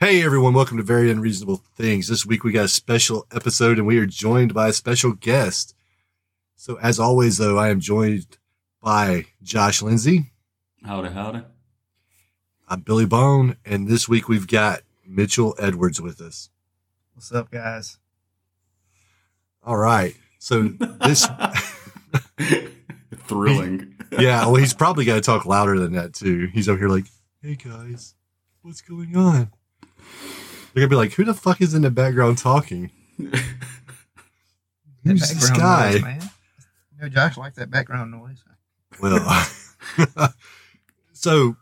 Hey everyone, welcome to Very Unreasonable Things. This week we got a special episode and we are joined by a special guest. So as always though, I am joined by Josh Lindsay. Howdy, howdy. I'm Billy Bone, and this week we've got Mitchell Edwards with us. What's up, guys? All right. So this... Thrilling. Yeah, well he's probably got to talk louder than that too. He's over here like, hey guys, what's going on? They're going to be like, who the fuck is in the background talking? Who's this guy? Noise, man. You know, Josh likes that background noise. Well, so,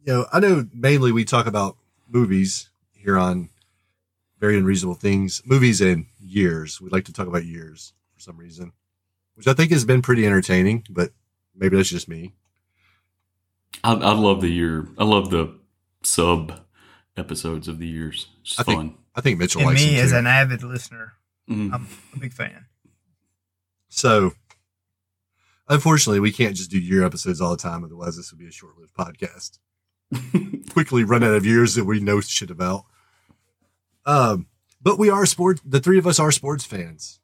you know, I know mainly we talk about movies here on Very Unreasonable Things. Movies and years. We like to talk about years for some reason, which I think has been pretty entertaining, but maybe that's just me. I love the year. I love the sub episodes of the years. It's fun. I think Mitchell likes it. And me as an avid listener, I'm a big fan. So, unfortunately, we can't just do year episodes all the time. Otherwise, this would be a short-lived podcast. Quickly run out of years that we know shit about. But we are sports. The three of us are sports fans.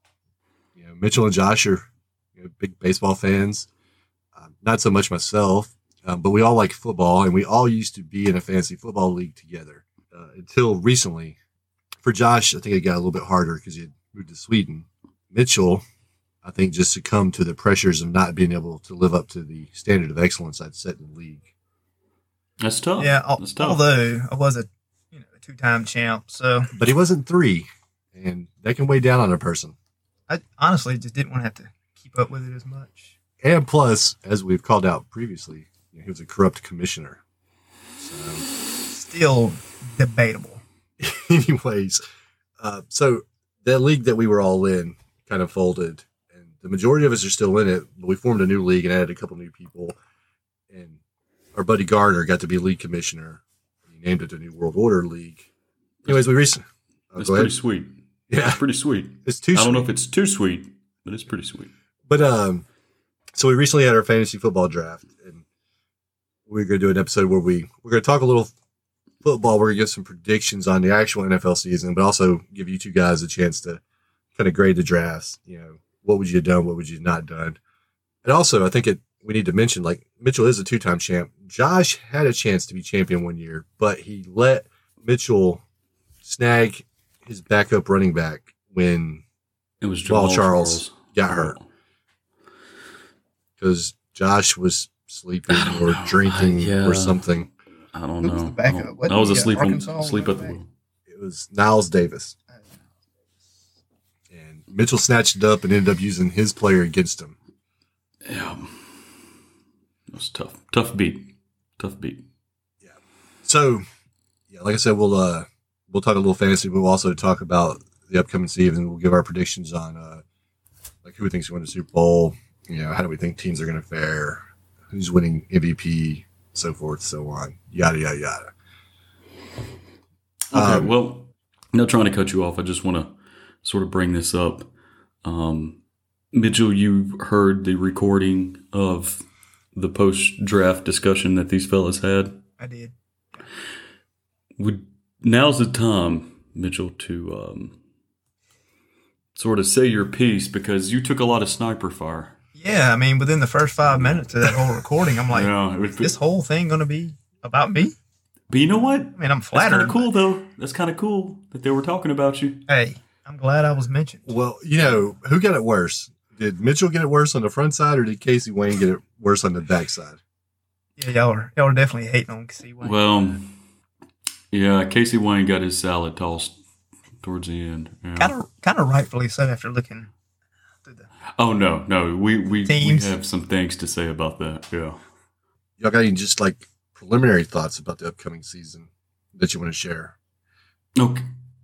You know, Mitchell and Josh are big baseball fans. Not so much myself. But we all like football, and we all used to be in a fantasy football league together until recently. For Josh, I think it got a little bit harder because he had moved to Sweden. Mitchell, I think, just succumbed to the pressures of not being able to live up to the standard of excellence I'd set in the league. That's tough. Yeah, that's tough. Although I was a two-time champ, so but he wasn't three, and that can weigh down on a person. I honestly just didn't want to have to keep up with it as much. And plus, as we've called out previously, he was a corrupt commissioner. So. Still debatable. Anyways, so the league that we were all in kind of folded, and the majority of us are still in it, but we formed a new league and added a couple new people, and our buddy Gardner got to be league commissioner. He named it the New World Order League. Anyways, we recently... It's pretty sweet. Yeah. It's pretty sweet. It's too sweet. I don't know if it's too sweet, but it's pretty sweet. But so we recently had our fantasy football draft, and we're going to do an episode where we're going to talk a little football. We're going to give some predictions on the actual NFL season, but also give you two guys a chance to kind of grade the drafts. You know, what would you have done? What would you not done? And also, I think we need to mention, like, Mitchell is a two-time champ. Josh had a chance to be champion one year, but he let Mitchell snag his backup running back when it was Ja'Marr Charles got hurt. Because Josh was sleeping or drinking or something. I don't know. The backup? I was asleep at the wheel. It was Niles Davis. And Mitchell snatched it up and ended up using his player against him. Yeah. That was tough. Tough beat. Yeah. So, yeah, like I said, we'll talk a little fantasy, but we'll also talk about the upcoming season. We'll give our predictions on like who we think's going to win the Super Bowl. You know, how do we think teams are going to fare? Who's winning MVP, so forth, so on, yada, yada, yada. Okay, well, I'm not trying to cut you off. I just want to sort of bring this up. Mitchell, you heard the recording of the post-draft discussion that these fellas had? I did. Now's the time, Mitchell, to sort of say your piece because you took a lot of sniper fire. Yeah, I mean, within the first 5 minutes of that whole recording, I'm like, is this whole thing going to be about me? But you know what? I mean, I'm flattered. That's kind of cool, though. That's kind of cool that they were talking about you. Hey, I'm glad I was mentioned. Well, you know, who got it worse? Did Mitchell get it worse on the front side, or did Casey Wayne get it worse on the back side? Yeah, y'all are definitely hating on Casey Wayne. Well, yeah, Casey Wayne got his salad tossed towards the end. Yeah. Kind of rightfully so after looking through the Oh, no. We have some things to say about that. Yeah. Y'all got any just like preliminary thoughts about the upcoming season that you want to share?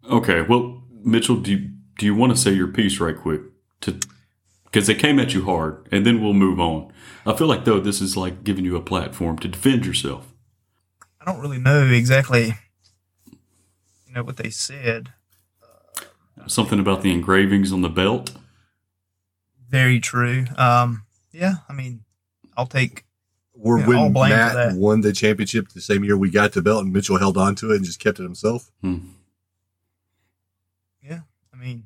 Okay. Well, Mitchell, do you want to say your piece right quick? Because they came at you hard, and then we'll move on. I feel like, though, this is like giving you a platform to defend yourself. I don't really know exactly, what they said. Something about the engravings on the belt. Very true. I'll take all blame for that. When Matt won the championship the same year we got the belt, and Mitchell held on to it and just kept it himself. Yeah,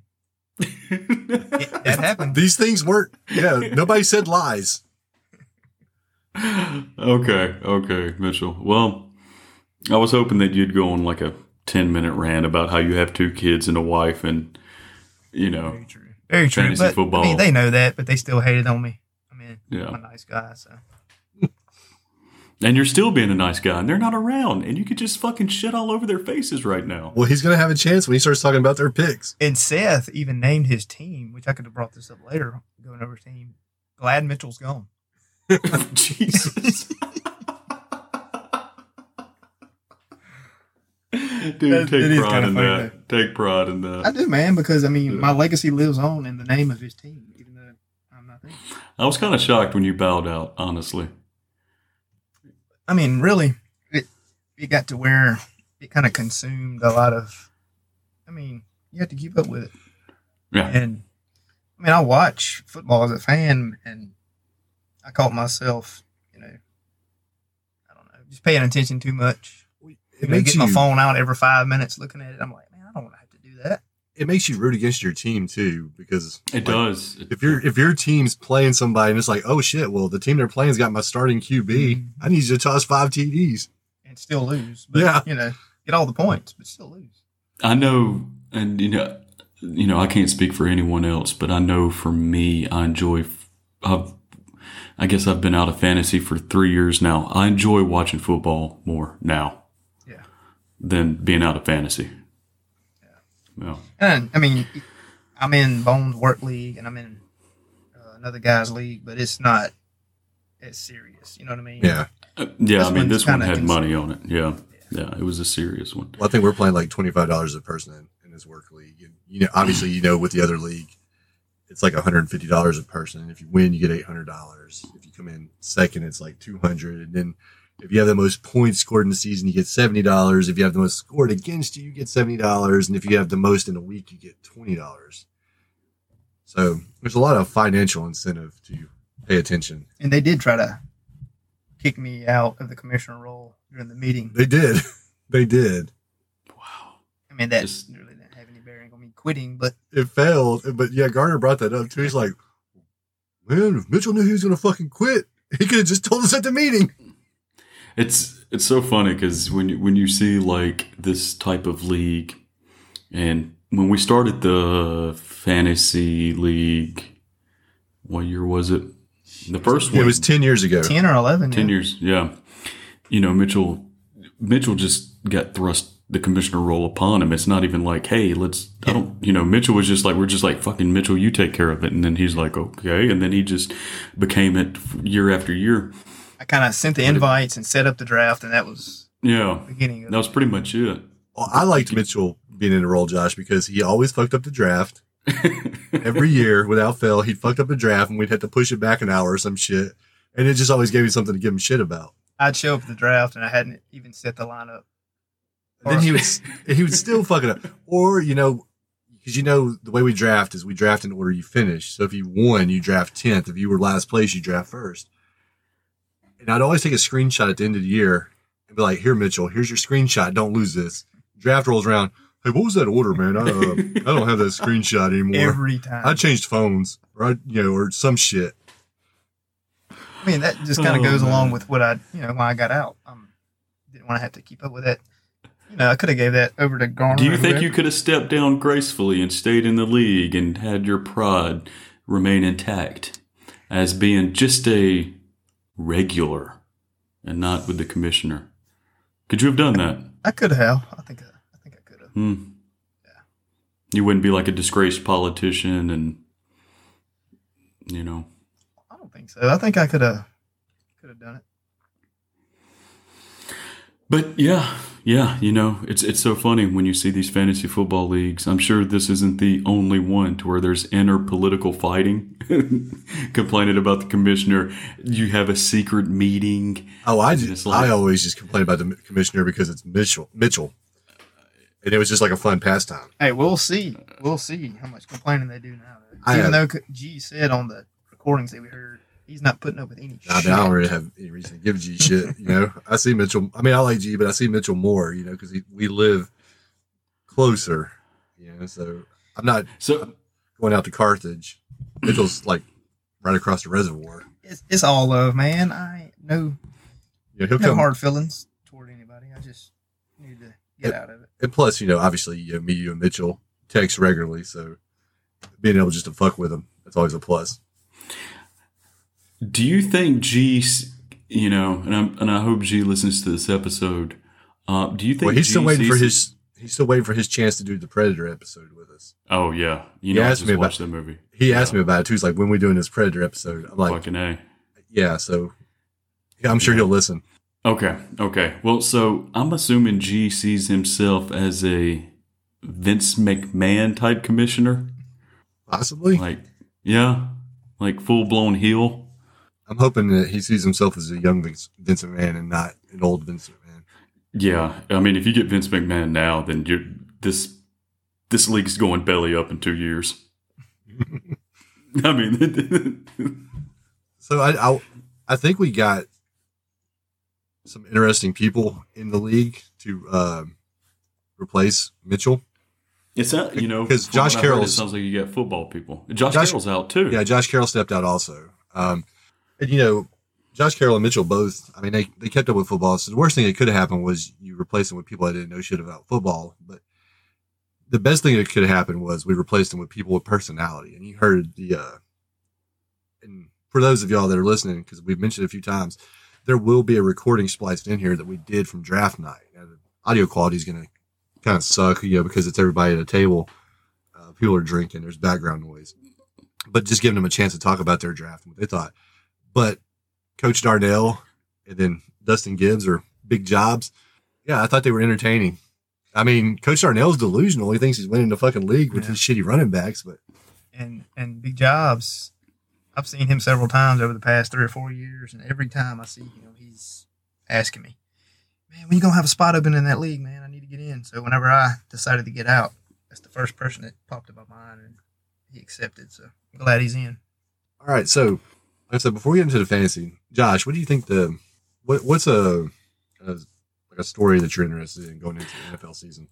that happened. These things work. Yeah, nobody said lies. Okay, Mitchell. Well, I was hoping that you'd go on like a 10-minute rant about how you have two kids and a wife, and very true. Very true. Fantasy football. They know that, but they still hated on me. I'm a nice guy, so. And you're still being a nice guy, and they're not around, and you could just fucking shit all over their faces right now. Well, he's going to have a chance when he starts talking about their picks. And Seth even named his team, which I could have brought this up later, going over his team. Glad Mitchell's gone. Jesus. Dude, take pride in that. Take pride in that. I do, man, because, my legacy lives on in the name of his team, even though I'm not there. I was kind of shocked when you bowed out, honestly. Really, it got to where it kind of consumed a lot of, you have to keep up with it. Yeah. And, I watch football as a fan, and I caught myself, just paying attention too much. I get my phone out every 5 minutes looking at it. I'm like, man, I don't want to have to do that. It makes you root against your team too, because it does. If your team's playing somebody and it's like, oh shit, well the team they're playing's got my starting QB. Mm-hmm. I need you to toss 5 TDs and still lose. But, get all the points, but still lose. I know, and I can't speak for anyone else, but I know for me, I enjoy. I guess I've been out of fantasy for 3 years now. I enjoy watching football more now than being out of fantasy. Yeah. No. And I'm in Bones Work League and I'm in another guy's league, but it's not as serious. You know what I mean? Yeah. This one had money on it. Yeah. Yeah. It was a serious one. Well, I think we're playing like $25 a person in this work league. And, obviously, with the other league, it's like $150 a person. And if you win, you get $800. If you come in second, it's like $200. And then, if you have the most points scored in the season, you get $70. If you have the most scored against you, you get $70. And if you have the most in a week, you get $20. So there's a lot of financial incentive to pay attention. And they did try to kick me out of the commissioner role during the meeting. They did. They did. Wow. That really didn't have any bearing on me quitting, but it failed. But yeah, Gardner brought that up too. He's like, man, if Mitchell knew he was going to fucking quit, he could have just told us at the meeting. It's so funny because when you see like this type of league, and when we started the fantasy league, what year was it? The first one. It was 10 years ago. 10 or 11. 10 years, yeah. Mitchell just got thrust the commissioner role upon him. It's not even like, hey, let's – I don't – Mitchell was just like – we're just like, fucking Mitchell, you take care of it. And then he's like, okay. And then he just became it year after year. I kind of sent the invites and set up the draft, and that was the beginning of it. That was pretty much it. Well, I liked Mitchell being in the role, Josh, because he always fucked up the draft. Every year, without fail, he'd fucked up the draft, and we'd have to push it back an hour or some shit. And it just always gave me something to give him shit about. I'd show up at the draft, and I hadn't even set the lineup. And then he would still fuck it up. Or, because the way we draft is we draft in order you finish. So if you won, you draft 10th. If you were last place, you draft first. And I'd always take a screenshot at the end of the year and be like, here, Mitchell, here's your screenshot. Don't lose this. Draft rolls around. Hey, what was that order, man? I don't have that screenshot anymore. Every time. I changed phones or some shit. That just kind of goes along with what I, when I got out. I didn't want to have to keep up with that. I could have gave that over to Garner. Do you think you could have stepped down gracefully and stayed in the league and had your pride remain intact as being just a regular and not with the commissioner? Could you have done that? I could have. I think I could have. Yeah. You wouldn't be like a disgraced politician and you know. I don't think so. I think I could have done it. But yeah, you know, it's so funny when you see these fantasy football leagues. I'm sure this isn't the only one to where there's inner political fighting, complaining about the commissioner. You have a secret meeting. Oh, I always just complain about the commissioner because it's Mitchell, and it was just like a fun pastime. Hey, we'll see how much complaining they do now. Even though G said on the recordings that we heard. He's not putting up with any shit. I mean, I don't really have any reason to give G shit, you know. I see Mitchell. I mean, I like G, but I see Mitchell more, you know, because we live closer, you know. So I'm going out to Carthage. Mitchell's like right across the reservoir. It's all love, man. I ain't hard feelings toward anybody. I just need to get out of it. And plus, you know, obviously, you know, me, you, and Mitchell text regularly, so being able just to fuck with him, that's always a plus. Do you think G, you know, and I hope G listens to this episode. Do you think he's still waiting for his chance to do the Predator episode with us? Oh yeah, you know, I just watched that movie. He asked me about it too. He's like, "When are we doing this Predator episode?" I'm like, "Fucking A." Yeah, so I'm sure he'll listen. Okay. Well, so I'm assuming G sees himself as a Vince McMahon type commissioner, possibly. Like full blown heel. I'm hoping that he sees himself as a young Vince McMahon and not an old Vince McMahon. Yeah, I mean, if you get Vince McMahon now, then this league's going belly up in 2 years. I mean, so I think we got some interesting people in the league to replace Mitchell. It's out, you know, because Josh Carroll sounds like you got football people. Josh Carroll's out too. Yeah, Josh Carroll stepped out also. And, you know, Josh Carroll and Mitchell both, I mean, they kept up with football. So the worst thing that could have happened was you replace them with people that didn't know shit about football. But the best thing that could have happened was we replaced them with people with personality. And you heard and for those of y'all that are listening, because we've mentioned it a few times, there will be a recording spliced in here that we did from draft night. Now, the audio quality is going to kind of suck, you know, because it's everybody at a table. People are drinking. There's background noise. But just giving them a chance to talk about their draft and what they thought. But Coach Darnell and then Dustin Gibbs are big jobs. Yeah, I thought they were entertaining. I mean, Coach Darnell's delusional. He thinks he's winning the fucking league with his shitty running backs. But and big jobs, I've seen him several times over the past 3 or 4 years, and every time I see him, he's asking me, "Man, when you gonna have a spot open in that league, man? I need to get in." So whenever I decided to get out, that's the first person that popped up in my mind, and he accepted. So I'm glad he's in. All right, so. So before we get into the fantasy, Josh, what do you think what's a story that you're interested in going into the NFL season?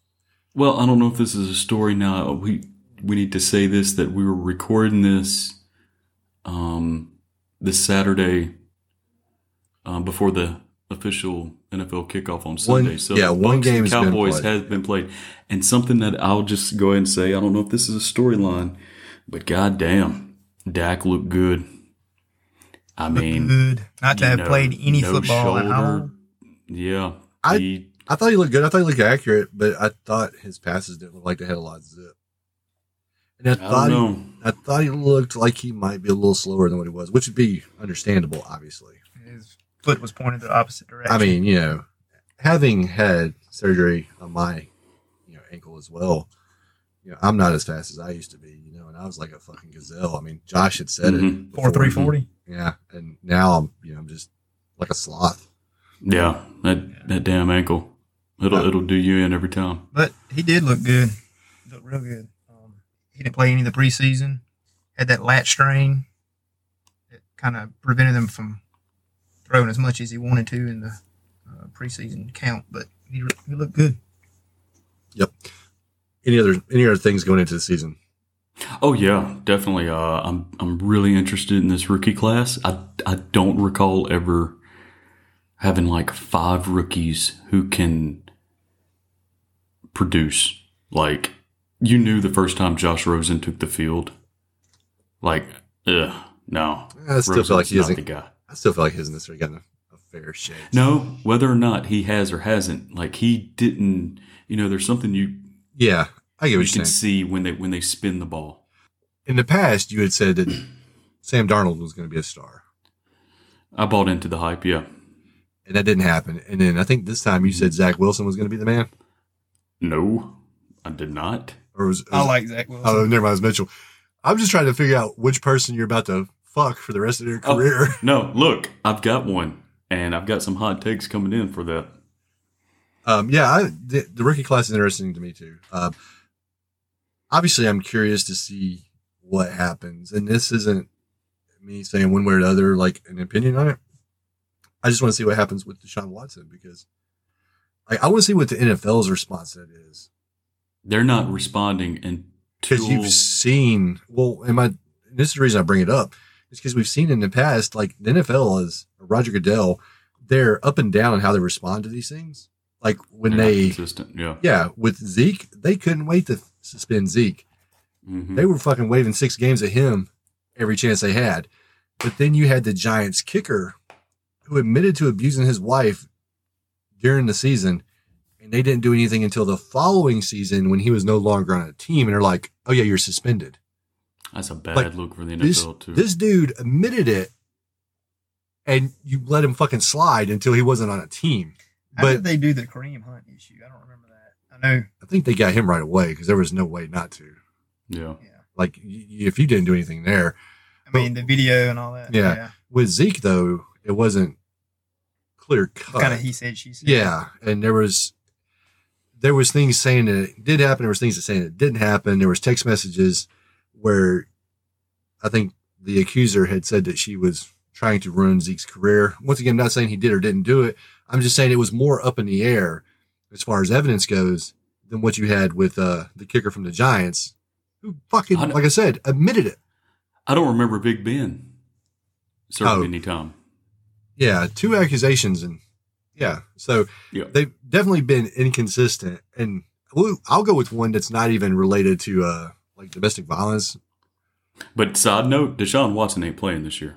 Well, I don't know if this is a story now. We need to say this, that we were recording this this Saturday before the official NFL kickoff on Sunday. One game has been played. Cowboys has been played. And something that I'll just go ahead and say, I don't know if this is a storyline, but goddamn, Dak looked good. I mean, good. Not to have played any football at all. Yeah. I thought he looked good. I thought he looked accurate, but I thought his passes didn't look like they had a lot of zip. And I thought he looked like he might be a little slower than what he was, which would be understandable, obviously. His foot was pointed the opposite direction. I mean, you know, having had surgery on my ankle as well, you know, I'm not as fast as I used to be, you know, and I was like a fucking gazelle. I mean, Josh had said it. 4.340. Yeah, and now I'm just like a sloth. Yeah, that damn ankle, it'll do you in every time. But he did look good, he looked real good. He didn't play any of the preseason. Had that lat strain, it kind of prevented him from throwing as much as he wanted to in the preseason count. But he looked good. Yep. Any other things going into the season? Oh yeah, definitely. I'm really interested in this rookie class. I don't recall ever having like 5 rookies who can produce. Like, you knew the first time Josh Rosen took the field. Like, no. I still feel like he isn't the guy. I still feel like he isn't necessarily getting a fair shake. No, whether or not he has or hasn't, like he didn't. You know, there's something you. Yeah. I get what you can see when they spin the ball. In the past, you had said that Sam Darnold was going to be a star. I bought into the hype, yeah. And that didn't happen. And then I think this time you said Zach Wilson was going to be the man. No, I did not. Or I like Zach Wilson. Oh, never mind. It was Mitchell. I'm just trying to figure out which person you're about to fuck for the rest of your career. Oh, no, look, I've got one. And I've got some hot takes coming in for that. The rookie class is interesting to me, too. Obviously, I'm curious to see what happens. And this isn't me saying one way or the other, like an opinion on it. I just want to see what happens with Deshaun Watson because I want to see what the NFL's response to that is. They're not responding. Because you've seen, this is the reason I bring it up. It's because we've seen in the past, like the NFL is Roger Goodell, they're up and down on how they respond to these things. Like when with Zeke, they couldn't wait to suspend Zeke. Mm-hmm. They were fucking waving 6 games at him every chance they had. But then you had the Giants kicker who admitted to abusing his wife during the season, and they didn't do anything until the following season when he was no longer on a team. And they're like, oh yeah, you're suspended. That's a bad look for the NFL too. This dude admitted it, and you let him fucking slide until he wasn't on a team. How did they do the Kareem Hunt issue? I don't remember that. I know. I think they got him right away because there was no way not to. Yeah. Like if you didn't do anything there. I mean, the video and all that. Yeah. Yeah. With Zeke though, it wasn't clear cut. Kind of he said, she said. Yeah, and there was things saying that it did happen. There was things that saying it didn't happen. There was text messages where I think the accuser had said that she was trying to ruin Zeke's career. Once again, I'm not saying he did or didn't do it. I'm just saying it was more up in the air as far as evidence goes than what you had with the kicker from the Giants, who fucking, like I said, admitted it. I don't remember Big Ben serving any time. Yeah, 2 accusations. So they've definitely been inconsistent. And I'll go with one that's not even related to domestic violence. But side note, Deshaun Watson ain't playing this year.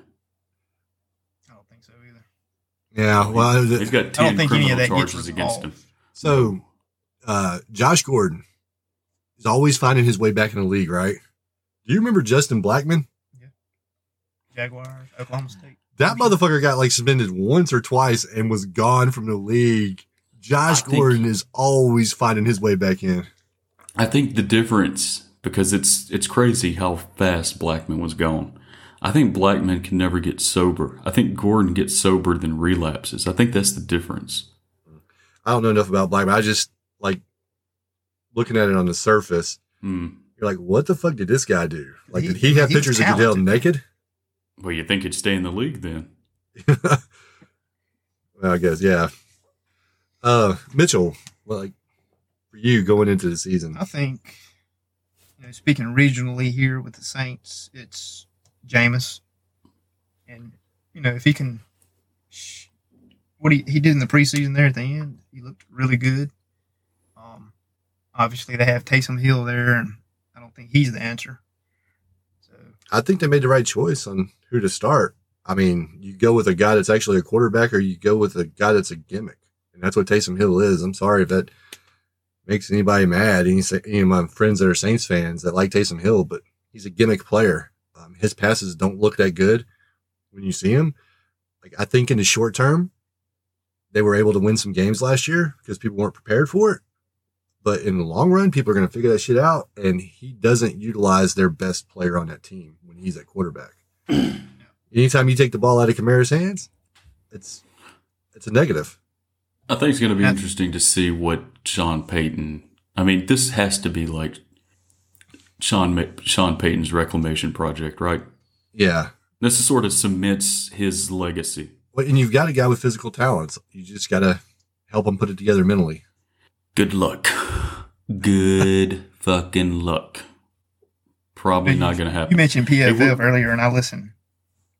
I don't think so either. Yeah, well, he's got 10 criminal charges against him. So, Josh Gordon is always finding his way back in the league, right? Do you remember Justin Blackmon? Yeah, Jaguars, Oklahoma State. That motherfucker got suspended once or twice and was gone from the league. Josh Gordon is always finding his way back in. I think the difference. Because it's crazy how fast Blackmon was gone. I think Blackmon can never get sober. I think Gordon gets sober then relapses. I think that's the difference. I don't know enough about Blackmon. I just looking at it on the surface. Mm. You're like, what the fuck did this guy do? Like, did he have pictures of Goodell naked? Well, you think he'd stay in the league then? Well, I guess yeah. Mitchell, for you going into the season, I think. Speaking regionally here with the Saints, it's Jameis. And, if he can – what he did in the preseason there at the end, he looked really good. Obviously, they have Taysom Hill there, and I don't think he's the answer. So I think they made the right choice on who to start. I mean, you go with a guy that's actually a quarterback or you go with a guy that's a gimmick. And that's what Taysom Hill is. I'm sorry if that – makes anybody mad, any of my friends that are Saints fans that like Taysom Hill, but he's a gimmick player. His passes don't look that good when you see him. I think in the short term, they were able to win some games last year because people weren't prepared for it. But in the long run, people are going to figure that shit out, and he doesn't utilize their best player on that team when he's at quarterback. Anytime you take the ball out of Kamara's hands, it's a negative. I think it's going to be interesting to see what Sean Payton. I mean, this has to be like Sean Payton's reclamation project, right? Yeah, this is sort of cements his legacy. Well, and you've got a guy with physical talents. You just got to help him put it together mentally. Good luck. Good fucking luck. Probably not going to happen. You mentioned PFF earlier, and I listen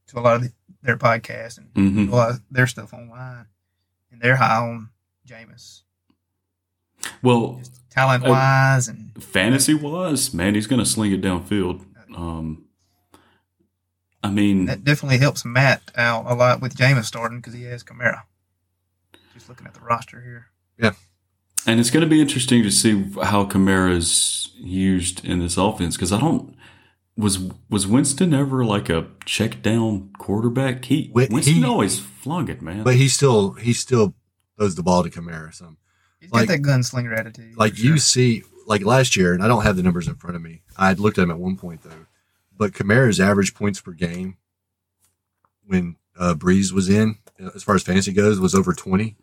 to a lot of their podcasts and a lot of their stuff online. And they're high on Jameis. Well, talent-wise and fantasy-wise, man, he's going to sling it downfield. I mean, that definitely helps Matt out a lot with Jameis starting because he has Kamara. Just looking at the roster here. Yeah, and it's going to be interesting to see how Kamara's used in this offense because Was Winston ever like a check down quarterback? Winston always flung it, man. But he still throws the ball to Kamara. So he's got that gunslinger attitude. Like you see, like last year, and I don't have the numbers in front of me. I had looked at him at one point though. But Kamara's average points per game when Breeze was in, as far as fantasy goes, was over 20.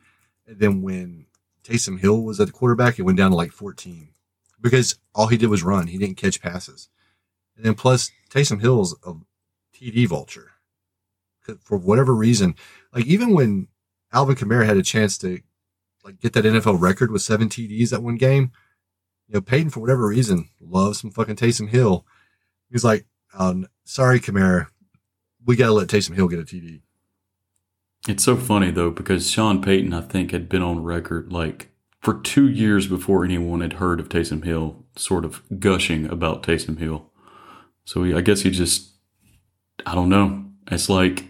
And then when Taysom Hill was at the quarterback, it went down to like 14 because all he did was run. He didn't catch passes. And then plus Taysom Hill's a TD vulture. For whatever reason, like even when Alvin Kamara had a chance to like get that NFL record with 7 TDs that one game, you know, Peyton, for whatever reason, loves some fucking Taysom Hill. He's like, sorry, Kamara, we got to let Taysom Hill get a TD. It's so funny, though, because Sean Payton, I think, had been on record like for 2 years before anyone had heard of Taysom Hill, sort of gushing about Taysom Hill. So I guess he just, I don't know. It's like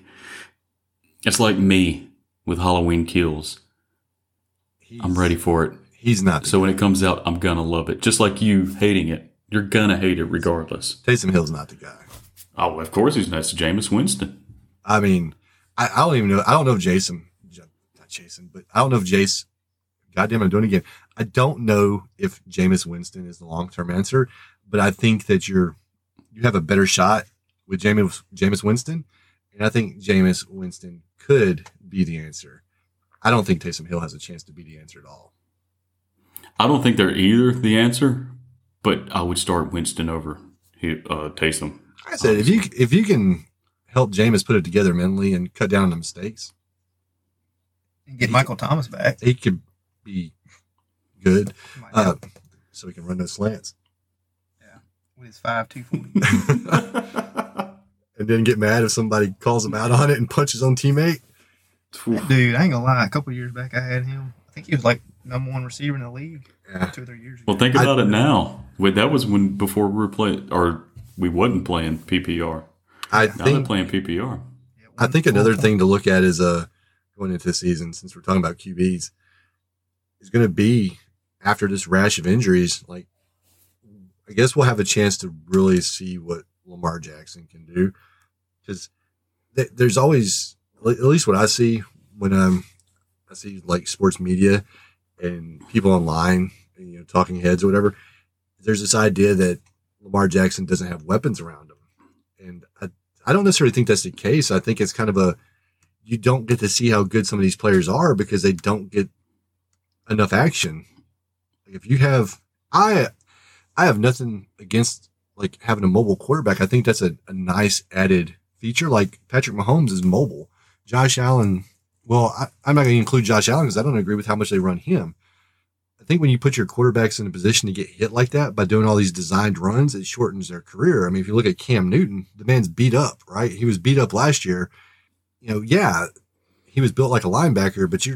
me with Halloween Kills. I'm ready for it. He's not. So when it comes out, I'm going to love it. Just like you hating it. You're going to hate it regardless. Taysom Hill's not the guy. Oh, of course he's not. It's Jameis Winston. I mean, I don't even know. I don't know if I don't know if Jace. Goddamn, I'm doing it again. I don't know if Jameis Winston is the long-term answer, but I think that you have a better shot with Jameis Winston, and I think Jameis Winston could be the answer. I don't think Taysom Hill has a chance to be the answer at all. I don't think they're either the answer, but I would start Winston over Taysom. I said if you can help Jameis put it together mentally and cut down on the mistakes, and get Michael Thomas back, he could be good. So he can run those slants. With his 5.240. And then get mad if somebody calls him out on it and punches his own teammate. Dude, I ain't gonna lie. A couple of years back, I had him. I think he was like #1 receiver in the league 2 or 3 years ago. Well, think about it now. Wait, that was when before we were playing, or we wasn't playing PPR. Now they're playing PPR. I think another thing to look at is going into this season, since we're talking about QBs, is going to be after this rash of injuries, like. I guess we'll have a chance to really see what Lamar Jackson can do, because there's always, at least what I see when I see like sports media and people online, and, you know, talking heads or whatever. There's this idea that Lamar Jackson doesn't have weapons around him, and I don't necessarily think that's the case. I think it's kind of you don't get to see how good some of these players are because they don't get enough action. Like if you have I have nothing against like having a mobile quarterback. I think that's a nice added feature. Like Patrick Mahomes is mobile. Josh Allen, well, I'm not going to include Josh Allen because I don't agree with how much they run him. I think when you put your quarterbacks in a position to get hit like that by doing all these designed runs, it shortens their career. I mean, if you look at Cam Newton, the man's beat up, right? He was beat up last year. You know, yeah, he was built like a linebacker, but he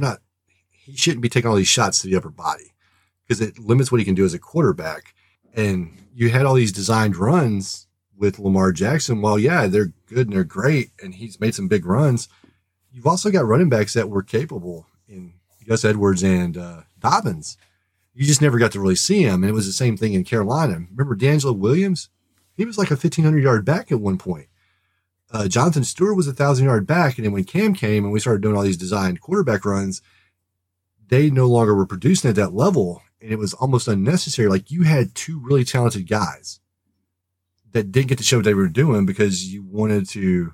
shouldn't be taking all these shots to the upper body because it limits what he can do as a quarterback. And you had all these designed runs with Lamar Jackson. Well, yeah, they're good and they're great, and he's made some big runs. You've also got running backs that were capable in Gus Edwards and Dobbins. You just never got to really see him, and it was the same thing in Carolina. Remember D'Angelo Williams? He was like a 1,500-yard back at one point. Jonathan Stewart was a 1,000-yard back, and then when Cam came and we started doing all these designed quarterback runs, they no longer were producing at that level. And it was almost unnecessary. Like you had two really talented guys that didn't get to show what they were doing because you wanted to,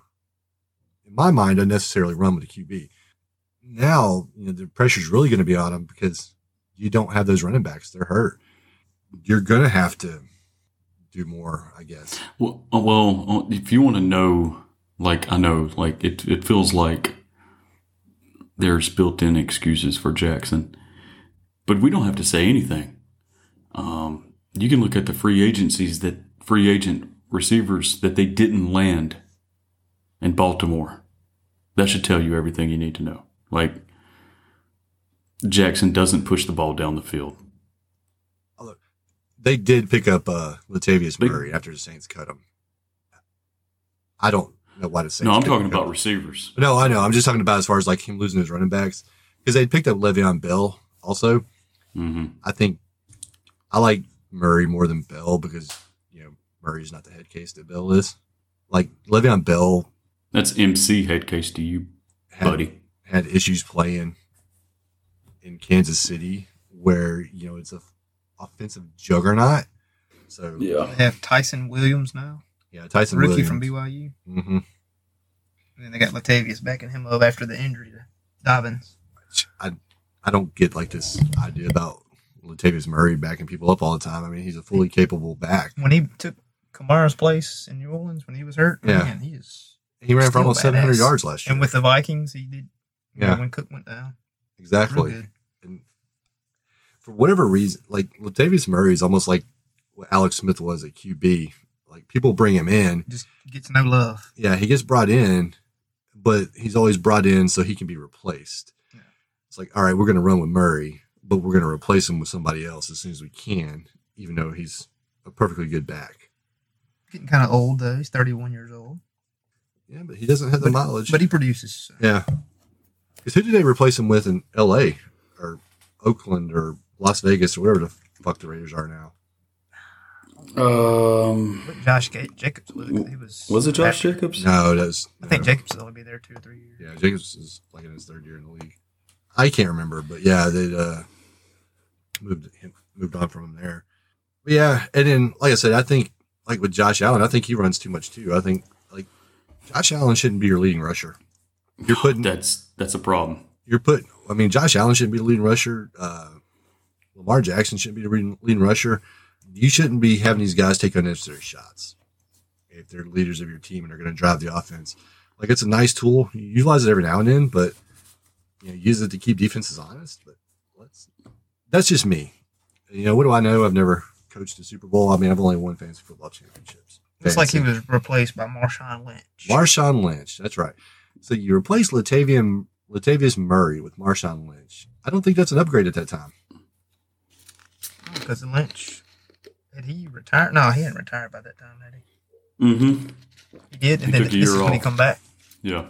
in my mind, unnecessarily run with a QB. Now, you know, the pressure's really going to be on them because you don't have those running backs. They're hurt. You're going to have to do more, I guess. Well, if you want to know, like, I know, like it feels like there's built-in excuses for Jackson. But we don't have to say anything. You can look at the free agent receivers that they didn't land in Baltimore. That should tell you everything you need to know. Like, Jackson doesn't push the ball down the field. They did pick up Latavius Murray after the Saints cut him. I don't know why the Saints cut him. No, I'm talking about receivers. No, I know. I'm just talking about as far as like him losing his running backs. Because they picked up Le'Veon Bell also. Mm-hmm. I think I like Murray more than Bell because, you know, Murray's not the head case that Bell is. Like, Le'Veon Bell. That's MC head case to you, buddy. Had issues playing in Kansas City where, you know, it's an offensive juggernaut. So yeah. They have Tyson Williams now. Yeah, Tyson Williams. Rookie from BYU. Mm-hmm. And then they got Latavius backing him up after the injury to Dobbins. I don't get, like, this idea about Latavius Murray backing people up all the time. I mean, he's a fully capable back. When he took Kamara's place in New Orleans when he was hurt, yeah. Man, he ran for almost 700 yards last year. And with the Vikings, he did. Yeah, when Cook went down. Exactly. And for whatever reason, like, Latavius Murray is almost like what Alex Smith was at QB. Like, people bring him in. Just gets no love. Yeah, he gets brought in, but he's always brought in so he can be replaced. Yeah. It's like, all right, we're going to run with Murray, but we're going to replace him with somebody else as soon as we can, even though he's a perfectly good back. Getting kind of old, though. He's 31 years old. Yeah, but he doesn't have the mileage. But he produces. So. Yeah. Because who did they replace him with in L.A. or Oakland or Las Vegas or wherever the fuck the Raiders are now? Josh Jacobs was it Josh Jacobs? No, it was. I think Jacobs will only be there 2 or 3 years. Yeah, Jacobs is like in his third year in the league. I can't remember, but yeah, they moved on from him there. But yeah, and then like I said, I think like with Josh Allen, I think he runs too much too. I think like Josh Allen shouldn't be your leading rusher. You're putting that's a problem. I mean, Josh Allen shouldn't be the leading rusher. Lamar Jackson shouldn't be the leading rusher. You shouldn't be having these guys take unnecessary shots if they're leaders of your team and they're going to drive the offense. Like, it's a nice tool. You utilize it every now and then, but you know, use it to keep defenses honest. But that's just me. You know, what do I know? I've never coached a Super Bowl. I mean, I've only won fantasy football championships. It's like he was replaced by Marshawn Lynch. Marshawn Lynch. That's right. So you replace Latavius Murray with Marshawn Lynch. I don't think that's an upgrade at that time. Because of Lynch. Did he retire? No, he hadn't retired by that time, had he? Mm-hmm. He did, and then this is when he come back. Yeah.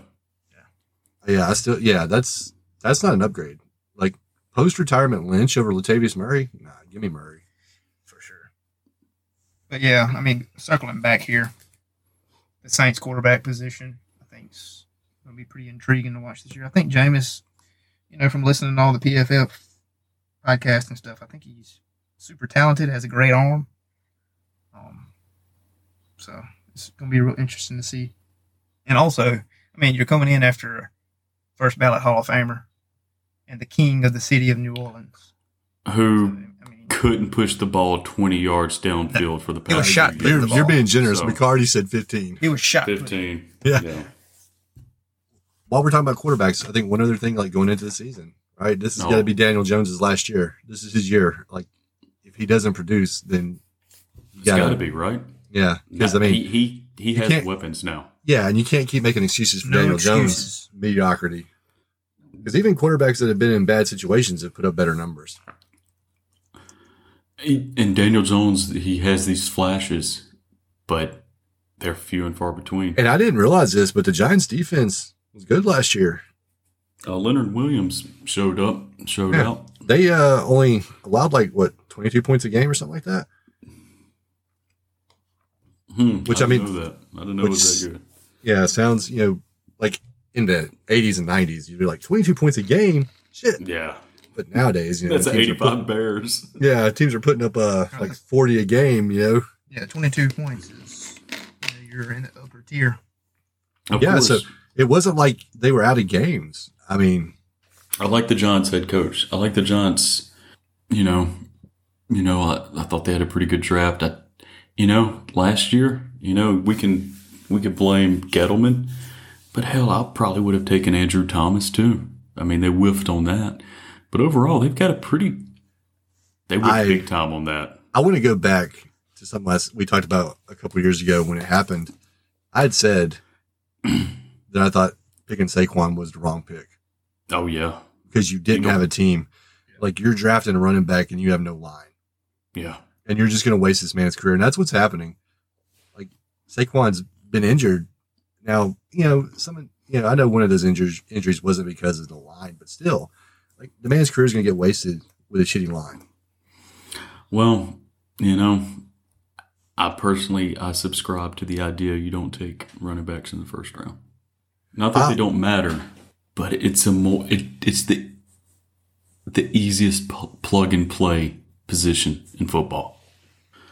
Yeah, that's not an upgrade. Like, post-retirement Lynch over Latavius Murray? Nah, give me Murray. For sure. But, yeah, I mean, circling back here, the Saints quarterback position, I think it's going to be pretty intriguing to watch this year. I think Jameis, you know, from listening to all the PFF podcasts and stuff, I think he's super talented, has a great arm. So it's going to be real interesting to see. And also, I mean, you're coming in after a first ballot Hall of Famer and the king of the city of New Orleans. Couldn't push the ball 20 yards downfield for the past year. You're being generous. So. McCarty said 15. He was shot. 15. Yeah. While we're talking about quarterbacks, I think one other thing, like going into the season, right? This has got to be Daniel Jones's last year. This is his year. Like, if he doesn't produce, then you it's got to be right. Yeah, because I mean, he has weapons now. Yeah, and you can't keep making excuses for Daniel Jones' mediocrity. Because even quarterbacks that have been in bad situations have put up better numbers. And Daniel Jones, he has these flashes, but they're few and far between. And I didn't realize this, but the Giants' defense was good last year. Leonard Williams showed out. They only allowed 22 points a game or something like that. Which I didn't know it was that good. Yeah, sounds, you know, like in the 80s and 90s, you'd be like 22 points a game. Shit. Yeah. But nowadays, you know, that's 85 Bears. Yeah, teams are putting up 40 a game. You know. Yeah, 22 points is you're in the upper tier. Of course. So it wasn't like they were out of games. I mean. I like the Giants head coach. I like the Giants, I thought they had a pretty good draft. Last year, we could blame Gettleman, but hell, I probably would have taken Andrew Thomas too. I mean, they whiffed on that. But overall, they've got they went big time on that. I want to go back to something we talked about a couple of years ago when it happened. I had said that I thought picking Saquon was the wrong pick. Oh, yeah. Because you didn't have a team. Yeah. Like, you're drafting a running back and you have no line. Yeah. And you're just going to waste this man's career. And that's what's happening. Like, Saquon's been injured. Now, I know one of those injuries wasn't because of the line, but still, like, the man's career is going to get wasted with a shitty line. Well, I personally, I subscribe to the idea you don't take running backs in the first round. Not that they don't matter, but it's a more it's the easiest plug and play position in football.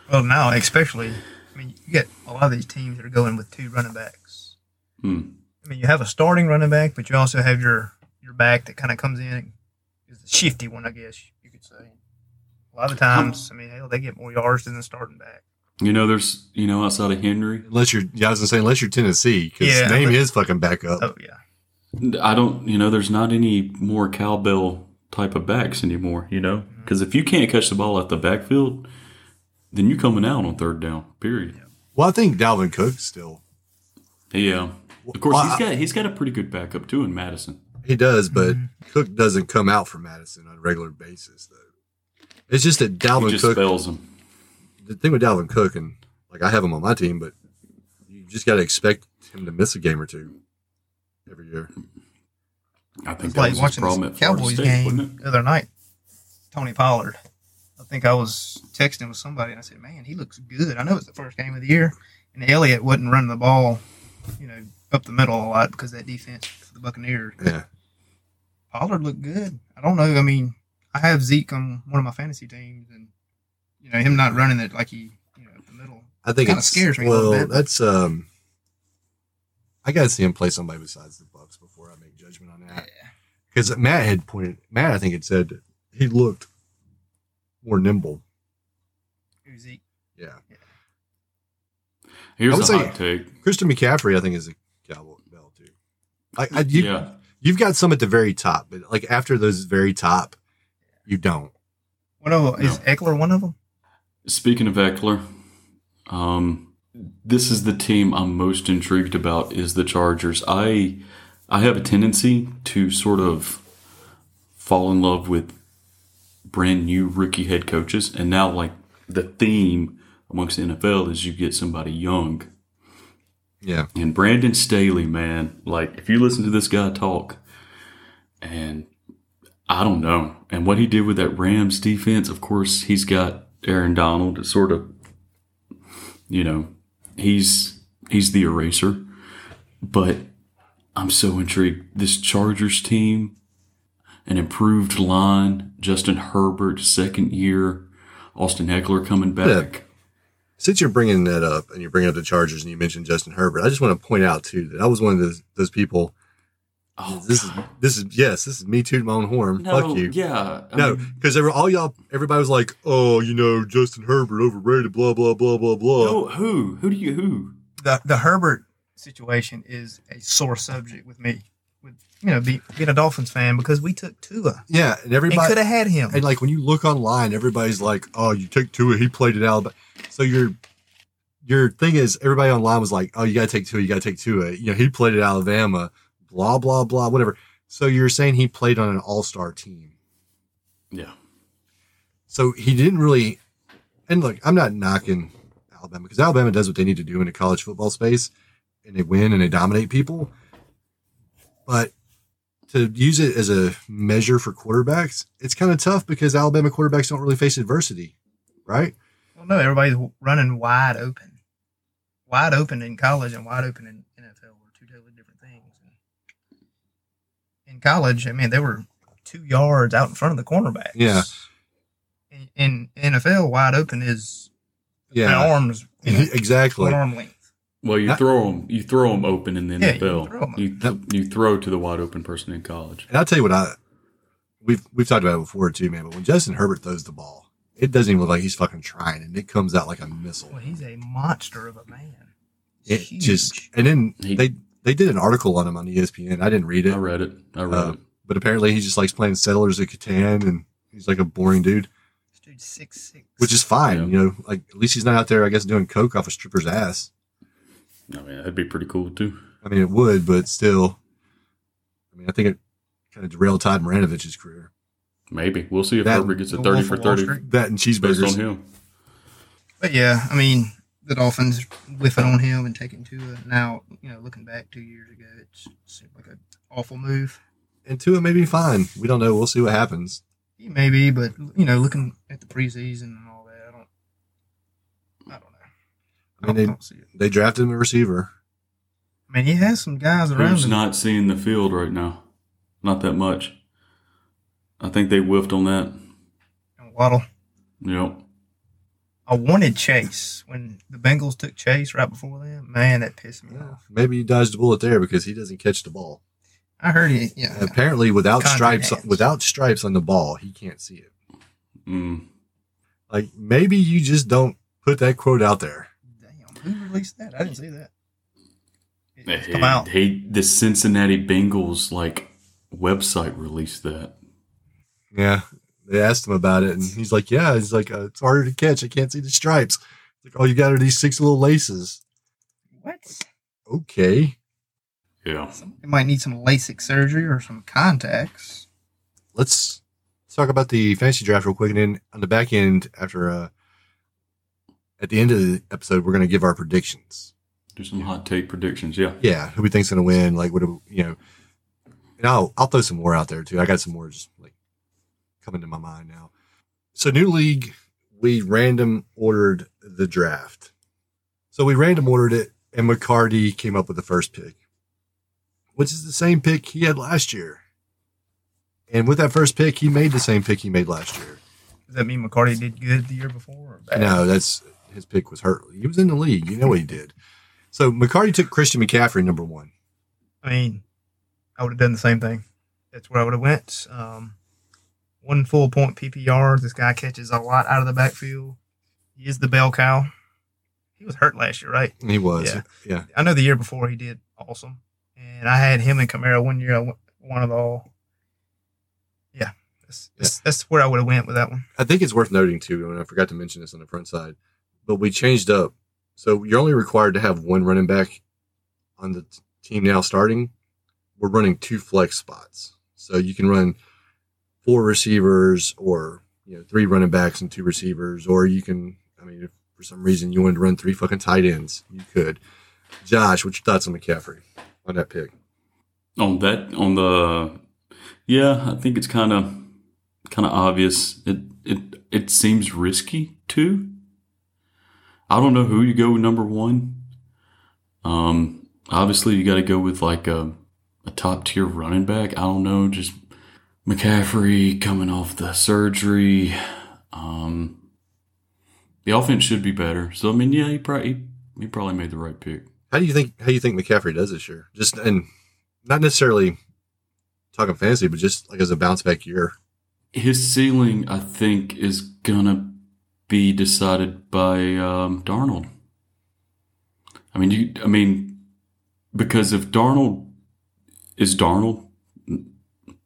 Well, now especially, I mean, you get a lot of these teams that are going with two running backs. Hmm. I mean, you have a starting running back, but you also have your back that kind of comes in is the shifty one, I guess you could say. A lot of times, I mean, hell, they get more yards than the starting back. You know, there's, you know, outside of Henry. Unless you're, I was going to say, unless you're Tennessee, because name his fucking back up. Oh, yeah. I don't, you know, there's not any more cowbell type of backs anymore, you know? Because if you can't catch the ball at the backfield, then you're coming out on third down, period. Yeah. Well, I think Dalvin Cook still. Yeah. Of course, he's got a pretty good backup, too, in Madison. He does, but Cook doesn't come out for Madison on a regular basis, though. It's just that Dalvin Cook. He just spells him. The thing with Dalvin Cook, and like I have him on my team, but you just got to expect him to miss a game or two every year. I think that was the problem at Cowboys State, game the other night. Tony Pollard. I think I was texting with somebody, and I said, "Man, he looks good." I know it's the first game of the year, and Elliott wasn't running the ball, you know, up the middle a lot because of that defense for the Buccaneers. Yeah, Pollard looked good. I don't know. I mean, I have Zeke on one of my fantasy teams, and. You know, him not running it like he, you know, the middle. I think it scares me a little bit. That's I gotta see him play somebody besides the Bucs before I make judgment on that. Because Matt I think had said he looked more nimble. Zeke. Yeah. Here's a hot take. Christian McCaffrey, I think, is a Cowboy bell too. You've got some at the very top, but like after those very top, you don't. Is Eckler one of them? Speaking of Eckler, this is the team I'm most intrigued about is the Chargers. I have a tendency to sort of fall in love with brand new rookie head coaches. And now like the theme amongst the NFL is you get somebody young. Yeah. And Brandon Staley, man, like if you listen to this guy talk and I don't know. And what he did with that Rams defense, of course, he's got Aaron Donald. It's sort of, you know, he's the eraser. But I'm so intrigued. This Chargers team, an improved line, Justin Herbert, second year, Austin Eckler coming back. Yeah. Since you're bringing that up and you're bringing up the Chargers and you mentioned Justin Herbert, I just want to point out, too, that I was one of those people – oh, this is me tooting my own horn. No, fuck you. Yeah. Because everybody was like, oh, you know, Justin Herbert overrated, blah, blah, blah, blah, blah. No, who? The Herbert situation is a sore subject with me. With, you know, being a Dolphins fan because we took Tua. Yeah. And everybody could have had him. And like when you look online, everybody's like, oh, you took Tua, he played at Alabama. So your thing is everybody online was like, oh, you gotta take Tua. You know, he played at Alabama. Blah, blah, blah, whatever. So you're saying he played on an all-star team. Yeah. So he didn't really – and look, I'm not knocking Alabama because Alabama does what they need to do in the college football space, and they win and they dominate people. But to use it as a measure for quarterbacks, it's kind of tough because Alabama quarterbacks don't really face adversity, right? Well, no, everybody's running wide open. Wide open in college and wide open in NFL were two totally different things. In college, I mean, they were 2 yards out in front of the cornerbacks. Yeah. In NFL, wide open is an arm's exactly one arm length. Well, you throw them open in the NFL. You throw to the wide open person in college. And I'll tell you what, we've talked about it before too, man. But when Justin Herbert throws the ball, it doesn't even look like he's fucking trying, and it comes out like a missile. Well, he's a monster of a man. It's huge. They did an article on him on ESPN. I didn't read it. I read it. But apparently he just likes playing Settlers of Catan, and he's like a boring dude. This dude's 6'6". Which is fine. Yeah. You know, like at least he's not out there, I guess, doing coke off a stripper's ass. I mean, that'd be pretty cool, too. I mean, it would, but still. I mean, I think it kind of derailed Todd Maranovich's career. Maybe. We'll see if Herbert gets a 30 for 30. That and cheeseburgers. Based on him. But, yeah, I mean... The Dolphins whiffing on him and taking Tua. Now, you know, looking back 2 years ago, it seemed like an awful move. And Tua may be fine. We don't know. We'll see what happens. He may be, but, you know, looking at the preseason and all that, I don't know. I mean, don't see it. They drafted a receiver. I mean, he has some guys around him. Who's not seeing the field right now? Not that much. I think they whiffed on that. And Waddle. Yep. I wanted Chase. When the Bengals took Chase right before that, man, that pissed me off. Maybe you dodged a bullet there because he doesn't catch the ball. I heard he. Yeah. And apparently, without stripes on the ball, he can't see it. Mm. Like, maybe you just don't put that quote out there. Damn, who released that? I didn't see that. It's come out. The Cincinnati Bengals website released that. Yeah, they asked him about it, and he's like, "Yeah, it's harder to catch. I can't see the stripes." Like, all you got are these 6 little laces. What? Okay. Yeah. Somebody might need some LASIK surgery or some contacts. Let's talk about the fantasy draft real quick, and then on the back end, after at the end of the episode, we're going to give our predictions. Do some hot take predictions, yeah. Yeah, who we think's going to win? And I'll throw some more out there too. I got some more just coming to my mind now. So, new league, we random ordered the draft. So we random ordered it, and McCarty came up with the first pick, which is the same pick he had last year. And with that first pick, he made the same pick he made last year. Does that mean McCarty did good the year before? Or bad? No, that's his pick was hurt. He was in the league. You know what he did. So, McCarty took Christian McCaffrey, number 1. I mean, I would have done the same thing. That's where I would have went. 1 full point PPR. This guy catches a lot out of the backfield. He is the bell cow. He was hurt last year, right? He was. Yeah. I know the year before he did awesome. And I had him and Kamara one year. I won it all. Yeah. That's where I would have went with that one. I think it's worth noting, too, and I forgot to mention this on the front side, but we changed up. So you're only required to have 1 running back on the team now starting. We're running 2 flex spots. So you can run 4 receivers or 3 running backs and 2 receivers. Or you can, if for some reason you wanted to run 3 fucking tight ends, you could. Josh, what's your thoughts on McCaffrey on that pick? I think it's kind of obvious. It seems risky too. I don't know who you go with number 1. Obviously, you got to go with a top-tier running back. I don't know, just McCaffrey coming off the surgery. The offense should be better. So, he probably made the right pick. How do you think McCaffrey does this year? Just and not necessarily talking fantasy, but just as a bounce-back year. His ceiling, I think, is gonna be decided by Darnold. Because if Darnold is Darnold,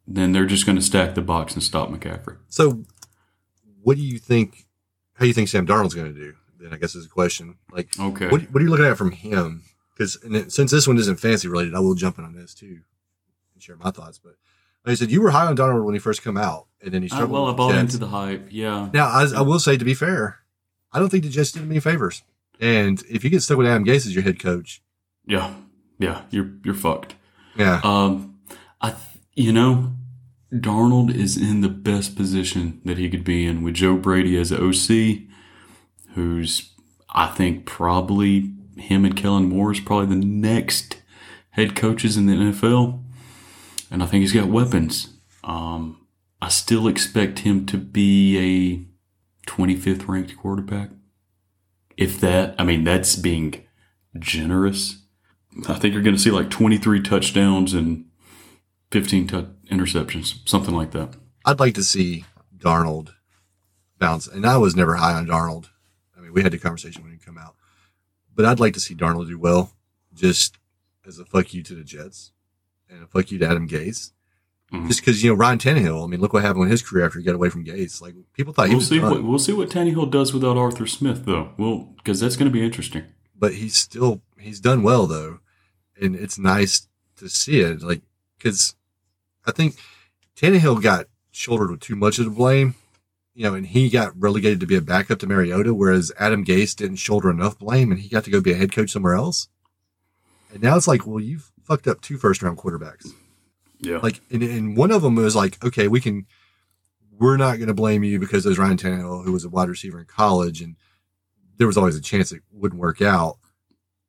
then they're just going to stack the box and stop McCaffrey. So, how do you think Sam Darnold's going to do? Then I guess is a question. Okay. What are you looking at from him? Because since this one isn't fantasy related, I will jump in on this too and share my thoughts. But like I said, you were high on Darnold when he first came out. And then he struggled. I bought into the hype, yeah. Now, I will say, to be fair, I don't think the Jets did him any favors. And if you get stuck with Adam Gase as your head coach. Yeah, you're fucked. Yeah. Darnold is in the best position that he could be in with Joe Brady as an OC, who's, I think, probably him and Kellen Moore is probably the next head coaches in the NFL. And I think he's got weapons. I still expect him to be a 25th ranked quarterback. If that, that's being generous. I think you're going to see 23 touchdowns and 15 interceptions, something like that. I'd like to see Darnold bounce. And I was never high on Darnold. We had the conversation when he came out. But I'd like to see Darnold do well just as a fuck you to the Jets and a fuck you to Adam Gase. Mm-hmm. Just because, Ryan Tannehill, look what happened with his career after he got away from Gates. People thought we'll see what Tannehill does without Arthur Smith, though. Well, because that's going to be interesting. But he's done well, though. And it's nice to see it. Because I think Tannehill got shouldered with too much of the blame, and he got relegated to be a backup to Mariota, whereas Adam Gase didn't shoulder enough blame and he got to go be a head coach somewhere else. And now it's you've fucked up 2 first-round quarterbacks. Yeah. And one of them was okay, we're not going to blame you because there's Ryan Tannehill, who was a wide receiver in college, and there was always a chance it wouldn't work out.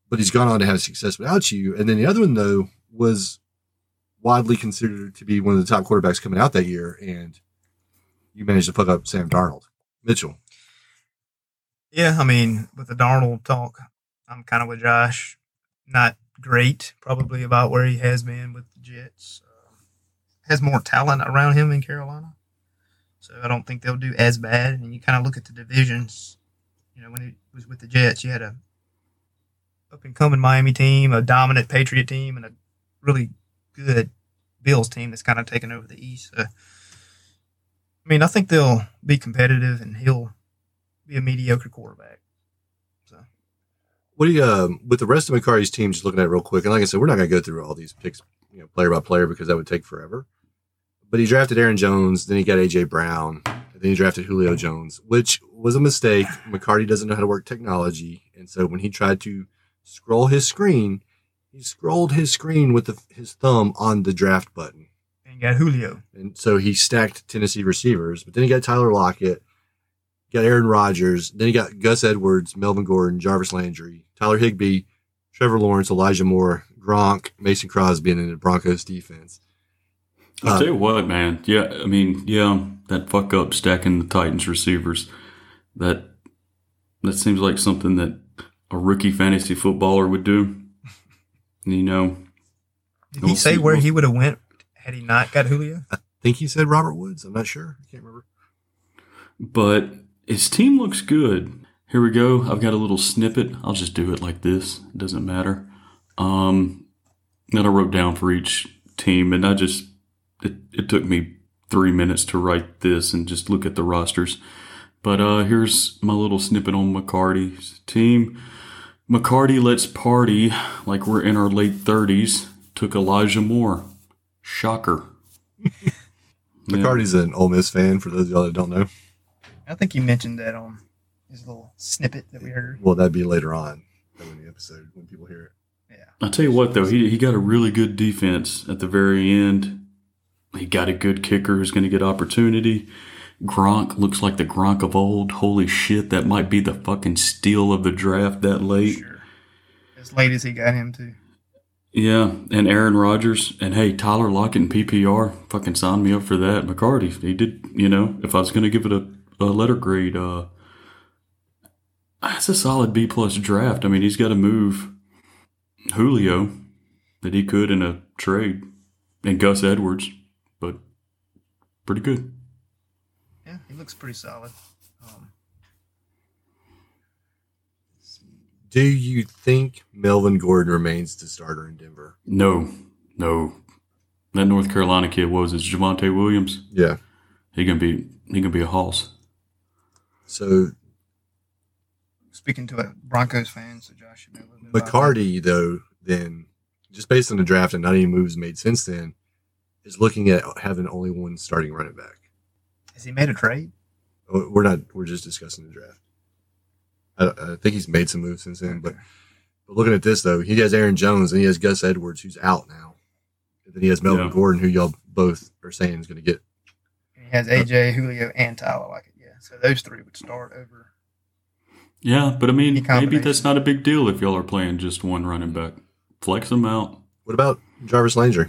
But he's gone on to have success without you. And then the other one, though, was widely considered to be one of the top quarterbacks coming out that year, and you managed to put up Sam Darnold. Mitchell. Yeah, I mean, with the Darnold talk, I'm kind of with Josh. Not great, probably, about where he has been with the Jets. Has more talent around him in Carolina, so I don't think they'll do as bad. And you kind of look at the divisions. You know, when he was with the Jets, you had a up-and-coming Miami team, a dominant Patriot team, and a really good Bills team that's kind of taken over the East. So, I mean, I think they'll be competitive, and he'll be a mediocre quarterback. So, what do you with the rest of McCarty's team? Just looking at it real quick, and like I said, we're not going to go through all these picks, you know, player by player, because that would take forever. But he drafted Aaron Jones, then he got AJ Brown, and then he drafted Julio Jones, which was a mistake. McCarty doesn't know how to work technology, and so when he tried to scroll his screen, he scrolled his screen with his thumb on the draft button. And got Julio. And so he stacked Tennessee receivers, but then he got Tyler Lockett, got Aaron Rodgers, then he got Gus Edwards, Melvin Gordon, Jarvis Landry, Tyler Higbee, Trevor Lawrence, Elijah Moore, Gronk, Mason Crosby, and in the Broncos defense. I'll tell you what, man. Yeah, I mean, yeah, that fuck up stacking the Titans receivers, that seems like something that a rookie fantasy footballer would do. You know, did he say where he would have went had he not got Julio? I think he said Robert Woods. I'm not sure. I can't remember. But his team looks good. Here we go. I've got a little snippet. I'll just do it like this. It doesn't matter. That I wrote down for each team, and it took me 3 minutes to write this and just look at the rosters. But here's my little snippet on McCarty's team. McCarty lets party like we're in our late 30s. Took Elijah Moore. Shocker. Yeah. McCarty's an Ole Miss fan, for those of y'all that don't know. I think he mentioned that on his little snippet that we heard. Well, that'd be later on in the episode when people hear it. Yeah. I'll tell you what, though, he got a really good defense at the very end. He got a good kicker who's going to get opportunity. Gronk looks like the Gronk of old. Holy shit, that might be the fucking steal of the draft that late. Sure. As late as he got him, too. Yeah, and Aaron Rodgers. And, hey, Tyler Lockett in PPR. Fucking sign me up for that. McCarty, he did, you know, if I was going to give it a letter grade, that's a solid B-plus draft. I mean, he's got to move Julio that he could in a trade, and Gus Edwards, but pretty good. Yeah, he looks pretty solid. Do you think Melvin Gordon remains the starter in Denver? No. That North Carolina kid was Javonte Williams. Yeah, he can be a hoss. So, speaking to a Broncos fan, so Josh should know a little bit McCarty, about though, then, just based on the draft and not any moves made since then, is looking at having only one starting running back. Has he made a trade? We're not. We're just discussing the draft. I think he's made some moves since then. But looking at this, though, he has Aaron Jones and he has Gus Edwards, who's out now. And then he has Melvin Gordon, who y'all both are saying is going to get. And he has AJ, Julio, and Tyler Lockett. Yeah, so those three would start over. Yeah, but I mean, maybe that's not a big deal if y'all are playing just one running back. Flex them out. What about Jarvis Landry?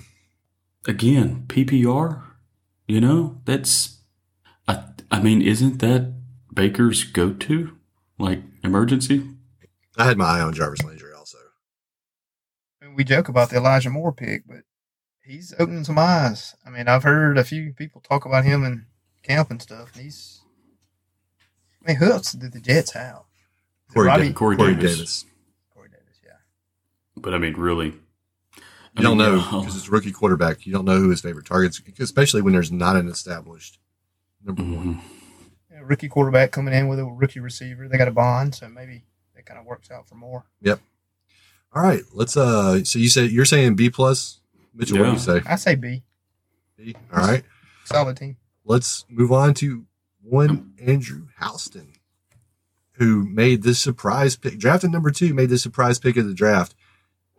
Again, PPR, you know, that's, I mean, isn't that Baker's go-to, like, emergency? I had my eye on Jarvis Landry also. I mean, we joke about the Elijah Moore pick, but he's opening some eyes. I mean, I've heard a few people talk about him in camp and stuff, and he's, I mean, who else did the Jets have? Corey Davis. Corey Davis, yeah. But, I mean, really. You don't know, because it's a rookie quarterback. You don't know who his favorite targets, especially when there's not an established number one. Yeah, rookie quarterback coming in with a rookie receiver. They got a bond, so maybe that kind of works out for more. Yep. All right. Let's. So you're saying B+? Mitchell, yeah. What do you say? I say B. B? All right. Solid team. Let's move on to one Andrew Houston, who made this surprise pick. Drafted number 2, made the surprise pick of the draft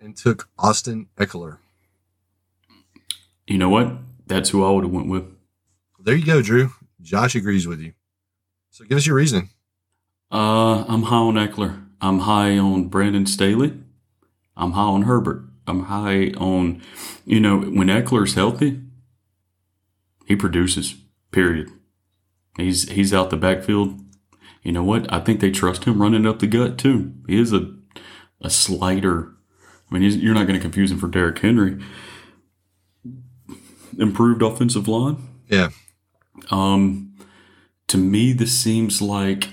and took Austin Eckler. You know what? That's who I would have went with. There you go, Drew. Josh agrees with you. So give us your reasoning. I'm high on Eckler. I'm high on Brandon Staley. I'm high on Herbert. I'm high on, when Eckler's healthy, he produces, period. He's out the backfield. You know what? I think they trust him running up the gut too. He is a slider. I mean, you're not going to confuse him for Derrick Henry. Improved offensive line. Yeah. To me, this seems like,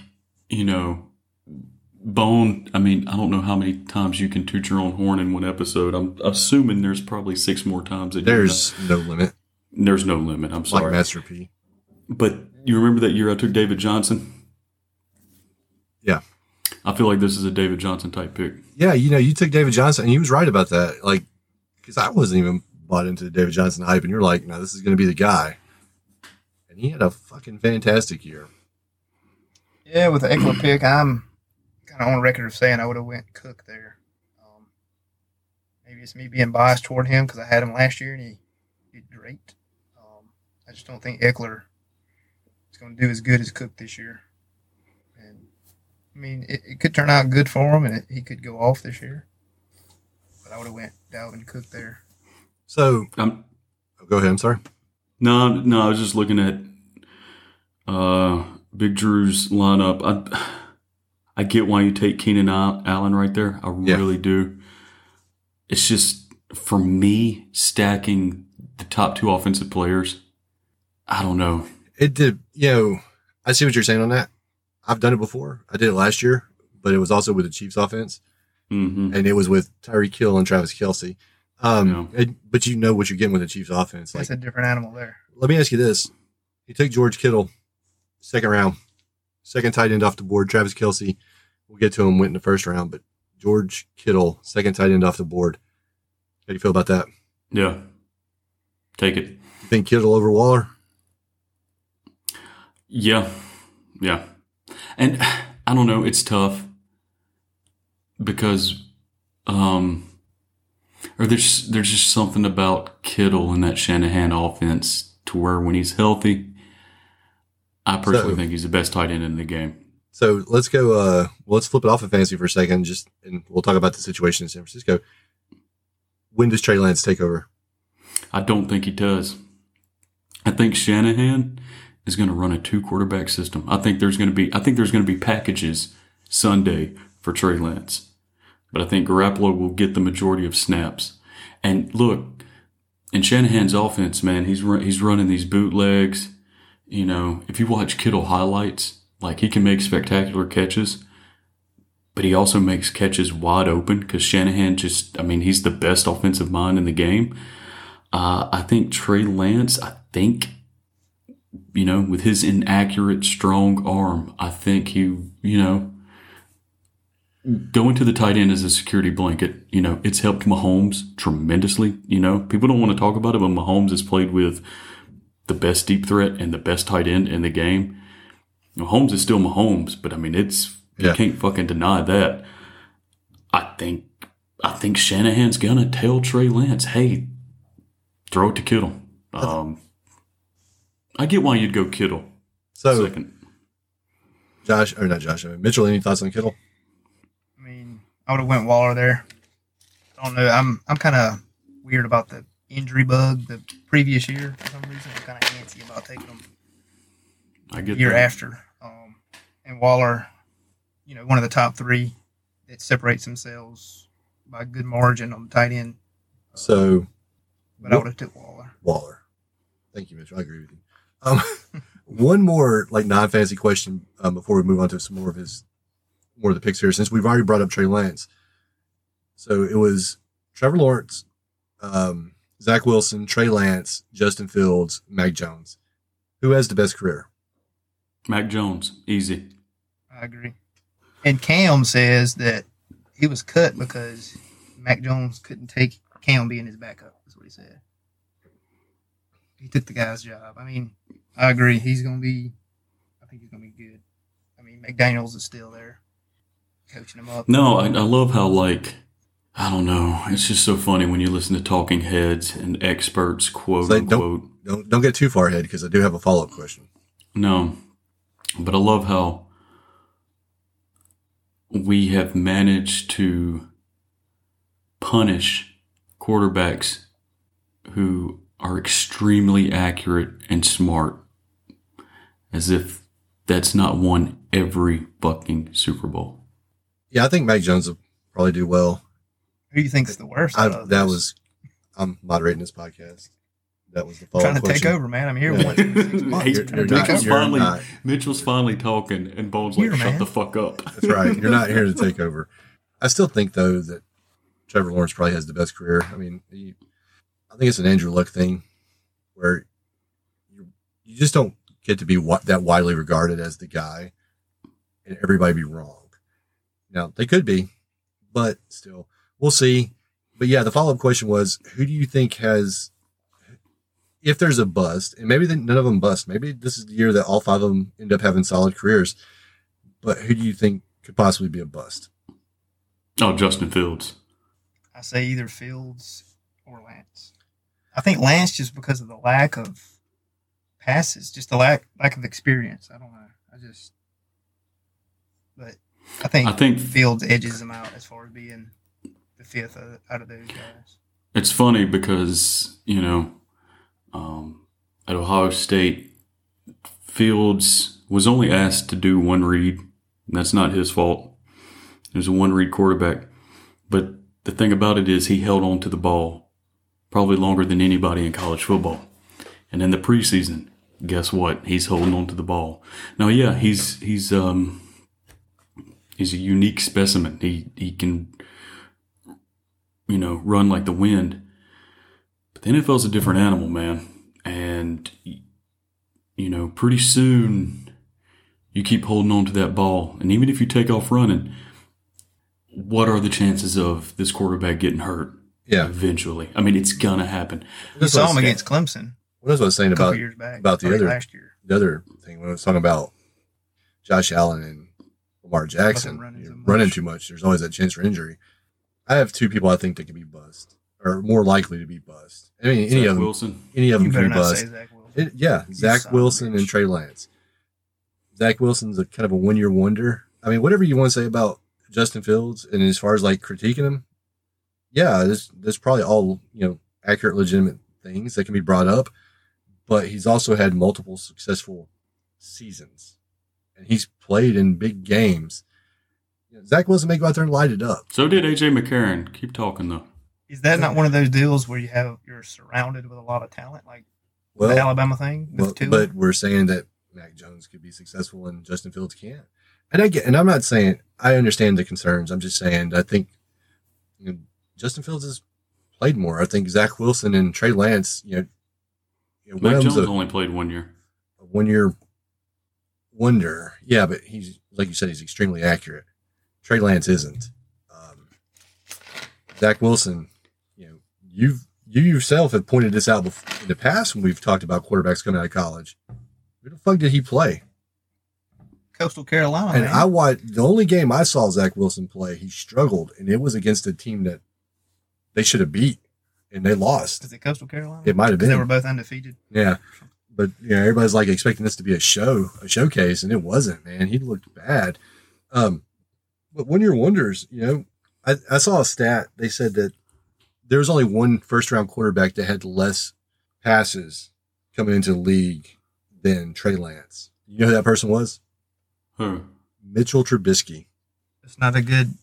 Bone. I mean, I don't know how many times you can toot your own horn in one episode. I'm assuming there's probably 6 more times. There's no limit. There's no limit. I'm sorry. Like Master P. But you remember that year I took David Johnson? Yeah. I feel like this is a David Johnson type pick. Yeah, you took David Johnson, and he was right about that. Like, because I wasn't even bought into the David Johnson hype, and you're like, no, this is going to be the guy. And he had a fucking fantastic year. Yeah, with the Eckler pick, I'm kind of on record of saying I would have went Cook there. Maybe it's me being biased toward him because I had him last year, and he did great. I just don't think Eckler is going to do as good as Cook this year. I mean, it could turn out good for him, and he could go off this year. But I would have went Dalvin Cook there. So, go ahead. I'm sorry. No, I was just looking at Big Drew's lineup. I get why you take Keenan Allen right there. I really do. It's just, for me, stacking the top 2 offensive players, I don't know. It did. I see what you're saying on that. I've done it before. I did it last year, but it was also with the Chiefs offense. Mm-hmm. And it was with Tyreek Hill and Travis Kelce. But you know what you're getting with the Chiefs offense. That's a different animal there. Let me ask you this. You took George Kittle, second round, second tight end off the board. Travis Kelce, we'll get to him, went in the first round. But George Kittle, second tight end off the board. How do you feel about that? Yeah. Take it. You think Kittle over Waller? Yeah. And I don't know, it's tough because there's just something about Kittle and that Shanahan offense to where when he's healthy, I personally think he's the best tight end in the game. So let's go, let's flip it off of fantasy for a second, and we'll talk about the situation in San Francisco. When does Trey Lance take over? I don't think he does. I think Shanahan is going to run a 2-quarterback system. I think there's going to be packages Sunday for Trey Lance. But I think Garoppolo will get the majority of snaps. And look, in Shanahan's offense, man, he's running these bootlegs. If you watch Kittle highlights, he can make spectacular catches, but he also makes catches wide open because Shanahan he's the best offensive mind in the game. I think Trey Lance, with his inaccurate, strong arm, I think going to the tight end as a security blanket, it's helped Mahomes tremendously. People don't want to talk about it, but Mahomes has played with the best deep threat and the best tight end in the game. Mahomes is still Mahomes, but you can't fucking deny that. I think Shanahan's going to tell Trey Lance, hey, throw it to Kittle. I get why you'd go Kittle. So, second. Mitchell, any thoughts on Kittle? I mean, I would have went Waller there. I don't know. I'm kind of weird about the injury bug the previous year for some reason. I'm kind of antsy about taking him. I get the year after. And Waller, one of the top 3 that separates themselves by a good margin on the tight end. I would have took Waller. Thank you, Mitchell. I agree with you. One more non-fantasy question before we move on to some more of the picks here, since we've already brought up Trey Lance. So it was Trevor Lawrence, Zach Wilson, Trey Lance, Justin Fields, Mac Jones. Who has the best career? Mac Jones, easy. I agree. And Cam says that he was cut because Mac Jones couldn't take Cam being his backup. That's what he said. He took the guy's job. I mean, I agree. I think he's going to be good. I mean, McDaniels is still there coaching him up. No, I love how, I don't know. It's just so funny when you listen to talking heads and experts, quote, unquote. Don't get too far ahead because I do have a follow-up question. No, but I love how we have managed to punish quarterbacks who are extremely accurate and smart, as if that's not won every fucking Super Bowl. Yeah, I think Mac Jones will probably do well. Who do you think is the worst? I'm moderating this podcast. That was the follow-up question. Trying to take over, man. I'm here. Mitchell's finally talking, and Bone's like, shut the fuck up. That's right. You're not here to take over. I still think, though, that Trevor Lawrence probably has the best career. I mean, I think it's an Andrew Luck thing where you just don't get to be that widely regarded as the guy and everybody be wrong. Now, they could be, but still, we'll see. But, yeah, the follow-up question was, who do you think has – if there's a bust, and maybe none of them bust, maybe this is the year that all five of them end up having solid careers, but who do you think could possibly be a bust? Oh, Justin Fields. I say either Fields or Lance. I think Lance just because of the lack of – passes, just the lack of experience. I don't know. I think Fields edges him out as far as being the fifth out of those guys. It's funny because at Ohio State, Fields was only asked to do one read, and that's not his fault. It was a one read quarterback, but the thing about it is he held on to the ball probably longer than anybody in college football. And in the preseason, guess what? He's holding on to the ball. Now, yeah, he's a unique specimen. He can, run like the wind. But the NFL's a different animal, man. And, pretty soon you keep holding on to that ball. And even if you take off running, what are the chances of this quarterback getting hurt? Yeah, eventually. I mean, it's going to happen. You saw him against Clemson. What I was saying about the other thing when I was talking about Josh Allen and Lamar Jackson running too much, there's always that chance for injury. I have two people I think that can be bust or more likely to be bust. I mean, any of them can be bust. Zach Wilson and Trey Lance. Zach Wilson's a kind of a one-year wonder. I mean, whatever you want to say about Justin Fields, and as far as like critiquing him, yeah, there's probably all accurate, legitimate things that can be brought up. But he's also had multiple successful seasons, and he's played in big games. Zach Wilson may go out there and light it up. So did AJ McCarron. Keep talking though. Is that not one of those deals where you're surrounded with a lot of talent, like the Alabama thing? But we're saying that Mac Jones could be successful and Justin Fields can't. And I'm not saying I understand the concerns. I'm just saying I think Justin Fields has played more. I think Zach Wilson and Trey Lance, Mac Jones only played 1 year. A one-year wonder. Yeah, but he's, like you said, he's extremely accurate. Trey Lance isn't. Zach Wilson, you yourself have pointed this out in the past when we've talked about quarterbacks coming out of college. Where the fuck did he play? Coastal Carolina. And man. I watched the only game I saw Zach Wilson play, he struggled, and it was against a team that they should have beat. And they lost. Is it Coastal Carolina? It might have been. They were both undefeated. Yeah. But, everybody's like expecting this to be a showcase, and it wasn't, man. He looked bad. But one of your wonders, I saw a stat. They said that there was only one first-round quarterback that had less passes coming into the league than Trey Lance. You know who that person was? Mitchell Trubisky. It's not a good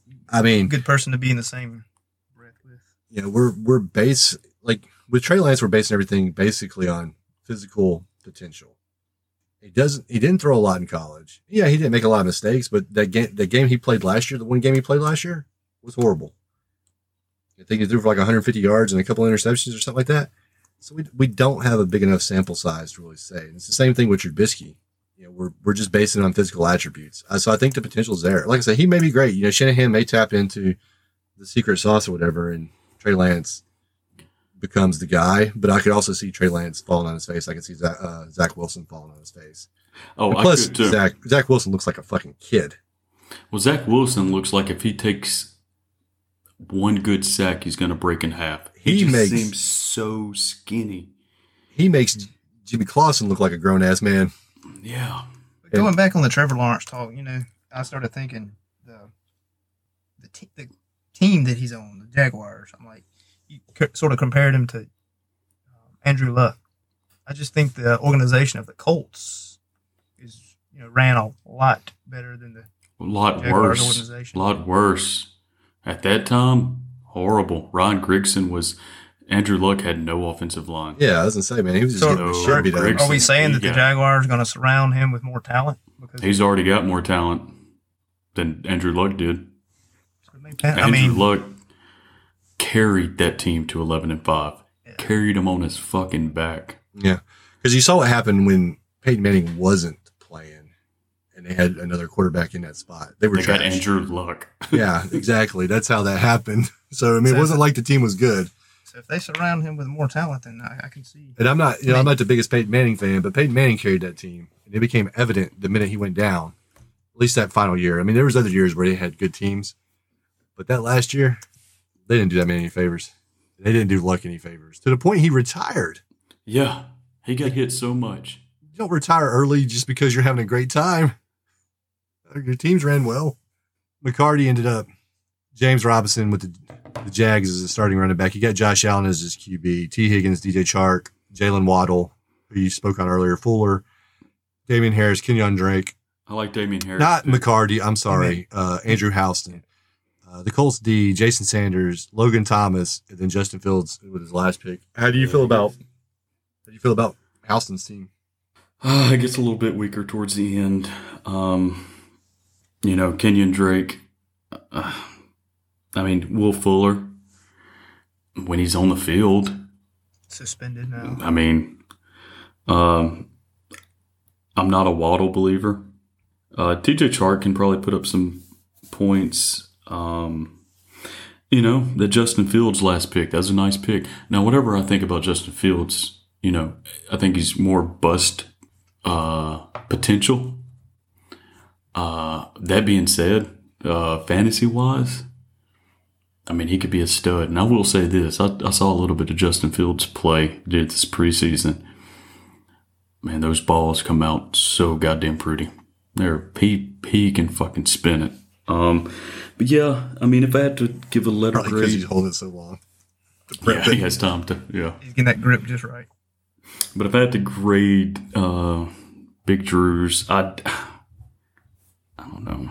person to be in the same. We're based like with Trey Lance, we're basing everything basically on physical potential. He didn't throw a lot in college. Yeah, he didn't make a lot of mistakes, but that game he played last year, the one game he played last year was horrible. I think he threw for like 150 yards and a couple of interceptions or something like that. So we don't have a big enough sample size to really say. And it's the same thing with Trubisky. We're just basing it on physical attributes. So I think the potential's there. Like I said, he may be great. Shanahan may tap into the secret sauce or whatever, and Trey Lance becomes the guy, but I could also see Trey Lance falling on his face. I could see Zach Wilson falling on his face. Oh, and plus I could too. Zach Wilson looks like a fucking kid. Well, Zach Wilson looks like if he takes one good sack, he's going to break in half. He seems so skinny. He makes Jimmy Clausen look like a grown ass man. Yeah. But going back on the Trevor Lawrence talk, I started thinking the team that he's on, the Jaguars. I'm like, you sort of compared him to Andrew Luck. I just think the organization of the Colts is, you know, ran a lot better than the Jaguars organization. A lot worse. At that time, horrible. Ron Grigson was – Andrew Luck had no offensive line. Yeah, I was going to say, man, he was just getting the shit. Are we saying that the Jaguars are going to surround him with more talent? Because he's already got more talent than Andrew Luck did. Luck carried that team to 11-5. Yeah. Carried him on his fucking back. Yeah, because you saw what happened when Peyton Manning wasn't playing, and they had another quarterback in that spot. They got Andrew Luck. Yeah, exactly. That's how that happened. So I mean, it wasn't like the team was good. So if they surround him with more talent, then I can see. And I'm not, I'm not the biggest Peyton Manning fan, but Peyton Manning carried that team, and it became evident the minute he went down. At least that final year. I mean, there was other years where they had good teams. But that last year, they didn't do that many favors. They didn't do Luck any favors. To the point he retired. Yeah, he got hit so much. You don't retire early just because you're having a great time. Your teams ran well. McCarty ended up James Robinson with the Jags as a starting running back. You got Josh Allen as his QB, T. Higgins, DJ Chark, Jalen Waddle, who you spoke on earlier, Fuller, Damian Harris, Kenyon Drake. I like Damian Harris. Not too. McCarty, I'm sorry, Andrew Houston. The Colts D, Jason Sanders, Logan Thomas, and then Justin Fields with his last pick. How do you feel about Houston's team? It gets a little bit weaker towards the end. Kenyon Drake. Will Fuller when he's on the field. Suspended now. I'm not a Waddle believer. TJ Chark can probably put up some points. The Justin Fields last pick, that was a nice pick. Now, whatever I think about Justin Fields, I think he's more bust potential. That being said, fantasy-wise, he could be a stud. And I will say this, I saw a little bit of Justin Fields play did this preseason. Man, those balls come out so goddamn pretty. He can fucking spin it. If I had to give a letter grade, because he's holding it so long. He has time to. Yeah, he's getting that grip just right. But if I had to grade Big Drew's, I don't know.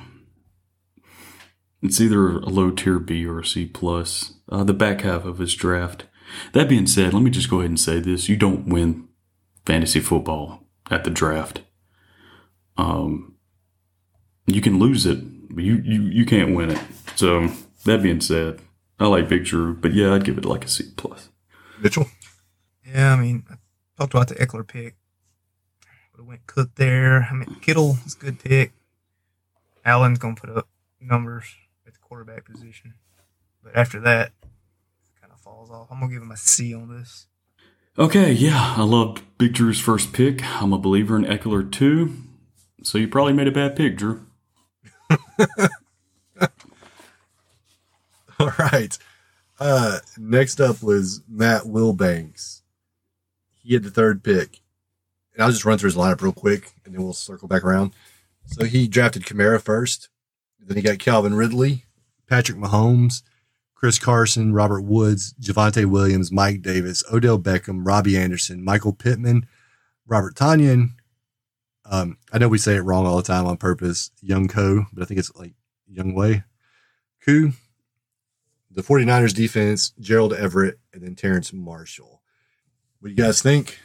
It's either a low tier B or a C+. The back half of his draft. That being said, let me just go ahead and say this: you don't win fantasy football at the draft. You can lose it. But you can't win it. So, that being said, I like Big Drew, but yeah, I'd give it like a C+. Mitchell? Yeah, I talked about the Eckler pick. But it went Cook there. Kittle is a good pick. Allen's going to put up numbers at the quarterback position. But after that, it kind of falls off. I'm going to give him a C on this. Okay, yeah, I loved Big Drew's first pick. I'm a believer in Eckler too. So, you probably made a bad pick, Drew. All right. Next up was Matt Wilbanks. He had the third pick. And I'll just run through his lineup real quick, and then we'll circle back around. So he drafted Kamara first. Then he got Calvin Ridley, Patrick Mahomes, Chris Carson, Robert Woods, Javonte Williams, Mike Davis, Odell Beckham, Robbie Anderson, Michael Pittman, Robert Tonyan. I know we say it wrong all the time on purpose, Young Ko, but I think it's like Young Wei. Koo, the 49ers defense, Gerald Everett, and then Terrence Marshall. What do you guys think?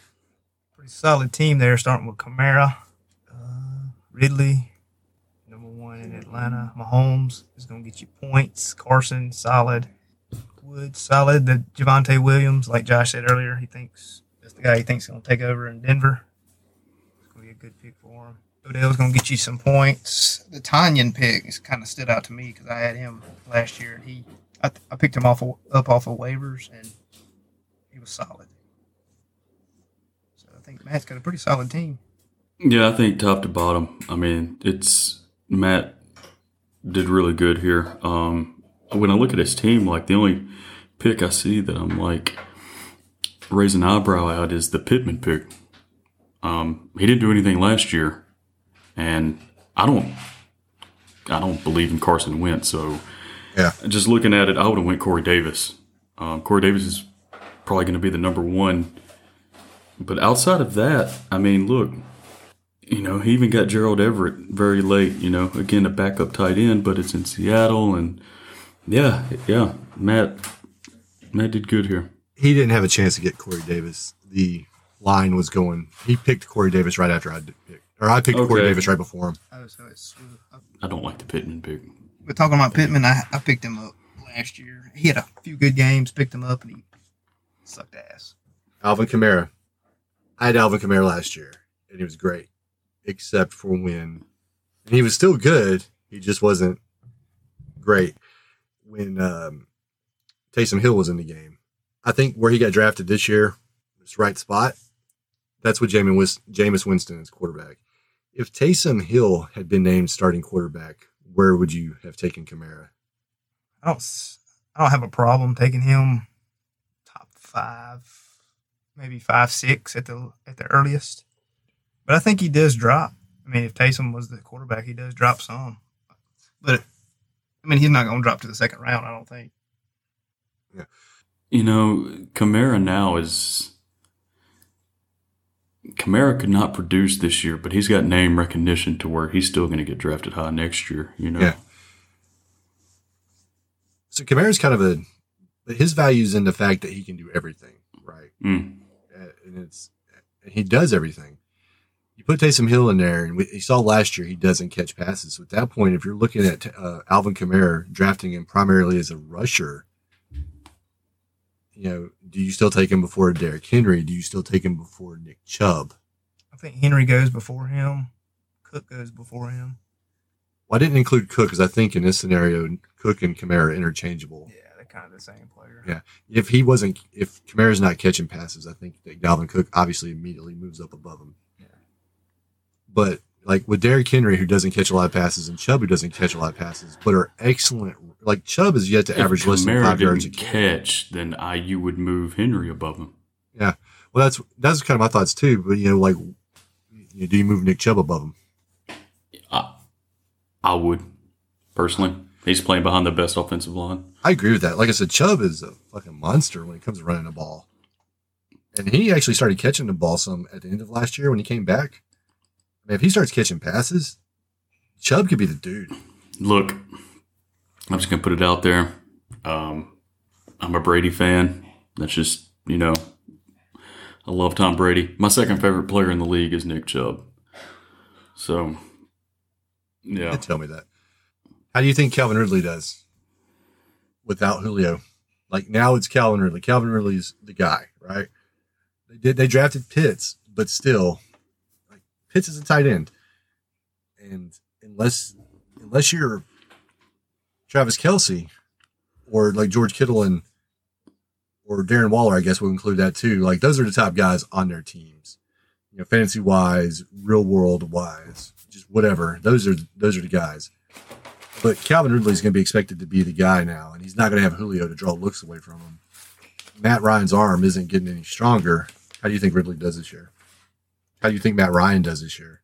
Pretty solid team there, starting with Kamara, Ridley, number one in Atlanta. Mahomes is going to get you points. Carson, solid. Woods, solid. The Javonte Williams, like Josh said earlier, he thinks that's the guy he thinks is going to take over in Denver. Good pick for him. Odell's going to get you some points. The Tonyan pick has kind of stood out to me because I had him last year, and I picked him up off of waivers, and he was solid. So I think Matt's got a pretty solid team. Yeah, I think top to bottom. It's Matt did really good here. When I look at his team, like the only pick I see that I'm like raising an eyebrow out is the Pittman pick. He didn't do anything last year, and I don't believe in Carson Wentz, so Yeah. Just looking at it, I would have went Corey Davis. Corey Davis is probably going to be the number one. But outside of that, I mean, look, you know, he even got Gerald Everett very late, you know, again, a backup tight end, but it's in Seattle. And, yeah, Matt did good here. He didn't have a chance to get Corey Davis. The line was going. He picked Corey Davis right after I picked. Or I picked Corey Davis right before him. Oh, so it's, I don't like the Pittman pick. We're talking about Pittman. I picked him up last year. He had a few good games, picked him up, and he sucked ass. Alvin Kamara. I had Alvin Kamara last year, and he was great, except for when – and he was still good. He just wasn't great when Taysom Hill was in the game. I think where he got drafted this year, this right spot, that's with Jameis Winston as quarterback. If Taysom Hill had been named starting quarterback, where would you have taken Kamara? I don't have a problem taking him top 5. Maybe 5-6 at the earliest, but I think he does drop. I mean, if Taysom was the quarterback, he does drop some. But I mean, he's not going to drop to the second round, I don't think. Yeah, you know, Kamara could not produce this year, but he's got name recognition to where he's still going to get drafted high next year. You know, yeah. So Kamara's kind of his value's in the fact that he can do everything, right? Mm. He does everything. You put Taysom Hill in there, and he saw last year he doesn't catch passes. So at that point, if you're looking at Alvin Kamara, drafting him primarily as a rusher, you know, do you still take him before Derrick Henry? Do you still take him before Nick Chubb? I think Henry goes before him. Cook goes before him. Well, I didn't include Cook because I think in this scenario, Cook and Kamara are interchangeable. Yeah. Kind of the same player. Yeah. If Kamara's not catching passes, I think that Dalvin Cook obviously immediately moves up above him. Yeah. But like with Derrick Henry, who doesn't catch a lot of passes, and Chubb, who doesn't catch a lot of passes, but are excellent. Like Chubb is yet to average less than 5 yards a catch. Then IU would move Henry above him. Yeah. Well, that's kind of my thoughts too. But you know, like, do you move Nick Chubb above him? I would personally. He's playing behind the best offensive line. I agree with that. Like I said, Chubb is a fucking monster when it comes to running the ball. And he actually started catching the ball some at the end of last year when he came back. I mean, if he starts catching passes, Chubb could be the dude. Look, I'm just going to put it out there. I'm a Brady fan. That's just, you know, I love Tom Brady. My second favorite player in the league is Nick Chubb. So, yeah. You can't tell me that. How do you think Calvin Ridley does without Julio? Like, now it's Calvin Ridley. Calvin Ridley's the guy, right? They drafted Pitts, but still, like, Pitts is a tight end. And unless you're Travis Kelce or, like, George Kittle or Darren Waller, I guess we'll include that too. Like, those are the top guys on their teams. You know, fantasy-wise, real-world-wise, just whatever. Those are the guys. But Calvin Ridley is going to be expected to be the guy now, and he's not going to have Julio to draw looks away from him. Matt Ryan's arm isn't getting any stronger. How do you think Ridley does this year? How do you think Matt Ryan does this year?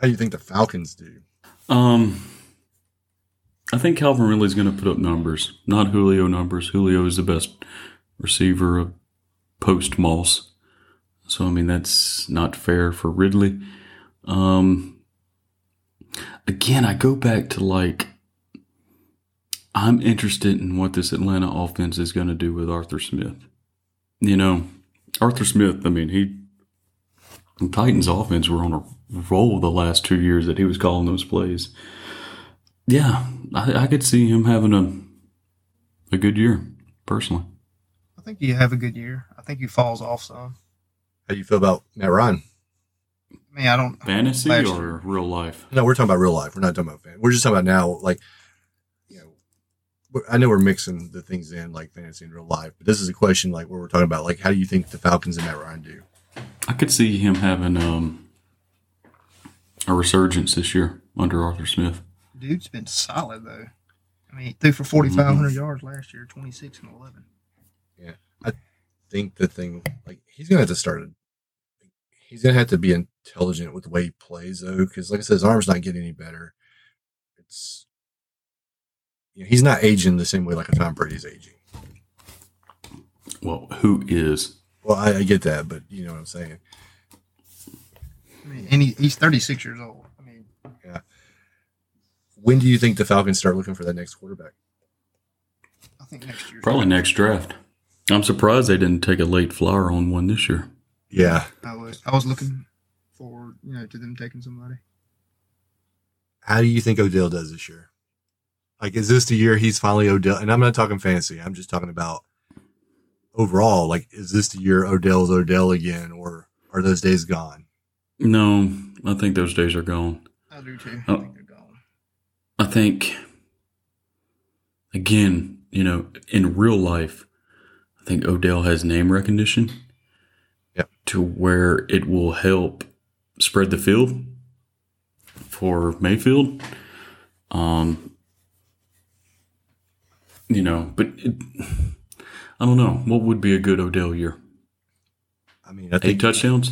How do you think the Falcons do? I think Calvin Ridley's going to put up numbers, not Julio numbers. Julio is the best receiver of post-Moss. So, I mean, that's not fair for Ridley. Again, I go back to, like, I'm interested in what this Atlanta offense is going to do with Arthur Smith. You know, Arthur Smith, I mean, the Titans offense were on a roll the last 2 years that he was calling those plays. Yeah, I could see him having a good year, personally. I think you have a good year. I think he falls off some. How do you feel about Matt Ryan? I mean, I don't fantasy or real life. No, we're talking about real life. We're not talking about fantasy. We're just talking about now. Like, you know, I know we're mixing the things in, like fantasy and real life, but this is a question like where we're talking about, like, how do you think the Falcons and Matt Ryan do? I could see him having a resurgence this year under Arthur Smith. Dude's been solid though. I mean, he threw for 4,500 yards last year, 26 and 11. Yeah, I think the thing, like, he's gonna have to start. He's going to have to be intelligent with the way he plays, though, because, like I said, his arm's not getting any better. It's he's not aging the same way like a Tom Brady's aging. Well, who is? Well, I get that, but you know what I'm saying. I mean, and he's 36 years old. I mean, yeah. When do you think the Falcons start looking for that next quarterback? I think next year. Probably next draft. I'm surprised they didn't take a late flyer on one this year. Yeah, I was looking forward, to them taking somebody. How do you think Odell does this year? Like, is this the year he's finally Odell? And I'm not talking fantasy. I'm just talking about overall. Like, is this the year Odell's Odell again, or are those days gone? No, I think those days are gone. I do too. I think they're gone. I think, again, in real life, I think Odell has name recognition to where it will help spread the field for Mayfield. I don't know. What would be a good Odell year? I mean, I think 8 touchdowns?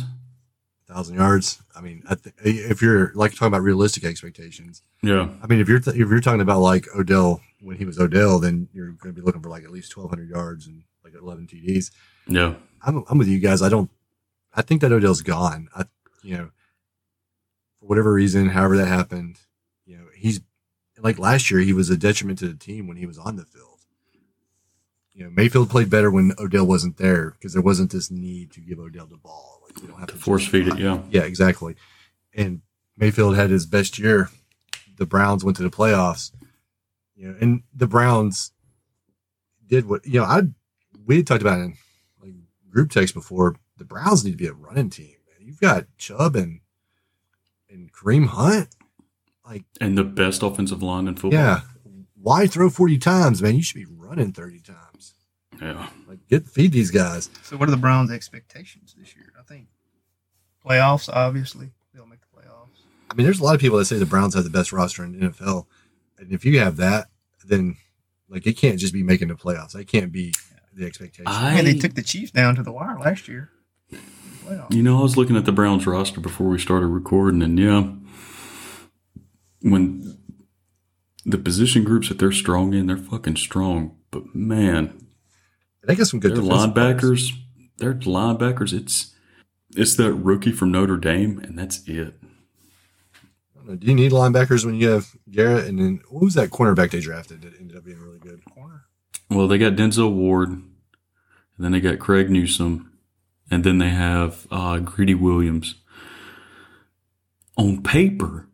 1,000 yards. I mean, if you're talking about realistic expectations. Yeah. I mean, if you're talking about Odell when he was Odell, then you're going to be looking for at least 1,200 yards and 11 TDs. Yeah. I'm with you guys. I think that Odell's gone. For whatever reason, however that happened, he's last year, he was a detriment to the team when he was on the field. Mayfield played better when Odell wasn't there because there wasn't this need to give Odell the ball. You don't have to force feed it. Yeah. Yeah, exactly. And Mayfield had his best year. The Browns went to the playoffs, and the Browns did what, we had talked about in group text before. The Browns need to be a running team, man. You've got Chubb and Kareem Hunt, and the best offensive line in football. Yeah, why throw 40 times, man? You should be running 30 times. Yeah, feed these guys. So, what are the Browns' expectations this year? I think playoffs. Obviously, they'll make the playoffs. I mean, there's a lot of people that say the Browns have the best roster in the NFL, and if you have that, then it can't just be making the playoffs. It can't be. The expectation. They took the Chiefs down to the wire last year. Wow. I was looking at the Browns roster before we started recording, and when the position groups that they're strong in, they're fucking strong. But man, they got some good linebackers. Their linebackers. It's that rookie from Notre Dame, and that's it. I don't know, do you need linebackers when you have Garrett? And then what was that cornerback they drafted that ended up being really good? Corner. Well, they got Denzel Ward, and then they got Craig Newsome, and then they have Greedy Williams. On paper,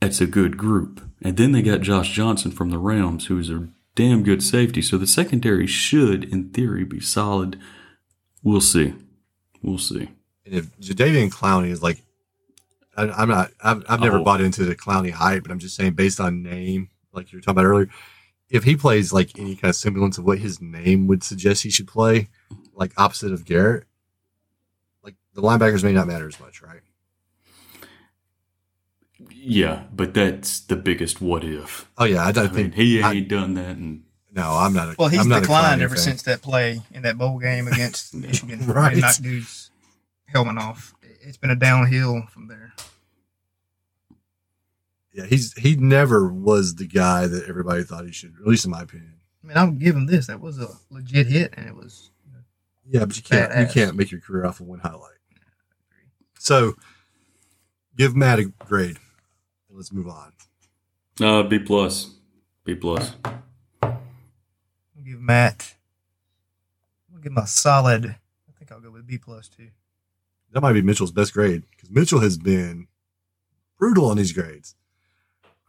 that's a good group. And then they got Josh Johnson from the Rams, who is a damn good safety. So the secondary should, in theory, be solid. We'll see. We'll see. And if Jadeveon Clowney is I've never bought into the Clowney hype, but I'm just saying based on name, like you were talking about earlier, if he plays any kind of semblance of what his name would suggest he should play, opposite of Garrett, the linebackers may not matter as much, right? Yeah, but that's the biggest what if. Oh yeah, I think he ain't done that. Well, he's declined ever since that play in that bowl game against Michigan. Right, he knocked dude's helmet off. It's been a downhill from there. Yeah, he never was the guy that everybody thought he should, at least in my opinion. I mean, I'll give him this. That was a legit hit, and it was. Yeah, but you can't make your career off of one highlight. So, give Matt a grade. Let's move on. B plus. I'll give Matt. I'll give him a solid. I think I'll go with B plus too. That might be Mitchell's best grade because Mitchell has been brutal on these grades.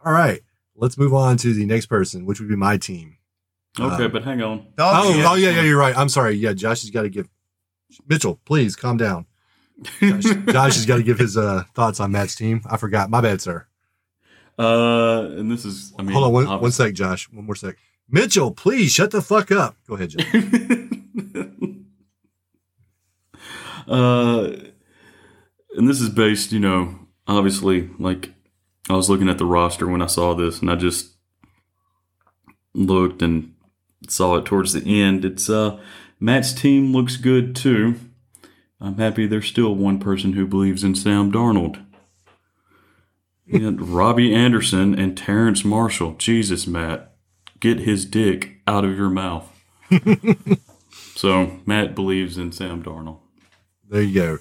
All right, let's move on to the next person, which would be my team. Okay, but hang on. Oh, yeah, you're right. I'm sorry. Yeah, Josh has got to give – Mitchell, please calm down. Josh has got to give his thoughts on Matt's team. I forgot. My bad, sir. And this is – I mean, hold on one sec, Josh. One more sec. Mitchell, please shut the fuck up. Go ahead, Josh. And this is based, obviously, I was looking at the roster when I saw this, and I just looked and saw it towards the end. It's Matt's team looks good, too. I'm happy there's still one person who believes in Sam Darnold. And Robbie Anderson and Terrence Marshall. Jesus, Matt. get his dick out of your mouth. So, Matt believes in Sam Darnold. There you go.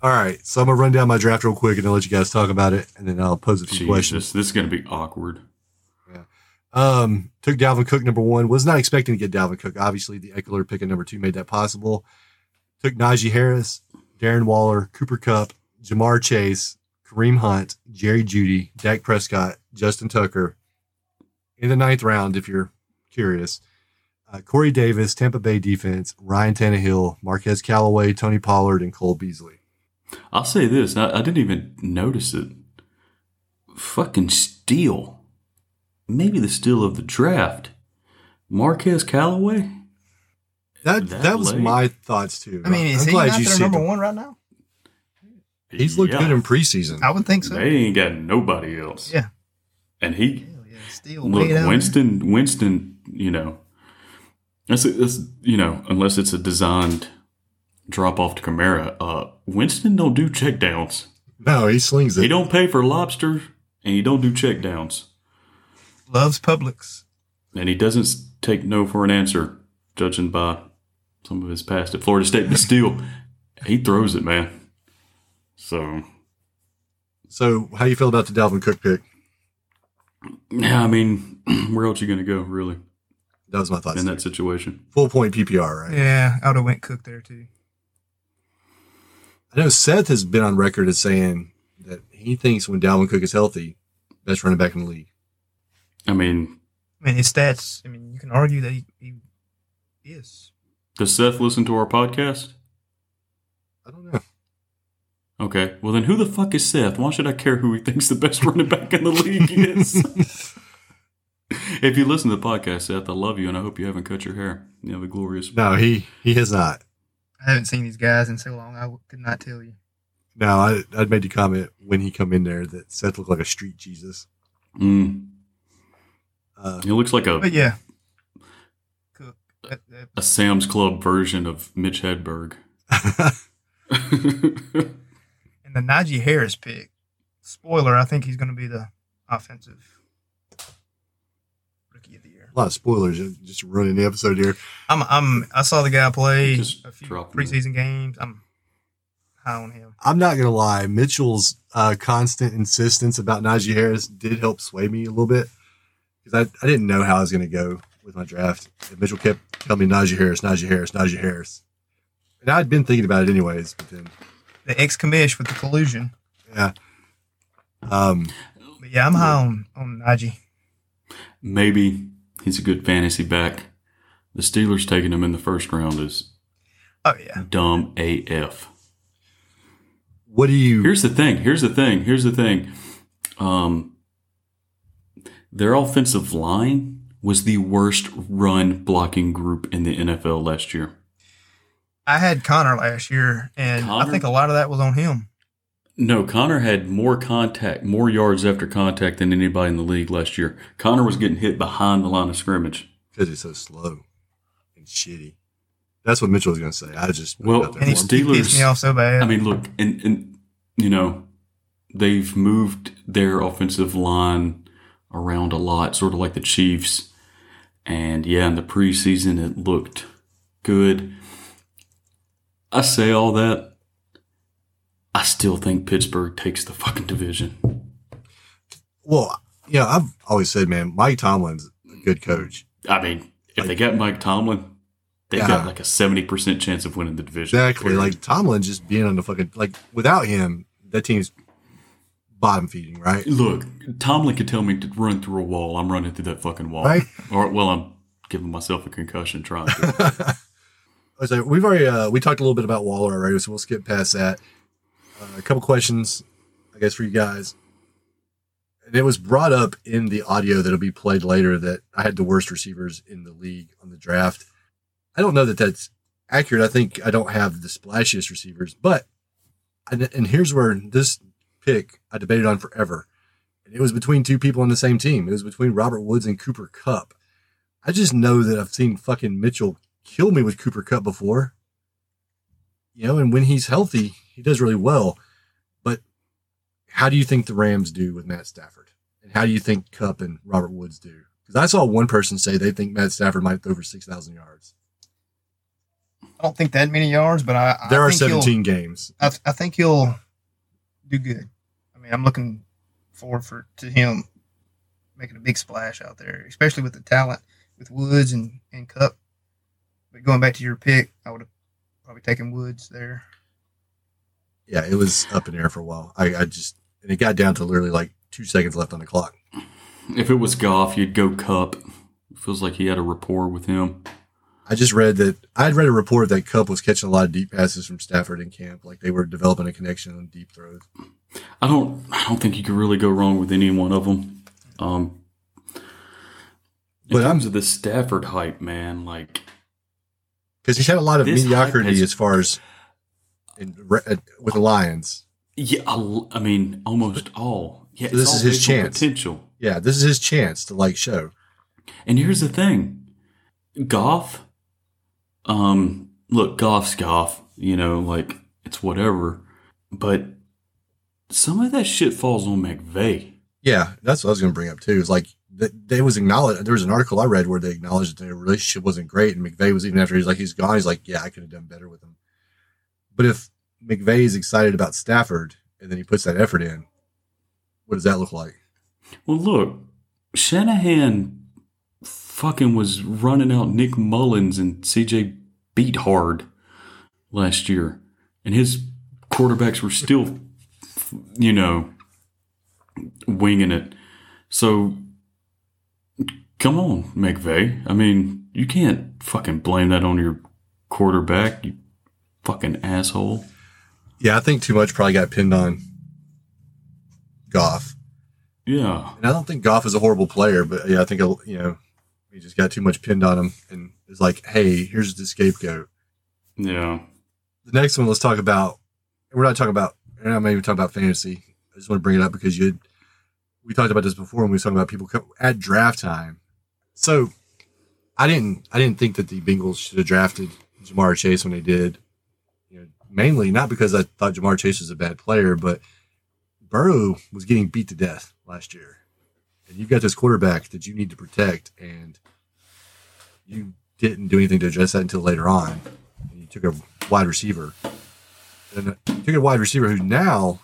All right, so I'm going to run down my draft real quick and I'll let you guys talk about it, and then I'll pose a few questions. This is going to be awkward. Yeah. Took Dalvin Cook, number one. Was not expecting to get Dalvin Cook. Obviously, the Eckler pick at number two made that possible. Took Najee Harris, Darren Waller, Cooper Kupp, Ja'Marr Chase, Kareem Hunt, Jerry Jeudy, Dak Prescott, Justin Tucker. In the ninth round, if you're curious, Corey Davis, Tampa Bay defense, Ryan Tannehill, Marquez Callaway, Tony Pollard, and Cole Beasley. I'll say this. I didn't even notice it. Fucking steal. Maybe the steal of the draft. Marquez Callaway? That was my thoughts, too. I mean, is he not their number one right now? He's looked good in preseason. I would think so. They ain't got nobody else. Yeah. And he – look, Winston, you know, that's, you know, unless it's a designed drop off to Kamara, Winston don't do check downs. No, he slings it. He don't pay for lobster, and he don't do check downs. Loves Publix. And he doesn't take no for an answer, judging by some of his past at Florida State. But still, he throws it, man. So how do you feel about the Dalvin Cook pick? Yeah, I mean, where else are you going to go, really? That was my thoughts. In that situation. Full point PPR, right? Yeah, I would have went Cook there, too. I know Seth has been on record as saying that he thinks when Dalvin Cook is healthy, best running back in the league. I mean, his stats, I mean, you can argue that he is. Does Seth listen to our podcast? I don't know. Okay. Well, then who the fuck is Seth? Why should I care who he thinks the best running back in the league is? If you listen to the podcast, Seth, I love you, and I hope you haven't cut your hair. You have a glorious... No, he has not. I haven't seen these guys in so long, I could not tell you. No, I'd made the comment when he come in there that Seth looked like a street Jesus. Mm. He looks like a... But yeah. Cook. A Sam's Club version of Mitch Hedberg. And the Najee Harris pick. Spoiler, I think he's going to be the offensive... of the year. A lot of spoilers. Just running the episode here. I saw the guy play just a few preseason games. I'm high on him. I'm not gonna lie. Mitchell's constant insistence about Najee Harris did help sway me a little bit, because I didn't know how I was gonna go with my draft. And Mitchell kept telling me Najee Harris, and I'd been thinking about it anyways. But then the ex-commish with the collusion. Yeah. But yeah, I'm high on Najee. Maybe he's a good fantasy back. The Steelers taking him in the first round is dumb AF. What do you... Here's the thing. Their offensive line was the worst run blocking group in the NFL last year. I had Connor last year, and I think a lot of that was on him. No, Connor had more yards after contact than anybody in the league last year. Connor was getting hit behind the line of scrimmage. Because he's so slow and shitty. That's what Mitchell was going to say. He pissed me off so bad. I mean, look, and you know, they've moved their offensive line around a lot, sort of like the Chiefs. And, yeah, in the preseason, it looked good. I say all that. I still think Pittsburgh takes the fucking division. Well, yeah, I've always said, man, Mike Tomlin's a good coach. I mean, if they got Mike Tomlin, they got like a 70% chance of winning the division. Exactly. Period. Like, Tomlin just being on the fucking – like, without him, that team's bottom feeding, right? Look, Tomlin could tell me to run through a wall. I'm running through that fucking wall. Right? Or, well, I'm giving myself a concussion trying to. So we've already we talked a little bit about Waller already, so we'll skip past that. A couple questions, I guess, for you guys. And it was brought up in the audio that'll be played later that I had the worst receivers in the league on the draft. I don't know that that's accurate. I think I don't have the splashiest receivers, but, and here's where this pick I debated on forever. And it was between two people on the same team. It was between Robert Woods and Cooper Kupp. I just know that I've seen fucking Mitchell kill me with Cooper Kupp before. You know, and when he's healthy, he does really well. But how do you think the Rams do with Matt Stafford? And how do you think Kupp and Robert Woods do Because I saw one person say they think Matt Stafford might throw over 6,000 yards. I don't think that many yards, but there are 17 games. I think he'll do good. I mean, I'm looking forward to him making a big splash out there, especially with the talent with Woods and Kupp. But going back to your pick, I would have probably taken Woods there. Yeah, it was up in the air for a while. And it got down to literally like 2 seconds left on the clock. If it was Goff, you'd go Kupp. It feels like he had a rapport with him. I'd read a report that Kupp was catching a lot of deep passes from Stafford in camp. Like they were developing a connection on deep throws. I don't think you could really go wrong with any one of them. In terms of the Stafford hype, man, like because he's had a lot of mediocrity as far as with the Lions. Yeah, I mean almost all. Yeah, so this is his chance. Potential. Yeah, this is his chance to like show. And here's the thing, Goff. Look, Goff's Goff. You know, like it's whatever. But some of that shit falls on McVay. Yeah, that's what I was gonna bring up too. It's like. They was acknowledged. There was an article I read where they acknowledged that their relationship wasn't great, and McVay was even after he's gone. He's like, yeah, I could have done better with him. But if McVay is excited about Stafford and then he puts that effort in, what does that look like? Well, look, Shanahan fucking was running out Nick Mullins and CJ Beathard last year, and his quarterbacks were still, you know, winging it. So. Come on, McVay. I mean, you can't fucking blame that on your quarterback, you fucking asshole. Yeah, I think too much probably got pinned on Goff. Yeah. And I don't think Goff is a horrible player, but yeah, I think, you know, he just got too much pinned on him and it's like, hey, here's the scapegoat. Yeah. The next one, let's talk about, we're not even talking about fantasy. I just want to bring it up because we talked about this before when we were talking about people at draft time. So I didn't think that the Bengals should have drafted Ja'Marr Chase when they did. You know, mainly not because I thought Ja'Marr Chase was a bad player, but Burrow was getting beat to death last year. And you've got this quarterback that you need to protect, and you didn't do anything to address that until later on. And you took a wide receiver. And you took a wide receiver who now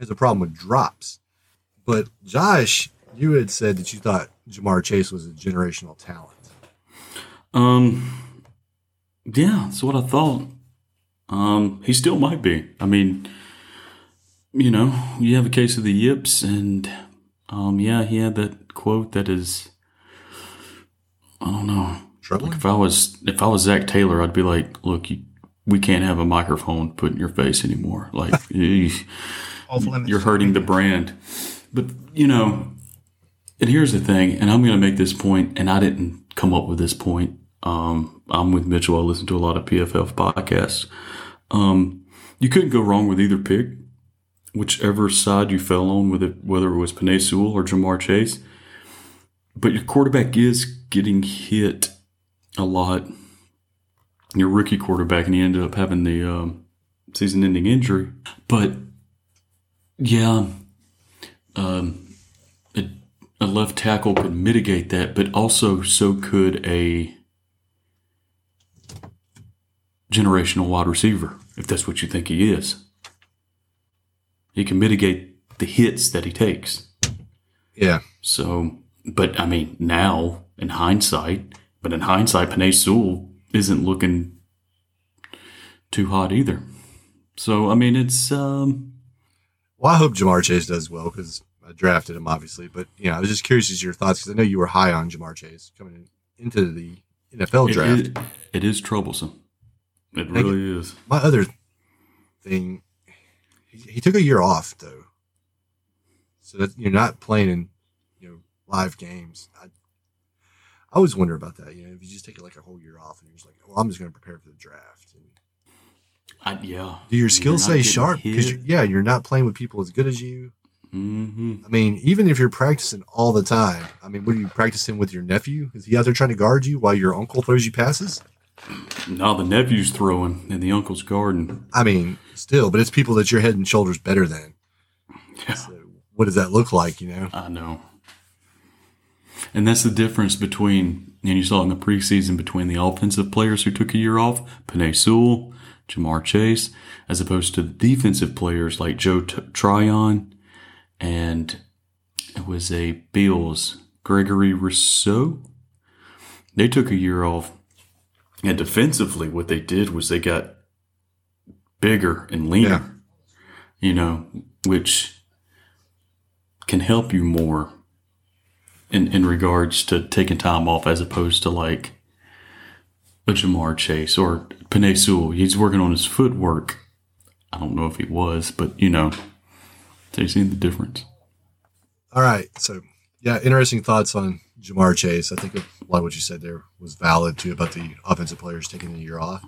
has a problem with drops. But Josh, you had said that you thought Ja'Marr Chase was a generational talent. Yeah, that's what I thought. He still might be. I mean, you know, you have a case of the yips, and yeah, he had that quote that is, I don't know. Troubling? Like if I was Zach Taylor, I'd be like, look, we can't have a microphone put in your face anymore. Like, you're hurting the brand. But, you know, and here's the thing, and I'm going to make this point, and I didn't come up with this point. I'm with Mitchell. I listen to a lot of PFF podcasts. You couldn't go wrong with either pick, whichever side you fell on, whether it was Penei Sewell or Ja'Marr Chase. But your quarterback is getting hit a lot. Your rookie quarterback, and he ended up having the season-ending injury. But, yeah. A left tackle could mitigate that, but also so could a generational wide receiver, if that's what you think he is. He can mitigate the hits that he takes. Yeah. So, but I mean, now in hindsight, Penei Sewell isn't looking too hot either. So, I mean, it's, well, I hope Ja'Marr Chase does well because I drafted him, obviously. But, you know, I was just curious as to your thoughts because I know you were high on Ja'Marr Chase coming into the NFL draft. It is troublesome. It really is. My other thing, he took a year off, though. So that you're not playing in, you know, live games. I always wonder about that. You know, if you just take like a whole year off and you're just like, well, I'm just going to prepare for the draft. And, yeah. Do your skills stay sharp? Because you're not playing with people as good as you. Mm-hmm. I mean, even if you're practicing all the time, I mean, what are you practicing with your nephew? Is he out there trying to guard you while your uncle throws you passes? No, the nephew's throwing and the uncle's guarding. I mean, still, but it's people that you're head and shoulders better than. Yeah. So what does that look like, you know? I know. And that's the difference between, and you saw it in the preseason, between the offensive players who took a year off, Penei Sewell, Ja'Marr Chase, as opposed to the defensive players like Joe Tryon and it was a Bills, Gregory Rousseau. They took a year off. And defensively, what they did was they got bigger and leaner, you know, which can help you more in regards to taking time off as opposed to like a Ja'Marr Chase or Penei Sewell. He's working on his footwork. I don't know if he was, but, you know, they've seen the difference. All right. So, yeah, interesting thoughts on Ja'Marr Chase. I think a lot of what you said there was valid, too, about the offensive players taking the year off,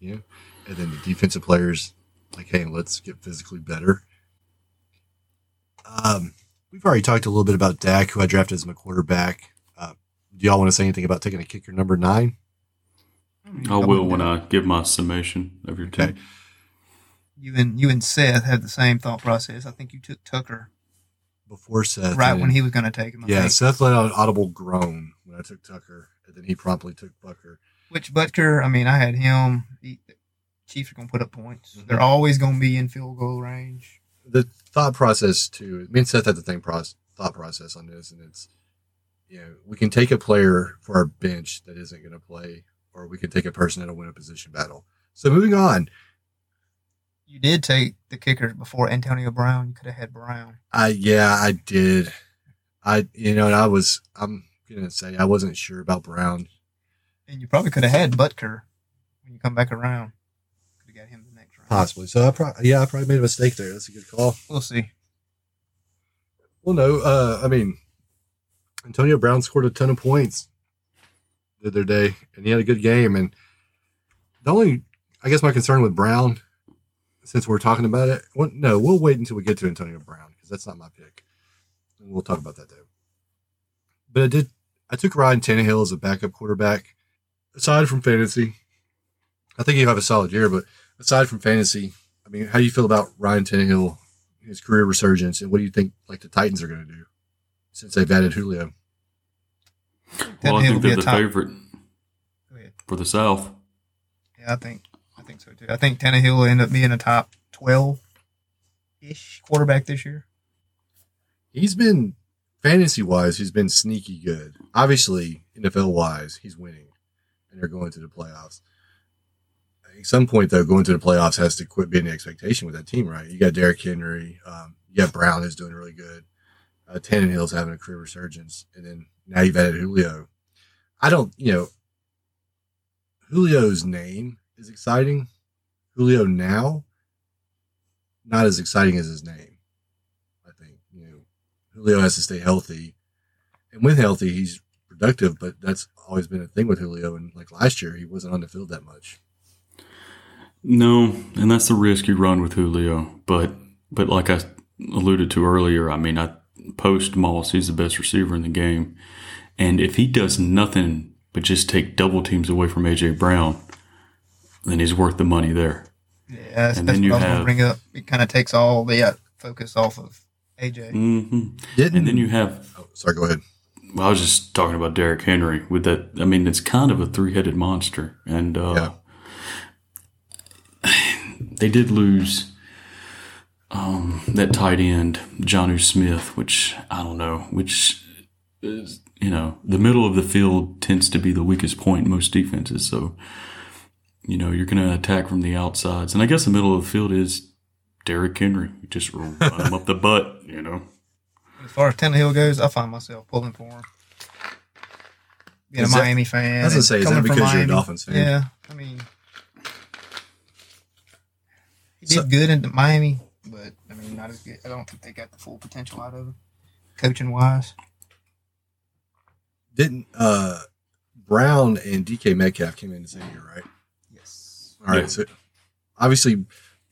you know, and then the defensive players, like, hey, let's get physically better. We've already talked a little bit about Dak, who I drafted as my quarterback. Do y'all want to say anything about taking a kicker number 9? I will when I give my summation of your team. Okay. You and Seth had the same thought process. I think you took Tucker before Seth. Right when he was going to take him. Yeah, Seth let out an audible groan when I took Tucker, and then he promptly took Butker. Which Butker, I mean, I had him. Chiefs are going to put up points. Mm-hmm. They're always going to be in field goal range. The thought process, too, me and Seth had the same thought process on this, and it's, you know, we can take a player for our bench that isn't going to play, or we can take a person that'll win a position battle. So moving on. You did take the kicker before Antonio Brown. You could have had Brown. Yeah, I did. I'm going to say I wasn't sure about Brown. And you probably could have had Butker when you come back around. Could have got him the next round. Possibly. So, I probably made a mistake there. That's a good call. We'll see. Well, no, Antonio Brown scored a ton of points the other day, and he had a good game. And the only, I guess, my concern with Brown, since we're talking about it, we'll wait until we get to Antonio Brown because that's not my pick. And we'll talk about that though. But I took Ryan Tannehill as a backup quarterback. Aside from fantasy, I think he'll have a solid year. But aside from fantasy, I mean, how do you feel about Ryan Tannehill, his career resurgence, and what do you think like the Titans are going to do since they've added Julio? Well, I think they're the favorite for the South. Yeah, I think so, too. I think Tannehill will end up being a top 12-ish quarterback this year. He's been, fantasy-wise, he's been sneaky good. Obviously, NFL-wise, he's winning, and they're going to the playoffs. At some point, though, going to the playoffs has to quit being the expectation with that team, right? You got Derrick Henry. You got Brown, who's doing really good. Tannehill's having a career resurgence. And then now you've added Julio. Julio's name is exciting. Julio now, not as exciting as his name. I think, you know, Julio has to stay healthy, and when healthy, he's productive. But that's always been a thing with Julio. And like last year, he wasn't on the field that much. No, and that's the risk you run with Julio. But like I alluded to earlier, I mean, post Moss, he's the best receiver in the game, and if he does nothing but just take double teams away from AJ Brown, then he's worth the money there. Yeah, that's what I was going to bring up. It kind of takes all the focus off of AJ. Mm-hmm. And then you have... Oh, sorry, go ahead. Well, I was just talking about Derrick Henry with that. I mean, it's kind of a three-headed monster. And they did lose that tight end, Jonnu Smith, which I don't know, which is, you know, the middle of the field tends to be the weakest point in most defenses, so... You know, you're going to attack from the outsides. And I guess the middle of the field is Derrick Henry. You just run him up the butt, you know. As far as Tannehill goes, I find myself pulling for him. Being a Miami fan. I was going to say, is that because you're a Dolphins fan? Yeah. I mean, he did good in Miami, but, I mean, not as good. I don't think they got the full potential out of him, coaching-wise. Didn't Brown and DK Metcalf came in the same year, right? All right, so obviously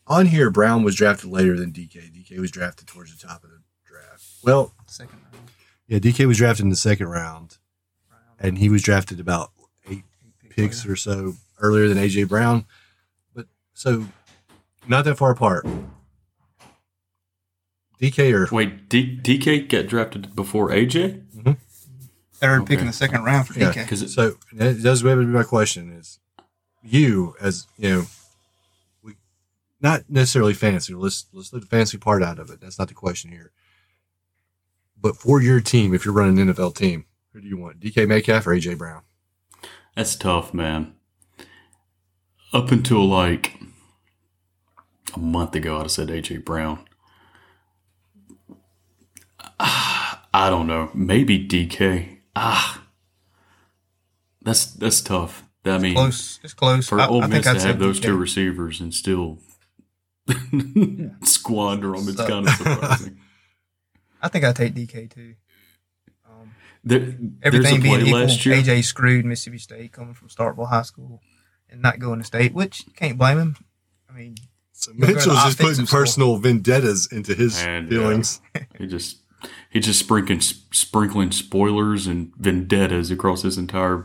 on here, Brown was drafted later than DK. DK was drafted towards the top of the draft. Well, second round. Yeah, DK was drafted in the second round, and he was drafted about eight picks or so earlier than AJ Brown. But so not that far apart. DK or wait, DK got drafted before AJ? Mm-hmm. third pick in the second round for DK. So that's really my question is, you as you know, we not necessarily fantasy. Let's leave the fantasy part out of it. That's not the question here. But for your team, if you're running an NFL team, who do you want? DK Metcalf or AJ Brown? That's tough, man. Up until like a month ago, I'd have said AJ Brown. I don't know. Maybe DK. That's tough. I mean, it's close. For Ole Miss to have those DK. Two receivers and still squander them, it's kind of surprising. I think I take DK too. Everything being equal, AJ screwed Mississippi State coming from Starkville High School and not going to state, which can't blame him. I mean, so Mitchell's just putting personal vendettas into his feelings. He's just sprinkling spoilers and vendettas across this entire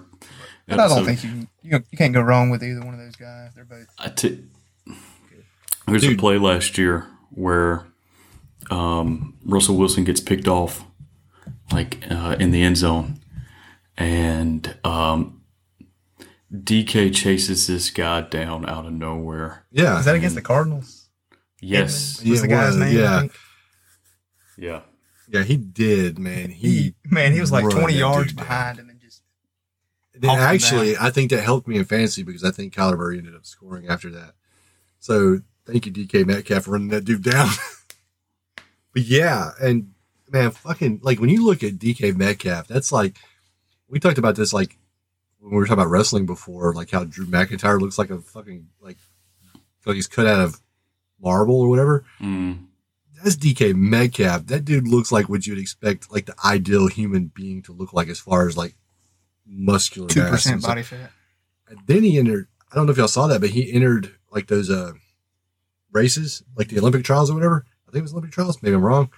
episode. But I don't think you can't go wrong with either one of those guys. They're both. There's a play last year where Russell Wilson gets picked off, like in the end zone, and DK chases this guy down out of nowhere. Yeah, is that against the Cardinals? Yes, was the guy's name? Yeah. Yeah, he did, man. He was like 20 yards behind him and just. Actually, I think that helped me in fantasy because I think Kyler Murray ended up scoring after that. So thank you, DK Metcalf, for running that dude down. But yeah, and man, fucking like when you look at DK Metcalf, that's like we talked about this like when we were talking about wrestling before, like how Drew McIntyre looks like a fucking like he's cut out of marble or whatever. Mm. That's DK Metcalf. That dude looks like what you'd expect, like the ideal human being to look like, as far as like muscular, 2% body fat. And then he entered. I don't know if y'all saw that, but he entered like those races, like the Olympic trials or whatever. I think it was Olympic trials. Maybe I'm wrong,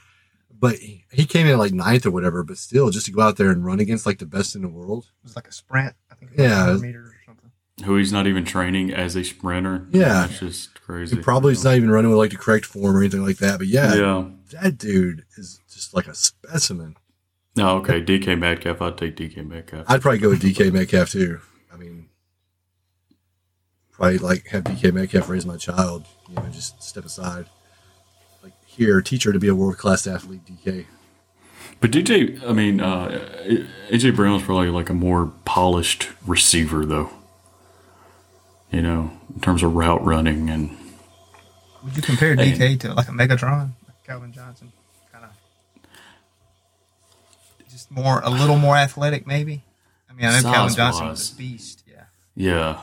but he came in like 9th or whatever. But still, just to go out there and run against like the best in the world. It was like a sprint. I think. It was 100 meters or something. Who he's not even training as a sprinter. Yeah, it's just. Crazy. He probably is not even running with like the correct form or anything like that. But yeah, that dude is just like a specimen. No, okay, DK Metcalf. I'd take DK Metcalf. I'd probably go with DK Metcalf too. I mean, probably like have DK Metcalf raise my child. You know, just step aside. Like here, teach her to be a world class athlete, DK. But AJ Brown's probably like a more polished receiver though. You know, in terms of route running and. Would you compare DK to like a Megatron, like Calvin Johnson, kind of just a little more athletic, maybe? I mean, I know Calvin Johnson was a beast. Yeah.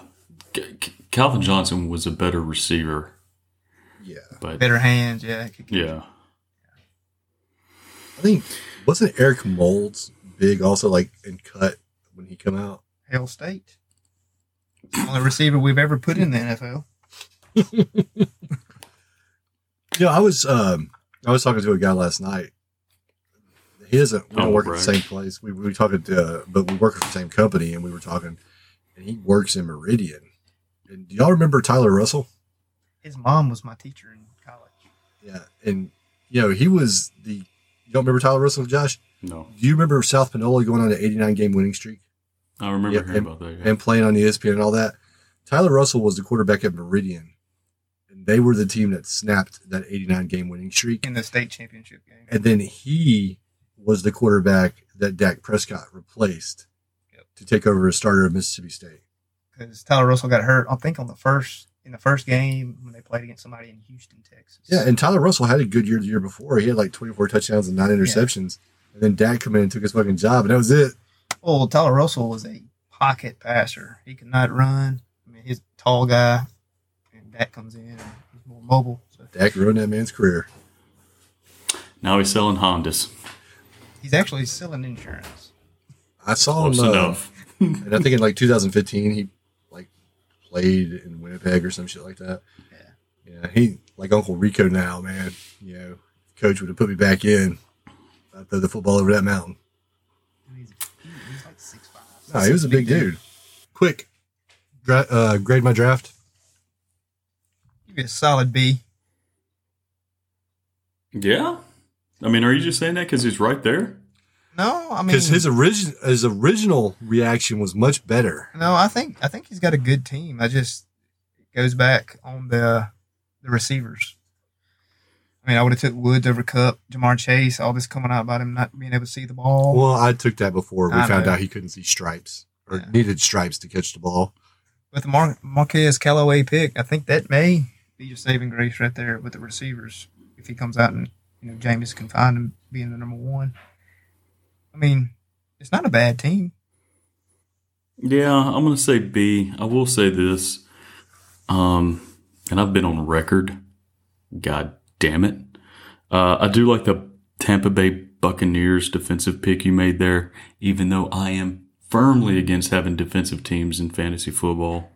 Calvin Johnson was a better receiver. Yeah, but better hands. Yeah. I think wasn't Eric Moulds big also, like in cut when he come out? Hell State. Only receiver we've ever put in the NFL. I was talking to a guy last night. We don't work at the same place. We were talking to, but we work at the same company, and we were talking. And he works in Meridian. And do y'all remember Tyler Russell? His mom was my teacher in college. Yeah, and you know he was the. You don't remember Tyler Russell, Josh? No. Do you remember South Panola going on an 89 game winning streak? I remember hearing about that. Yeah. And playing on ESPN and all that. Tyler Russell was the quarterback at Meridian, and they were the team that snapped that 89-game winning streak. In the state championship game. And then he was the quarterback that Dak Prescott replaced to take over as starter of Mississippi State. Because Tyler Russell got hurt, I think, in the first game when they played against somebody in Houston, Texas. Yeah, and Tyler Russell had a good year the year before. He had like 24 touchdowns and 9 interceptions. And then Dak came in and took his fucking job, and that was it. Well, Tyler Russell was a pocket passer. He could not run. I mean, he's a tall guy, and Dak comes in and he's more mobile. So. Dak ruined that man's career. Now he's selling Hondas. He's actually selling insurance. I saw him enough. And I think in like 2015 he like played in Winnipeg or some shit like that. Yeah, he like Uncle Rico now, man. You know, coach would have put me back in. I'd throw the football over that mountain. No, he was a big dude. Quick, grade my draft. Give it a solid B. Yeah? I mean, are you just saying that because he's right there? No, I mean, because his original reaction was much better. No, I think he's got a good team. It goes back on the receivers. I mean, I would have took Woods over Kupp, Ja'Marr Chase, all this coming out about him not being able to see the ball. Well, I took that before we found out he couldn't see stripes or needed stripes to catch the ball. With the Marquez Callaway pick, I think that may be your saving grace right there with the receivers. If he comes out and Jameis can find him being the number one. I mean, it's not a bad team. Yeah, I'm going to say B. I will say this, and I've been on record. God damn it. I do like the Tampa Bay Buccaneers defensive pick you made there, even though I am firmly against having defensive teams in fantasy football.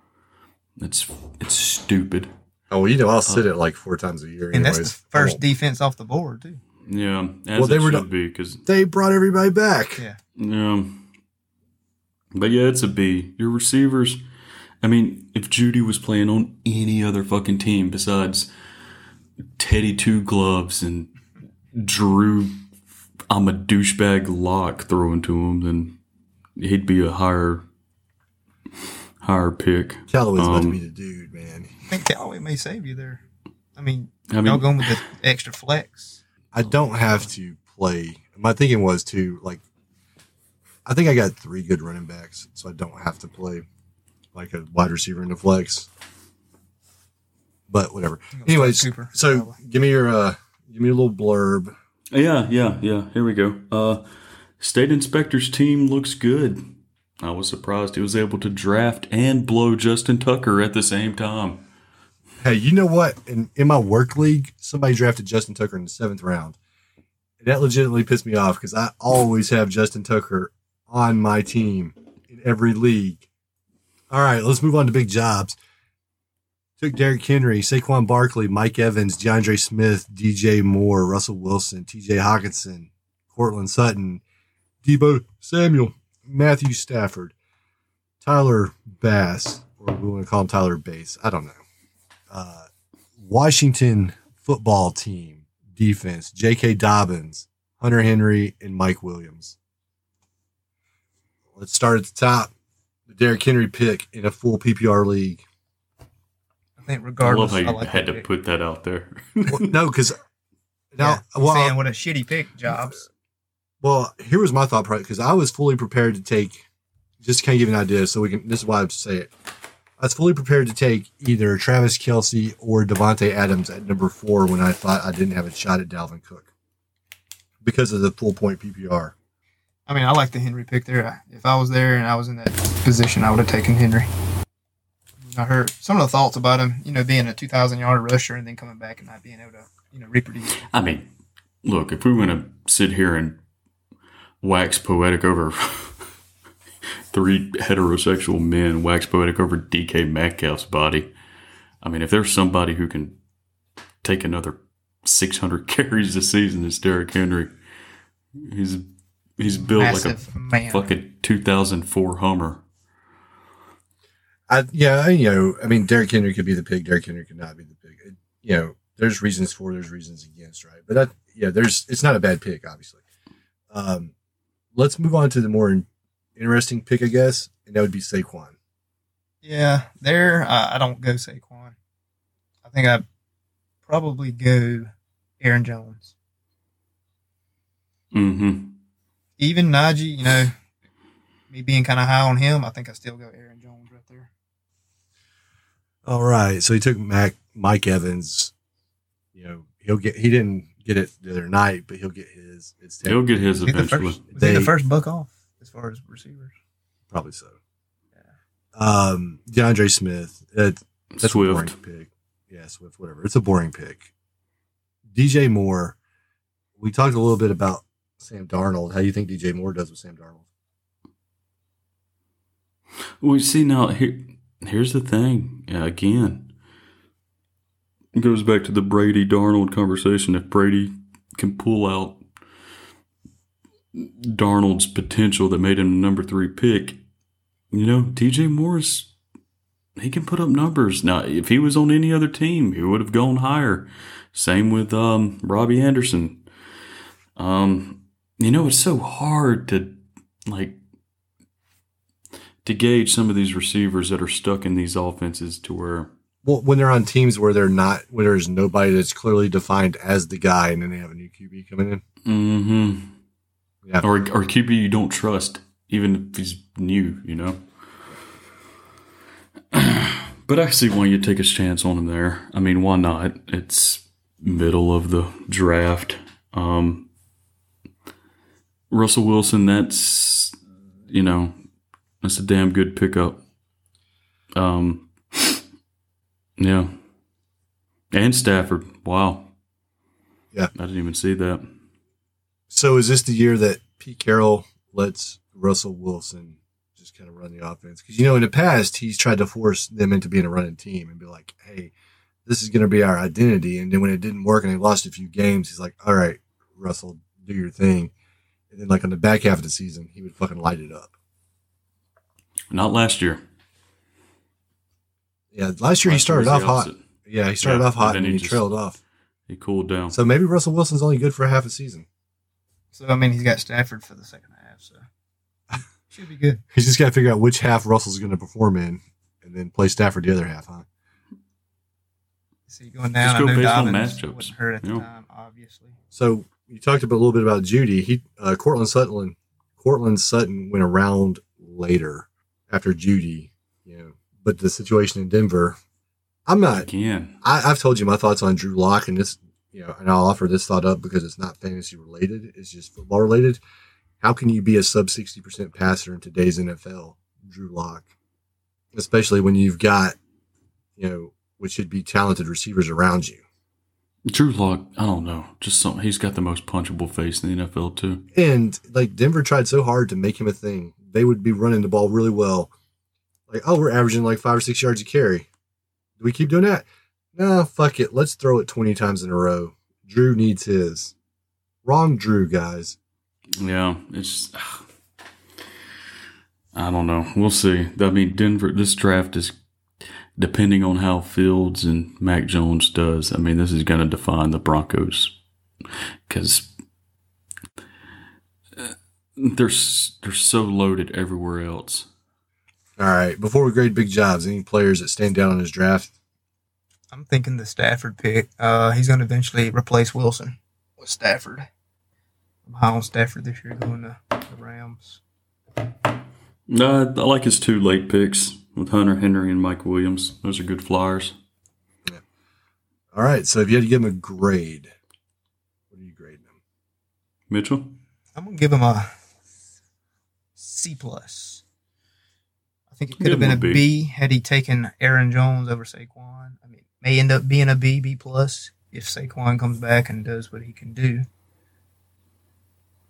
It's stupid. Oh, I'll sit it like four times a year. And anyways. That's the first defense off the board, too. Yeah, they brought everybody back. Yeah. Yeah. But yeah, it's a B. Your receivers, I mean, if Judy was playing on any other fucking team besides Teddy Two Gloves and Drew, I'm a douchebag lock throwing to him, then he'd be a higher pick. Callaway's about to be the dude, man. I think Callaway may save you there. I mean y'all going with the extra flex. I don't have to play. My thinking was I think I got three good running backs, so I don't have to play like a wide receiver in the flex. But whatever. Anyways, so give me a little blurb. Yeah. Here we go. State Inspector's team looks good. I was surprised he was able to draft and blow Justin Tucker at the same time. Hey, you know what? In my work league, somebody drafted Justin Tucker in the 7th round. That legitimately pissed me off because I always have Justin Tucker on my team in every league. All right, let's move on to big jobs. Took Derrick Henry, Saquon Barkley, Mike Evans, DeAndre Smith, DJ Moore, Russell Wilson, TJ Hockenson, Cortland Sutton, Deebo Samuel, Matthew Stafford, Tyler Bass, or we want to call him Tyler Bass. I don't know. Washington football team defense, J.K. Dobbins, Hunter Henry, and Mike Williams. Let's start at the top. The Derrick Henry pick in a full PPR league. I think regardless. I love how you had to put that out there. Well, no, because now saying what a shitty pick, Jobs. Well, here was my thought process because I was fully prepared to take. Just kind of give an idea, so we can. This is why I say it. I was fully prepared to take either Travis Kelce or Devontae Adams at number 4 when I thought I didn't have a shot at Dalvin Cook because of the full-point PPR. I mean, I like the Henry pick there. If I was there and I was in that position, I would have taken Henry. I heard some of the thoughts about him, being a 2,000-yard rusher and then coming back and not being able to, reproduce. I mean, look, if we were going to sit here and wax poetic over three heterosexual men wax poetic over DK Metcalf's body. I mean, if there's somebody who can take another 600 carries this season, it's Derrick Henry. He's built massive like a man. Fucking 2004 Hummer. Derrick Henry could be the pig. Derrick Henry could not be the pig. There's reasons for, there's reasons against, right? But it's not a bad pick, obviously. Let's move on to the more interesting pick, I guess, and that would be Saquon. Yeah, there I don't go Saquon. I think I probably go Aaron Jones. Mm-hmm. Even Najee, me being kind of high on him, I think I still go Aaron Jones right there. All right, so he took Mike Evans. He didn't get it the other night, but he'll get his. He'll get his eventually. Was he the first buck off? As far as receivers, probably so. Yeah. DeAndre Smith, that's a boring pick. Yeah, Swift, whatever. It's a boring pick. DJ Moore. We talked a little bit about Sam Darnold. How do you think DJ Moore does with Sam Darnold? We see now. Here's the thing. Again, it goes back to the Brady Darnold conversation. If Brady can pull out Darnold's potential that made him the number 3 pick, DJ Morris, he can put up numbers. Now, if he was on any other team, he would have gone higher. Same with Robbie Anderson. you know, it's so hard to to gauge some of these receivers that are stuck in these offenses to where. Well, when they're on teams where they're not, where there's nobody that's clearly defined as the guy, and then they have a new QB coming in. Mm-hmm. Yeah. Or QB you don't trust, even if he's new, you know. But I see why you take a chance on him there. I mean, why not? It's middle of the draft. Russell Wilson, that's, you know, that's a damn good pickup. Yeah. And Stafford. Wow. Yeah. I didn't even see that. So is this the year that Pete Carroll lets Russell Wilson just kind of run the offense? Because, you know, in the past, he's tried to force them into being a running team and be like, hey, this is going to be our identity. And then when it didn't work and they lost a few games, he's like, all right, Russell, do your thing. And then, like, on the back half of the season, he would fucking light it up. Not last year. Yeah, last year he started off hot. Yeah, he started off hot and he trailed off. He cooled down. So maybe Russell Wilson's only good for half a season. So, I mean, he's got Stafford for the second half, so should be good. He's just got to figure out which half Russell's going to perform in and then play Stafford the other half, huh? So you're going down. I know Dobbins wasn't hurt at the time, obviously. So you talked about, a little bit about Judy. He Cortland Sutton went around later after Judy, you know. But the situation in Denver, I'm not. I've told you my thoughts on Drew Lock, and this, you know, and I'll offer this thought up because it's not fantasy related; it's just football related. How can you be a sub 60% passer in today's NFL, Drew Lock, especially when you've got, you know, which should be talented receivers around you? Drew Lock, I don't know, just something. He's got the most punchable face in the NFL too. And like Denver tried so hard to make him a thing; they would be running the ball really well. Like, oh, we're averaging like 5 or 6 yards a carry. Do we keep doing that? No, fuck it. Let's throw it 20 times in a row. Drew needs his. Wrong Drew, guys. Yeah, it's – I don't know. We'll see. I mean, Denver, this draft is – depending on how Fields and Mac Jones does, I mean, this is going to define the Broncos because they're so loaded everywhere else. All right. Before we grade big jobs, any players that stand out in his draft? I'm thinking the Stafford pick. He's going to eventually replace Wilson with Stafford. I'm high on Stafford this year going to the Rams. No, I like his two late picks with Hunter Henry and Mike Williams. Those are good flyers. Yeah. All right. So if you had to give him a grade, what are you grading him? Mitchell? I'm going to give him a C+. I think it could have been a B had he taken Aaron Jones over Saquon. I mean, may end up being a B, B+ if Saquon comes back and does what he can do.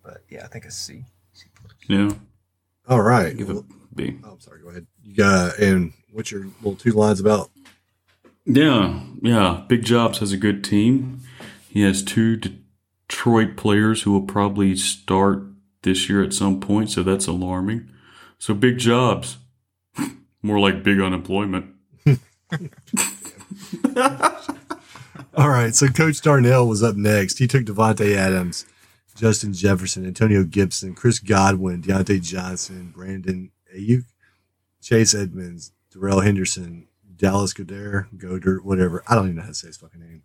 But yeah, I think a C. C+. Yeah. All right. Give it a B. Oh, I'm sorry. Go ahead. You got, and what's your little two lines about? Yeah. Big Jobs has a good team. He has two Detroit players who will probably start this year at some point, so that's alarming. So Big Jobs. More like big unemployment. All right, so Coach Darnell was up next. He took Devontae Adams, Justin Jefferson, Antonio Gibson, Chris Godwin, Deontay Johnson, Brandon Ayuk, Chase Edmonds, Darrell Henderson, Dallas Goedert, whatever. I don't even know how to say his fucking name.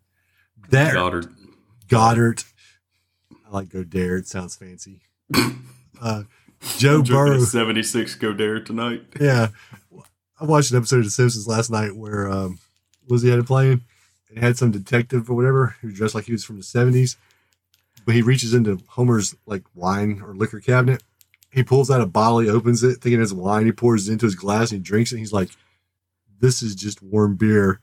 Goddard. I like Goedert. It sounds fancy. Joe Burrow. 76 Goedert tonight. Yeah. I watched an episode of The Simpsons last night where Lizzie had it playing and had some detective or whatever who dressed like he was from the 70s. But he reaches into Homer's like wine or liquor cabinet. He pulls out a bottle, he opens it, thinking it's wine. He pours it into his glass and he drinks it. And he's like, this is just warm beer.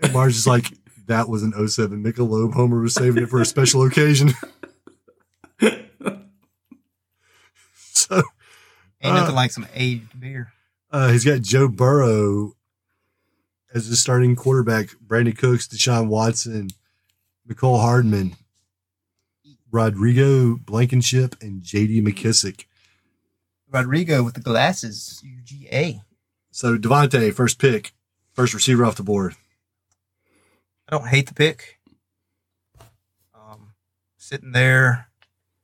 And Marge's just like, that was an 07 Michelob. Homer was saving it for a special occasion. So, ain't nothing like some aged beer. He's got Joe Burrow as the starting quarterback, Brandon Cooks, Deshaun Watson, Mecole Hardman, Rodrigo Blankenship, and J.D. McKissick. Rodrigo with the glasses, UGA. So Devontae, first pick, first receiver off the board. I don't hate the pick. Sitting there,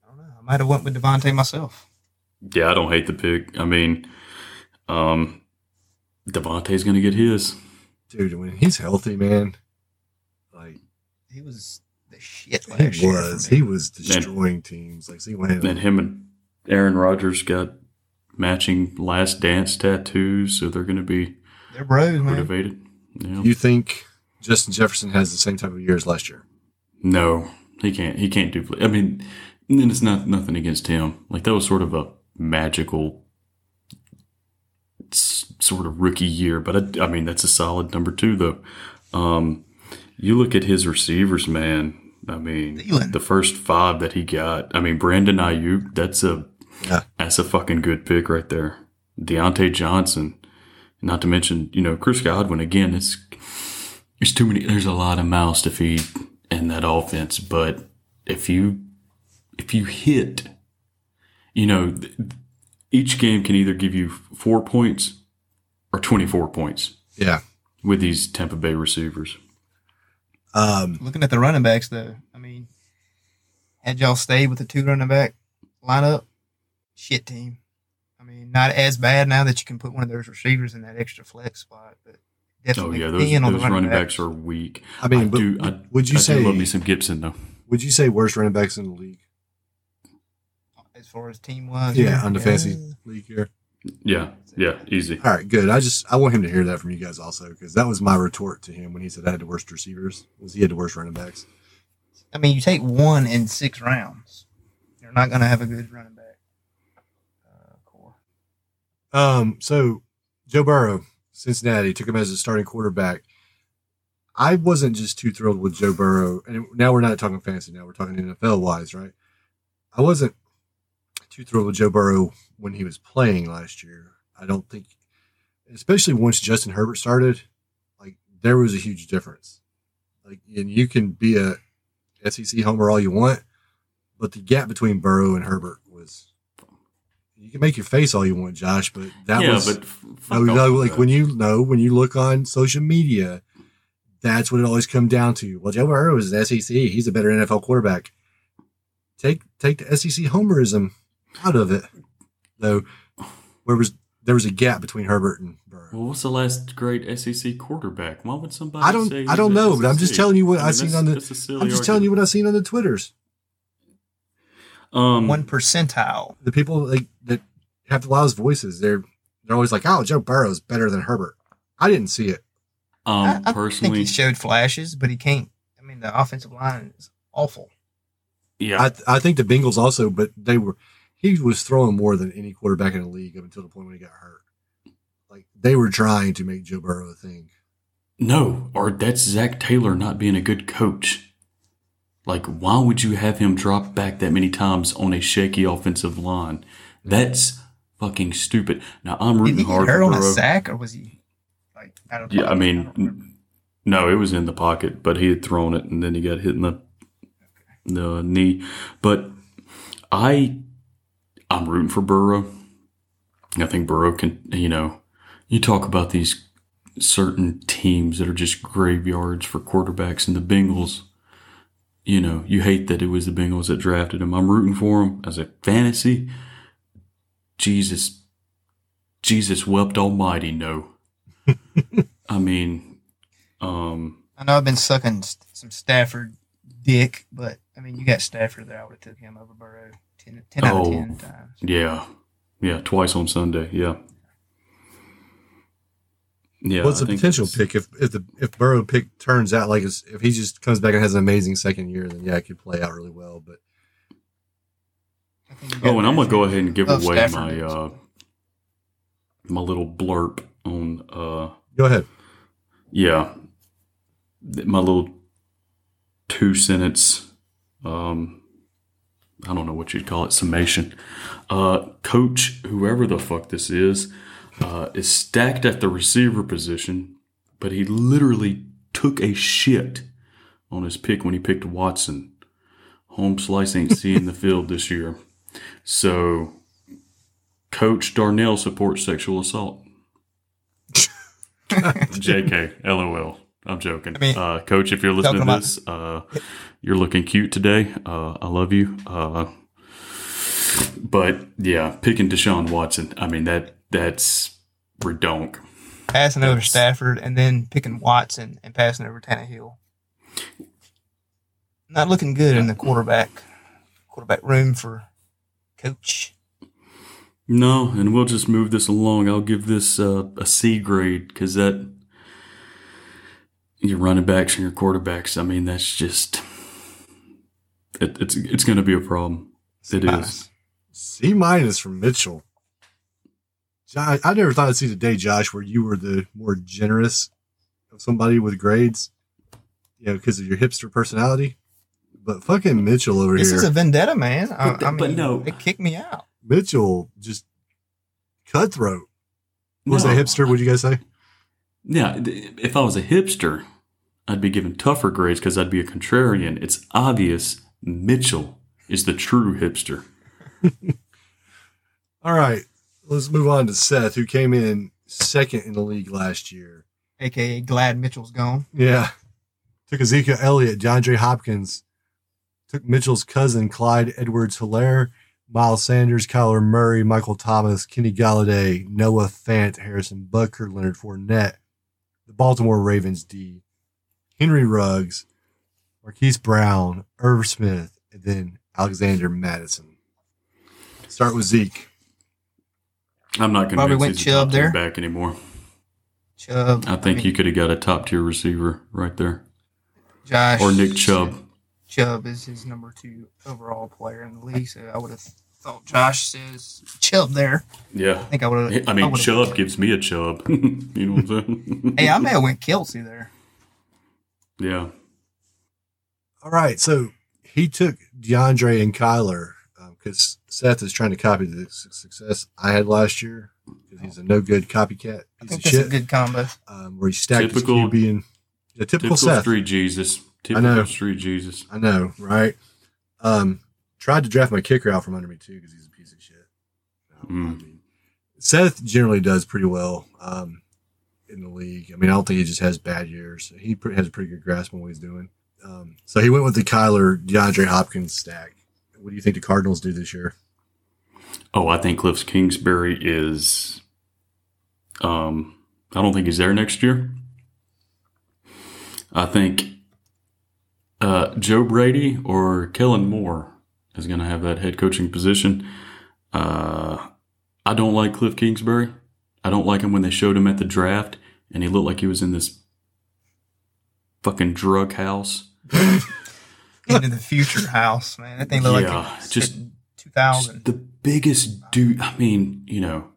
I don't know. I might have went with Devontae myself. Yeah, I don't hate the pick. I mean, Devontae's going to get his. Dude, when he's healthy, man, like he was the shit last year. He was destroying teams. Like, see, and him and Aaron Rodgers got matching Last Dance tattoos, so they're going to be they're bros, motivated. Man. Yeah. You think Justin Jefferson has the same type of year as last year? No, he can't. He can't do. I mean, and it's not nothing against him. Like, that was sort of a magical sort of rookie year, but I mean, that's a solid number two, though. You look at his receivers, man. I mean, the first five that he got. I mean, Brandon Ayuk. That's a fucking good pick right there. Deontay Johnson. Not to mention, Chris Godwin. Again, there's too many. There's a lot of mouths to feed in that offense. But if you hit, each game can either give you 4 points or 24 points. Yeah, with these Tampa Bay receivers. Looking at the running backs, though, I mean, had y'all stayed with the two running back lineup, shit team. I mean, not as bad now that you can put one of those receivers in that extra flex spot. But definitely those running backs are weak. I mean, would you say love me some Gibson, though? Would you say worst running backs in the league? As far as team-wise? Yeah, on the fantasy league here. Yeah, easy. All right, good. I want him to hear that from you guys also, because that was my retort to him when he said I had the worst receivers, was he had the worst running backs. I mean, you take one in 6 rounds. You're not going to have a good running back core. So, Joe Burrow, Cincinnati, took him as a starting quarterback. I wasn't just too thrilled with Joe Burrow. And now we're not talking fantasy. Now we're talking NFL-wise, right? I wasn't too thrilled with Joe Burrow when he was playing last year. I don't think, especially once Justin Herbert started, like, there was a huge difference. Like, and you can be a SEC homer all you want, but the gap between Burrow and Herbert was, you can make your face all you want, Josh, but that when you look on social media, that's what it always comes down to. Well, Joe Burrow is an SEC. He's a better NFL quarterback. Take the SEC homerism out of it, though. There was a gap between Herbert and Burrow. Well, what's the last great SEC quarterback? Why would somebody? I don't know, but I'm just telling you what I seen on the. Twitters. One percentile. The people that have the loudest voices, they're always like, "Oh, Joe Burrow's better than Herbert." I didn't see it. I personally think he showed flashes, but he can't. I mean, the offensive line is awful. Yeah, I think the Bengals also, but he was throwing more than any quarterback in the league up until the point when he got hurt. Like, they were trying to make Joe Burrow a thing. No, or that's Zach Taylor not being a good coach. Like, why would you have him drop back that many times on a shaky offensive line? That's fucking stupid. Now, I'm rooting hard for Burrow. Did he get hurt on a sack, or was he like out of pocket? Yeah, I mean, no, it was in the pocket, but he had thrown it, and then he got hit in the knee. But I'm rooting for Burrow. I think Burrow can, you talk about these certain teams that are just graveyards for quarterbacks, and the Bengals, you hate that it was the Bengals that drafted him. I'm rooting for him as a fantasy. Jesus wept almighty, no. I mean, I know I've been sucking some Stafford dick, but I mean, you got Stafford there. I would have took him over Burrow 10 out of 10 times. Yeah, twice on Sunday. Yeah. What's the potential pick if Burrow pick turns out like if he just comes back and has an amazing second year, then yeah, it could play out really well. But and I'm gonna go ahead and give away Stafford my little blurb on. Go ahead. Yeah, my little 2-sentence, I don't know what you'd call it, summation. Coach, whoever the fuck this is stacked at the receiver position, but he literally took a shit on his pick when he picked Watson. Home slice ain't seeing the field this year. So, Coach Darnell supports sexual assault. JK, LOL. I'm joking. I mean, Coach, if you're listening to this, you're looking cute today. I love you. But yeah, picking Deshaun Watson, I mean that's redonk. Passing over Stafford and then picking Watson and passing over Tannehill. Not looking good in the quarterback room for coach. No, and we'll just move this along. I'll give this a C grade because that your running backs and your quarterbacks, I mean, that's just it's going to be a problem. It is. C- from Mitchell. Josh, I never thought I'd see the day, Josh, where you were the more generous of somebody with grades, you know, because of your hipster personality. But fucking Mitchell over here. This is a vendetta, man. I mean, it kicked me out. Mitchell just cutthroat. Was a hipster, would you guys say? Yeah, if I was a hipster, I'd be given tougher grades because I'd be a contrarian. It's obvious Mitchell is the true hipster. All right, let's move on to Seth, who came in second in the league last year. A.K.A. glad Mitchell's gone. Yeah. Took Ezekiel Elliott, DeAndre Hopkins. Took Mitchell's cousin, Clyde Edwards-Hilaire, Miles Sanders, Kyler Murray, Michael Thomas, Kenny Galladay, Noah Fant, Harrison Butker, Leonard Fournette, the Baltimore Ravens D, Henry Ruggs, Marquise Brown, Irv Smith, and then Alexander Mattison. Start with Zeke. I'm not going to went Chubb there back anymore. Chubb. I think you could have got a top tier receiver right there. Josh or Nick Chubb. Chubb is his number 2 overall player in the league, so I would have thought Josh says Chubb there. Yeah, I think I would have. I mean, Chubb gives me a Chubb. You know what I'm saying? Hey, I may have went Kelce there. Yeah. All right, so he took DeAndre and Kyler because Seth is trying to copy the success I had last year because he's a no good copycat. I think that's a good combo. Where he stacked his QB and the typical Seth. Street Jesus. I know, right? Tried to draft my kicker out from under me, too, because he's a piece of shit. I mean, Seth generally does pretty well in the league. I mean, I don't think he just has bad years. He has a pretty good grasp on what he's doing. So he went with the Kyler, DeAndre Hopkins stack. What do you think the Cardinals do this year? Oh, I think Cliff Kingsbury is I don't think he's there next year. I think Joe Brady or Kellen Moore is going to have that head coaching position. I don't like Cliff Kingsbury. I don't like him when they showed him at the draft, and he looked like he was in this fucking drug house. Into the future house, man. That thing looked like just 2000. Just the biggest dude. I mean, you know,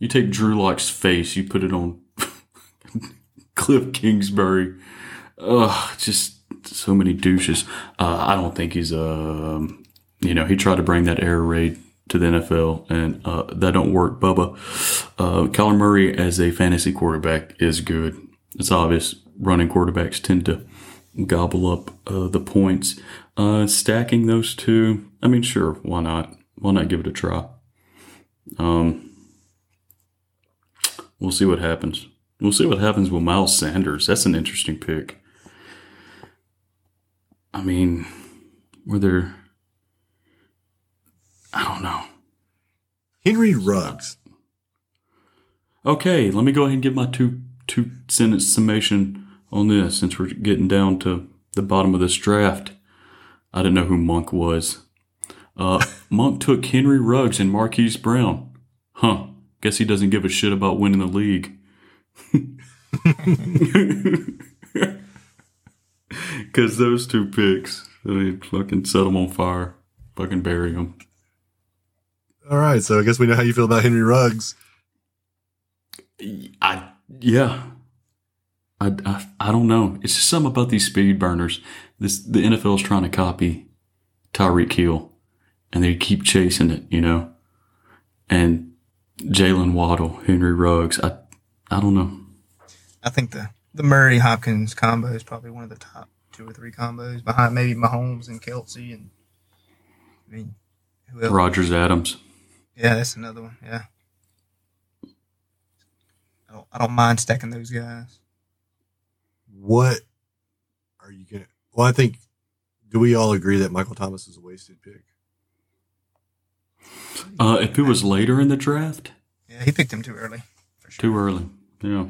you take Drew Lock's face, you put it on Cliff Kingsbury. Ugh, just so many douches. I don't think he's he tried to bring that air raid to the NFL, and that don't work, Bubba. Kyler Murray as a fantasy quarterback is good. It's obvious running quarterbacks tend to gobble up the points. Stacking those two, I mean, sure, why not? Why not give it a try? We'll see what happens. We'll see what happens with Miles Sanders. That's an interesting pick. I mean, I don't know. Henry Ruggs. Okay, let me go ahead and give my two-sentence summation on this since we're getting down to the bottom of this draft. I didn't know who Monk was. Monk took Henry Ruggs and Marquise Brown. Huh, guess he doesn't give a shit about winning the league. Because those two picks, I mean, fucking set them on fire. Fucking bury them. All right, so I guess we know how you feel about Henry Ruggs. I don't know. It's just something about these speed burners. The NFL is trying to copy Tyreek Hill, and they keep chasing it, you know. And Jaylen Waddle, Henry Ruggs, I don't know. I think the Murray-Hopkins combo is probably one of the top 2 or 3 combos behind maybe Mahomes and Kelce and who else? Rodgers Adams. Yeah, that's another one. Yeah, I don't mind stacking those guys. What are you gonna? Well, I think do we all agree that Michael Thomas is a wasted pick? If it was later in the draft. Yeah, he picked him too early. For sure. Too early, yeah.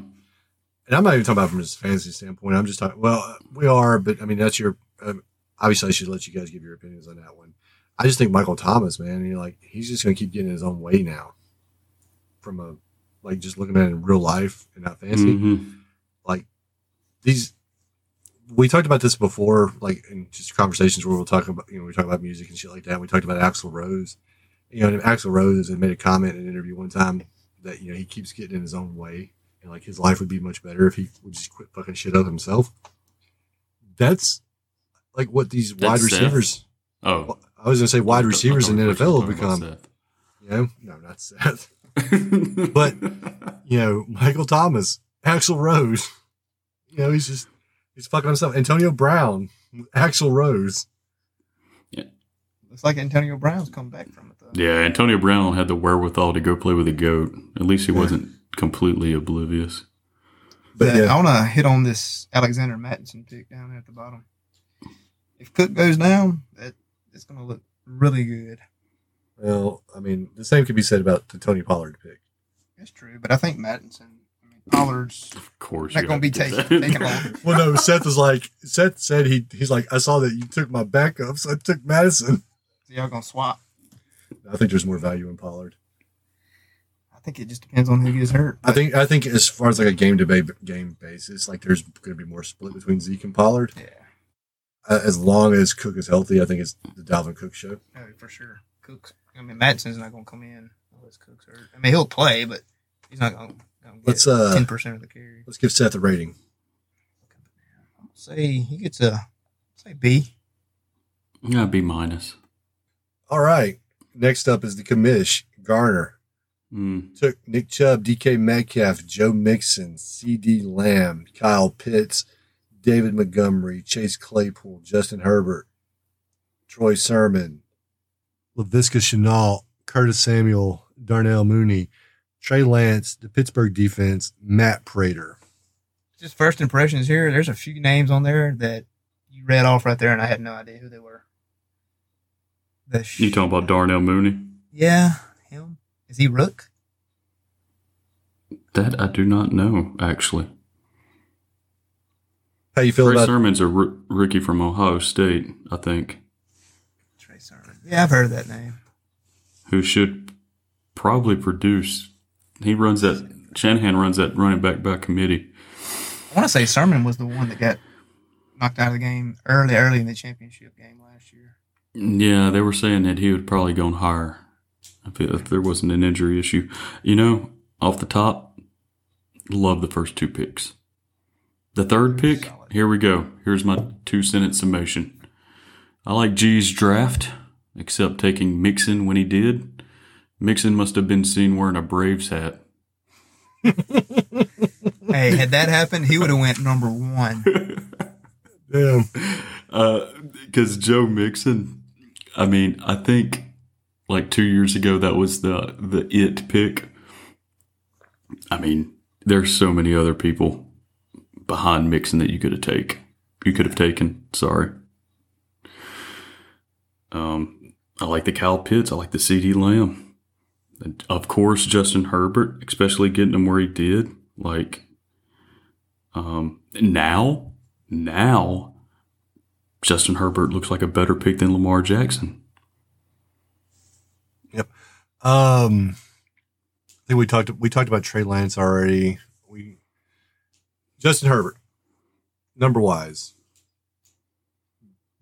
And I'm not even talking about from his fantasy standpoint. I'm just talking – well, we are, but, I mean, that's your obviously I should let you guys give your opinions on that one. I just think Michael Thomas, man, he's just going to keep getting his own way now from a – like just looking at it in real life and not fantasy. Mm-hmm. Like these – we talked about this before, like in just conversations where we'll talk about – we talk about music and shit like that. We talked about Axl Rose. And Axl Rose had made a comment in an interview one time that, he keeps getting in his own way. And like his life would be much better if he would just quit fucking shit up himself. That's like what these wide receivers. Oh, I was gonna say wide receivers in the NFL have become. No, not Seth. But Michael Thomas, Axl Rose. He's fucking himself. Antonio Brown, Axl Rose. Yeah, looks like Antonio Brown's come back from it though. Yeah, Antonio Brown had the wherewithal to go play with a goat. At least he wasn't completely oblivious. But I want to hit on this Alexander Mattison pick down at the bottom. If Cook goes down, it's going to look really good. Well, I mean, the same could be said about the Tony Pollard pick. That's true, but I think Mattison, Pollard's of course not going to be taken on. Well, no, Seth said he's like, I saw that you took my backup, so I took Mattison. So y'all going to swap. I think there's more value in Pollard. I think it just depends on who gets hurt. I think as far as like a game basis, like there's going to be more split between Zeke and Pollard. Yeah. As long as Cook is healthy, I think it's the Dalvin Cook show. Oh, for sure. Mattison's not going to come in unless Cook's hurt. I mean, he'll play, but he's not going to get 10% of the carry. Let's give Seth a rating. I'll say he gets a B. Yeah, B minus. All right. Next up is the commish, Gardner. Took Nick Chubb, DK Metcalf, Joe Mixon, CD Lamb, Kyle Pitts, David Montgomery, Chase Claypool, Justin Herbert, Troy Sermon, Laviska Shenault, Curtis Samuel, Darnell Mooney, Trey Lance, the Pittsburgh defense, Matt Prater. Just first impressions here. There's a few names on there that you read off right there, and I had no idea who they were. You talking about Darnell Mooney? Yeah, him. Is he Rook? That I do not know, actually. How you feel Trey about Sermon's a rookie from Ohio State, I think. Trey Sermon. Yeah, I've heard of that name. Who should probably produce. Shanahan runs that running back by committee. I want to say Sermon was the one that got knocked out of the game early in the championship game last year. Yeah, they were saying that he would probably go higher. If there wasn't an injury issue. Off the top, love the first two picks. The third pick, solid. Here we go. Here's my 2-sentence summation. I like G's draft, except taking Mixon when he did. Mixon must have been seen wearing a Braves hat. Hey, had that happened, he would have went number one. Damn. Because Joe Mixon, I think... Like 2 years ago, that was the it pick. There's so many other people behind Mixon that you could have taken. Sorry. I like the Kyle Pitts. I like the CD Lamb. And of course, Justin Herbert, especially getting him where he did. Like, now, Justin Herbert looks like a better pick than Lamar Jackson. Yep. I think we talked about Trey Lance already. Justin Herbert, number-wise,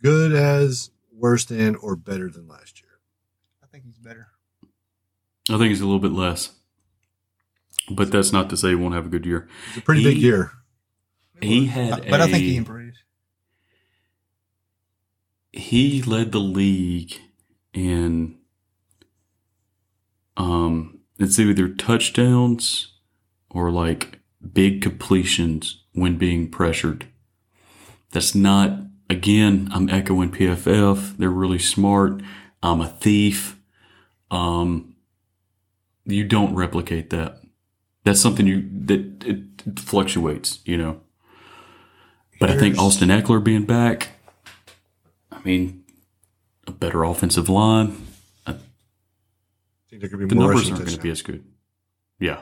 good as, worse than, or better than last year? I think he's better. I think he's a little bit less. But that's not to say he won't have a good year. It's a pretty big year. But I think he improved. He led the league in... it's either touchdowns or like big completions when being pressured. That's not, again, I'm echoing PFF. They're really smart. I'm a thief. You don't replicate that. That's something that fluctuates, But I think Austin Eckler being back, a better offensive line. think there could be the more rushing touchdowns. The numbers aren't going to be as good. Yeah,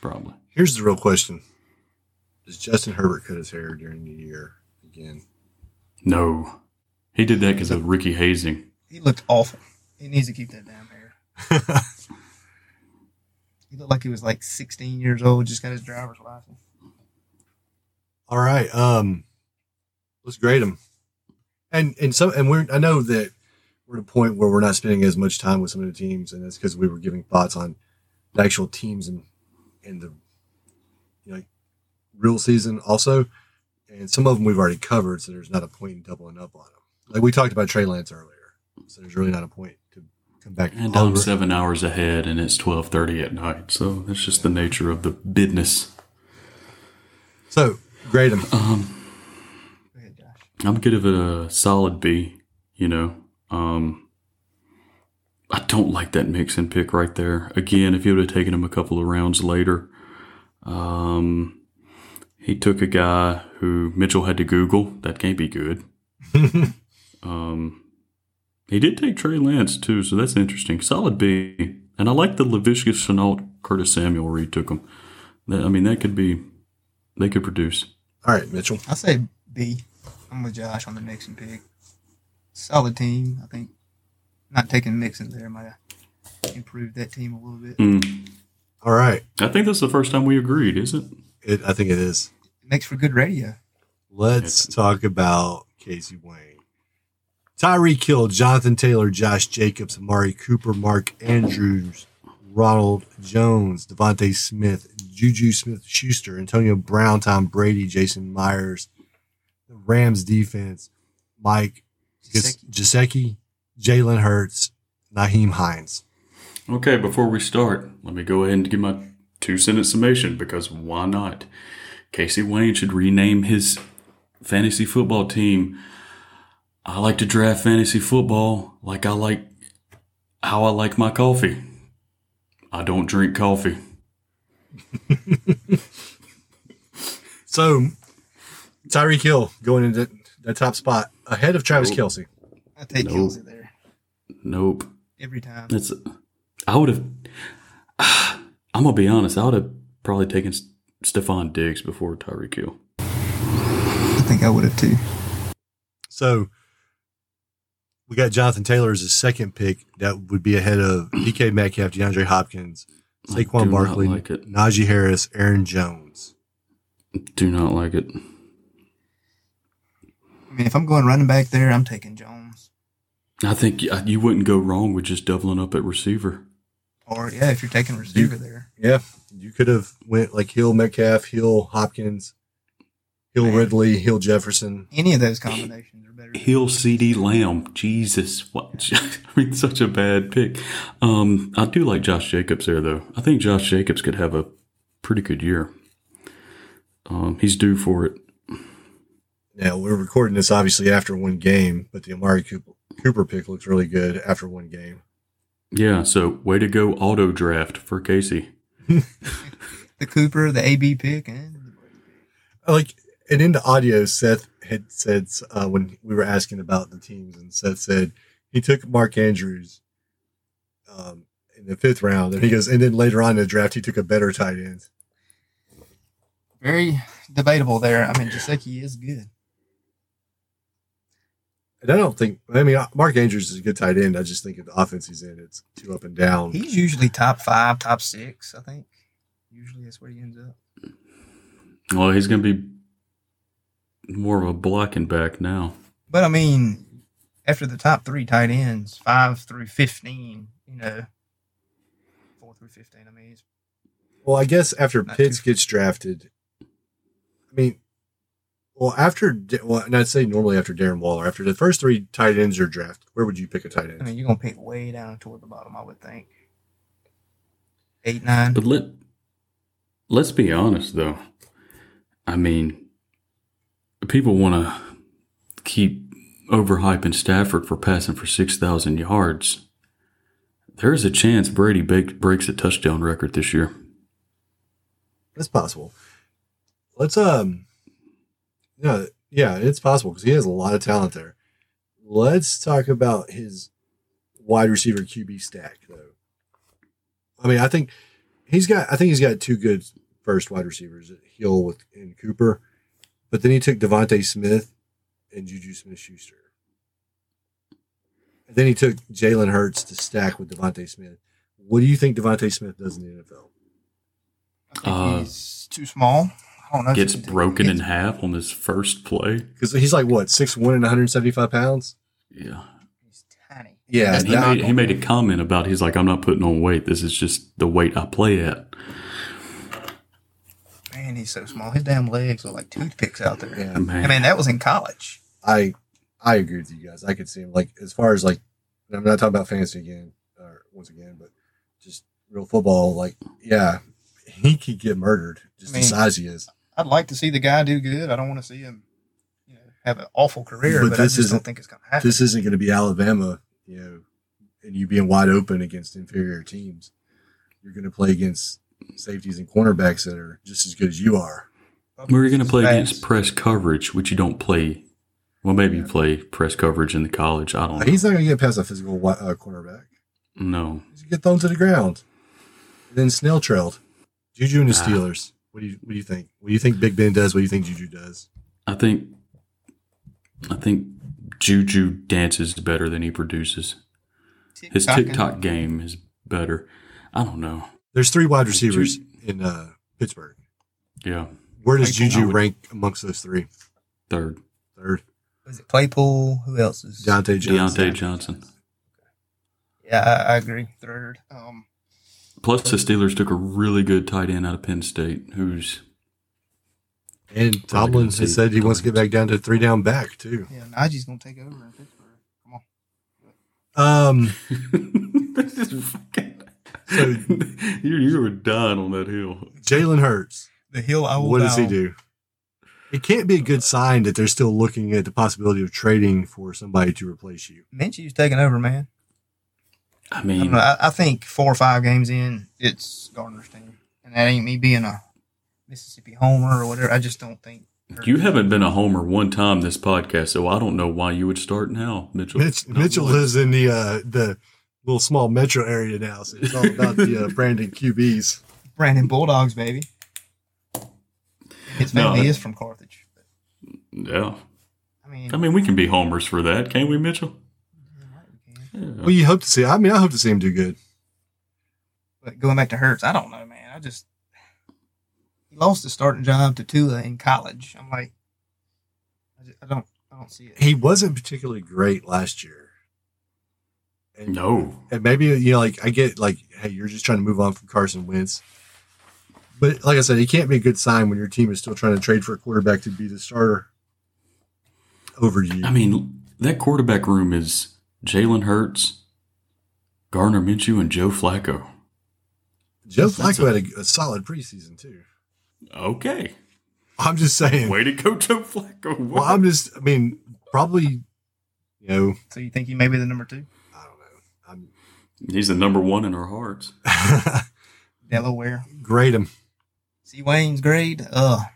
probably. Here's the real question. Does Justin Herbert cut his hair during the year again? No. He did that because of Ricky hazing. He looked awful. He needs to keep that damn hair. He looked like he was like 16 years old, just got his driver's license. All right. Let's grade him. I know that we're at a point where we're not spending as much time with some of the teams, and that's because we were giving thoughts on the actual teams and the real season also. And some of them we've already covered, so there's not a point in doubling up on them. Like we talked about Trey Lance earlier, so there's really not a point to come back. And I'm 7 hours ahead, and it's 12:30 at night, so that's just the nature of the business. So grade him. I'm going to give it a solid B, I don't like that mix and pick right there. Again, if you would have taken him a couple of rounds later, he took a guy who Mitchell had to Google. That can't be good. He did take Trey Lance, too, so that's interesting. Solid B. And I like the LaVisca Chenault, Curtis Samuel, where he took him. They could produce. All right, Mitchell. I say B. I'm with Josh on the Nixon pick. Solid team. I think not taking Nixon there might have improved that team a little bit. Mm. All right. I think that's the first time we agreed, isn't it? I think it is. It makes for good radio. Let's talk about Casey Wayne. Tyreek Hill, Jonathan Taylor, Josh Jacobs, Amari Cooper, Mark Andrews, Ronald Jones, Devontae Smith, Juju Smith-Schuster, Antonio Brown, Tom Brady, Jason Myers, the Rams defense, Mike Gesicki, Jalen Hurts, Nyheim Hines. Okay, before we start, let me go ahead and give my two-sentence summation, because why not? Casey Wayne should rename his fantasy football team. I like to draft fantasy football like I like how I like my coffee. I don't drink coffee. So, Tyreek Hill going into that top spot ahead of Travis Kelce. I take Kelce there. Nope. Every time. I'm going to be honest. I would have probably taken Stephon Diggs before Tyreek Hill. I think I would have too. So, we got Jonathan Taylor as a second pick. That would be ahead of DK Metcalf, DeAndre Hopkins, Saquon Barkley, Najee Harris, Aaron Jones. Do not like it. I mean, if I'm going running back there, I'm taking Jones. I think you wouldn't go wrong with just doubling up at receiver. Or, yeah, if you're taking receiver there. Yeah, you could have went like Hill, Metcalf, Hill, Hopkins, Hill, Ridley, Hill, Jefferson. Any of those combinations are better. Hill, C.D. Lamb. Jesus. What? I mean, such a bad pick. I do like Josh Jacobs there, though. I think Josh Jacobs could have a pretty good year. He's due for it. Now, we're recording this, obviously, after one game, but the Amari Cooper pick looks really good after one game. Yeah, so way to go auto draft for Casey. The Cooper, the AB pick, and the Brady pick. And in the audio, Seth had said, when we were asking about the teams, and Seth said he took Mark Andrews in the fifth round, and he goes, and then later on in the draft, he took a better tight end. Very debatable there. I mean, Gesicki is good. And Mark Andrews is a good tight end. I just think of the offense he's in, it's too up and down. He's usually top five, top six, I think. Usually that's where he ends up. Well, he's going to be more of a blocking back now. But, I mean, after the top three tight ends, 5 through 15, 4 through 15, I mean. Well, I guess after Pitts gets drafted, I'd say normally after Darren Waller, after the first three tight ends are drafted, where would you pick a tight end? I mean, you're going to pick way down toward the bottom, I would think. 8, 9. But let's be honest, though. I mean, people want to keep overhyping Stafford for passing for 6,000 yards. There's a chance Brady breaks a touchdown record this year. It's possible. It's possible because he has a lot of talent there. Let's talk about his wide receiver QB stack, though. I mean, I think he's got two good first wide receivers, Hill and Cooper, but then he took Devontae Smith and Juju Smith-Schuster. And then he took Jalen Hurts to stack with Devontae Smith. What do you think Devontae Smith does in the NFL? I think he's too small. I don't know. Gets broken in half on his first play. Because he's like, what, 6'1" and 175 pounds? Yeah. He's tiny. Yeah. And he made a comment about, he's like, I'm not putting on weight. This is just the weight I play at. Man, he's so small. His damn legs are like toothpicks out there. Yeah, man. I mean, that was in college. I agree with you guys. I could see him, like, as far as, like, I'm not talking about fantasy again, or once again, but just real football, like, yeah, he could get murdered the size he is. I'd like to see the guy do good. I don't want to see him, you know, have an awful career, but I just don't think it's going to happen. This isn't going to be Alabama, you know, and you being wide open against inferior teams. You're going to play against safeties and cornerbacks that are just as good as you are. We're going to play against press coverage, which you don't play. Well, maybe you play press coverage in the college. I don't know. He's not going to get past a physical cornerback. No. He's going to get thrown to the ground. And then snail trailed. Juju and the Steelers. What do you think? What do you think Big Ben does? What do you think Juju does? I think Juju dances better than he produces. His TikTok game is better. I don't know. There's three wide receivers in Pittsburgh. Yeah. Where does Juju rank amongst those three? Third. Is it Claypool? Who else is? Deontay Johnson. Yeah, I agree. Third. Plus, the Steelers took a really good tight end out of Penn State, and Tomlin has said he wants to get back down to three down back too. Yeah, Najee's gonna take over in Pittsburgh. Come on. So, you were dying on that hill. Jalen Hurts. The hill I will. What does he do? It can't be a good sign that they're still looking at the possibility of trading for somebody to replace you. Minshew's taking over, man. I mean, I think 4 or 5 games in, it's Gardner's team. And that ain't me being a Mississippi homer or whatever. I just don't think. You haven't been a homer one time this podcast, so I don't know why you would start now, Mitchell. Mitchell lives in the little small metro area now, so it's all about the Brandon QBs. Brandon Bulldogs, baby. His family is from Carthage. Yeah. I mean, we can be homers for that, can't we, Mitchell? Well, you hope to see. I mean, I hope to see him do good. But going back to Hurts, I don't know, man. He lost his starting job to Tua in college. I'm like, I don't see it. He wasn't particularly great last year. And, no, and maybe, you know, like, I get, like, hey, you're just trying to move on from Carson Wentz. But like I said, it can't be a good sign when your team is still trying to trade for a quarterback to be the starter over you. I mean, that quarterback room is Jalen Hurts, Gardner Minshew, and Joe Flacco. Joe Flacco had a solid preseason, too. Okay. I'm just saying. Way to go, Joe Flacco. Well, probably, you know. So you think he may be the number 2? I don't know. He's the number 1 in our hearts. Delaware. Grade him. See Wayne's grade? Can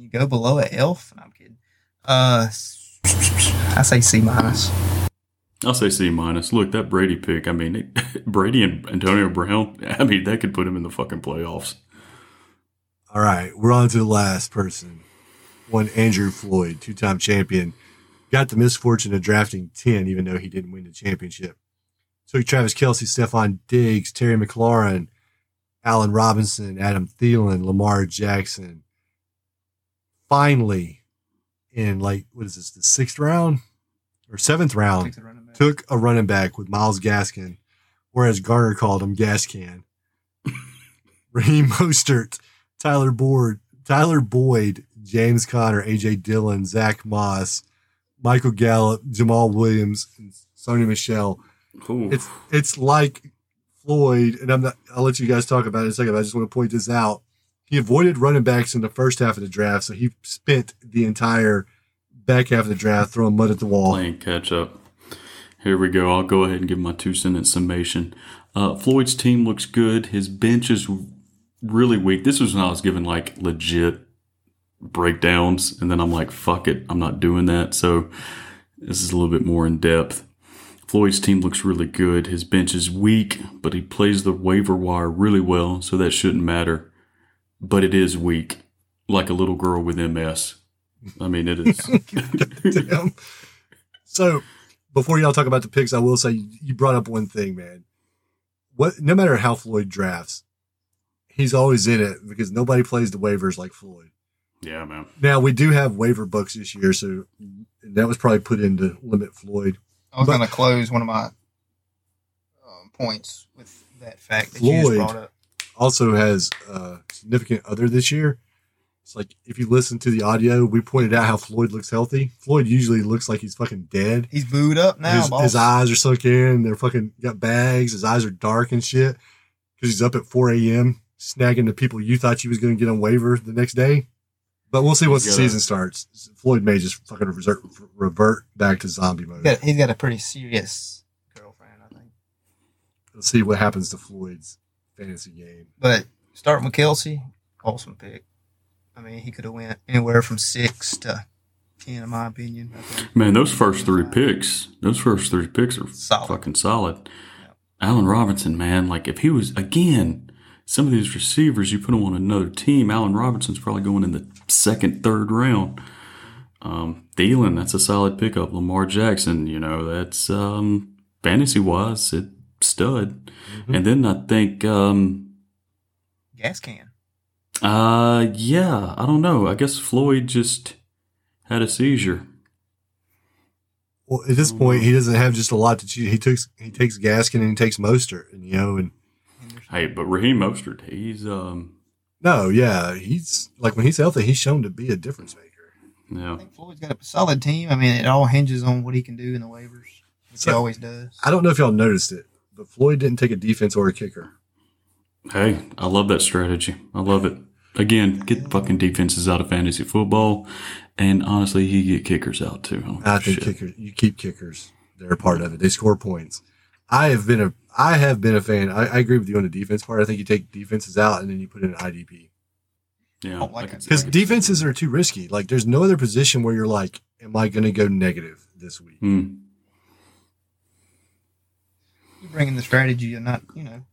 you go below an F? No, I'm kidding. I say C-. I'll say C-. Look, that Brady pick, I mean, Brady and Antonio Brown, I mean, that could put him in the fucking playoffs. All right, we're on to the last person. One Andrew Floyd, 2-time champion. Got the misfortune of drafting 10, even though he didn't win the championship. Took Travis Kelce, Stephon Diggs, Terry McLaurin, Allen Robinson, Adam Thielen, Lamar Jackson. Finally, in the 6th round? Or 7th round, took a running back with Myles Gaskin, or as Garner called him, Gascan. Raheem Mostert, Tyler Boyd, James Conner, A.J. Dillon, Zach Moss, Michael Gallup, Jamal Williams, and Sony Michel. Ooh. It's like Floyd, and I'll let you guys talk about it in a second, but I just want to point this out. He avoided running backs in the first half of the draft, so he spent the entire back half of the draft throwing mud at the wall. Playing catch up. Here we go. I'll go ahead and give my 2-sentence summation. Floyd's team looks good. His bench is really weak. This was when I was giving legit breakdowns, and then I'm like, fuck it, I'm not doing that. So this is a little bit more in depth. Floyd's team looks really good. His bench is weak, but he plays the waiver wire really well, so that shouldn't matter. But it is weak, like a little girl with MS. I mean, it is. Damn. So before y'all talk about the picks, I will say you brought up one thing, man. What? No matter how Floyd drafts, he's always in it because nobody plays the waivers like Floyd. Yeah, man. Now, we do have waiver books this year, so that was probably put in to limit Floyd. I was going to close one of my points with that fact that Floyd you just brought up. Also has a significant other this year. It's like, if you listen to the audio, we pointed out how Floyd looks healthy. Floyd usually looks like he's fucking dead. He's booed up now. His eyes are sunk in. They're fucking got bags. His eyes are dark and shit because he's up at 4 a.m. snagging the people you thought you was going to get on waiver the next day. But we'll see once the season starts. Floyd may just fucking revert back to zombie mode. He's got a pretty serious girlfriend, I think. Let's see what happens to Floyd's fantasy game. But starting with Kelce, awesome pick. I mean, he could have went anywhere from 6 to 10, in my opinion. Man, those first three picks are solid. Fucking solid. Yep. Allen Robinson, man, like if he was, again, some of these receivers, you put them on another team, Allen Robinson's probably going in the second, third round. Thielen, that's a solid pickup. Lamar Jackson, you know, that's fantasy-wise, it's stud. Mm-hmm. And then I think gas can. Yeah, I don't know. I guess Floyd just had a seizure. Well, at this point, he doesn't have just a lot to choose. He takes Gaskin and he takes Mostert, and you know. And hey, but Raheem Mostert, he's no, yeah, he's like when he's healthy, he's shown to be a difference maker. Yeah, I think Floyd's got a solid team. I mean, it all hinges on what he can do in the waivers. He always does. I don't know if y'all noticed it, but Floyd didn't take a defense or a kicker. Hey, I love that strategy. I love it. Again, get the fucking defenses out of fantasy football, and honestly, you get kickers out too. I think kickers. You keep kickers; they're a part of it. They score points. I have been a fan. I agree with you on the defense part. I think you take defenses out and then you put in an IDP. Yeah, because defenses are too risky. Like, there's no other position where you're like, "Am I going to go negative this week?" Mm. You bring in the strategy, and not, you know.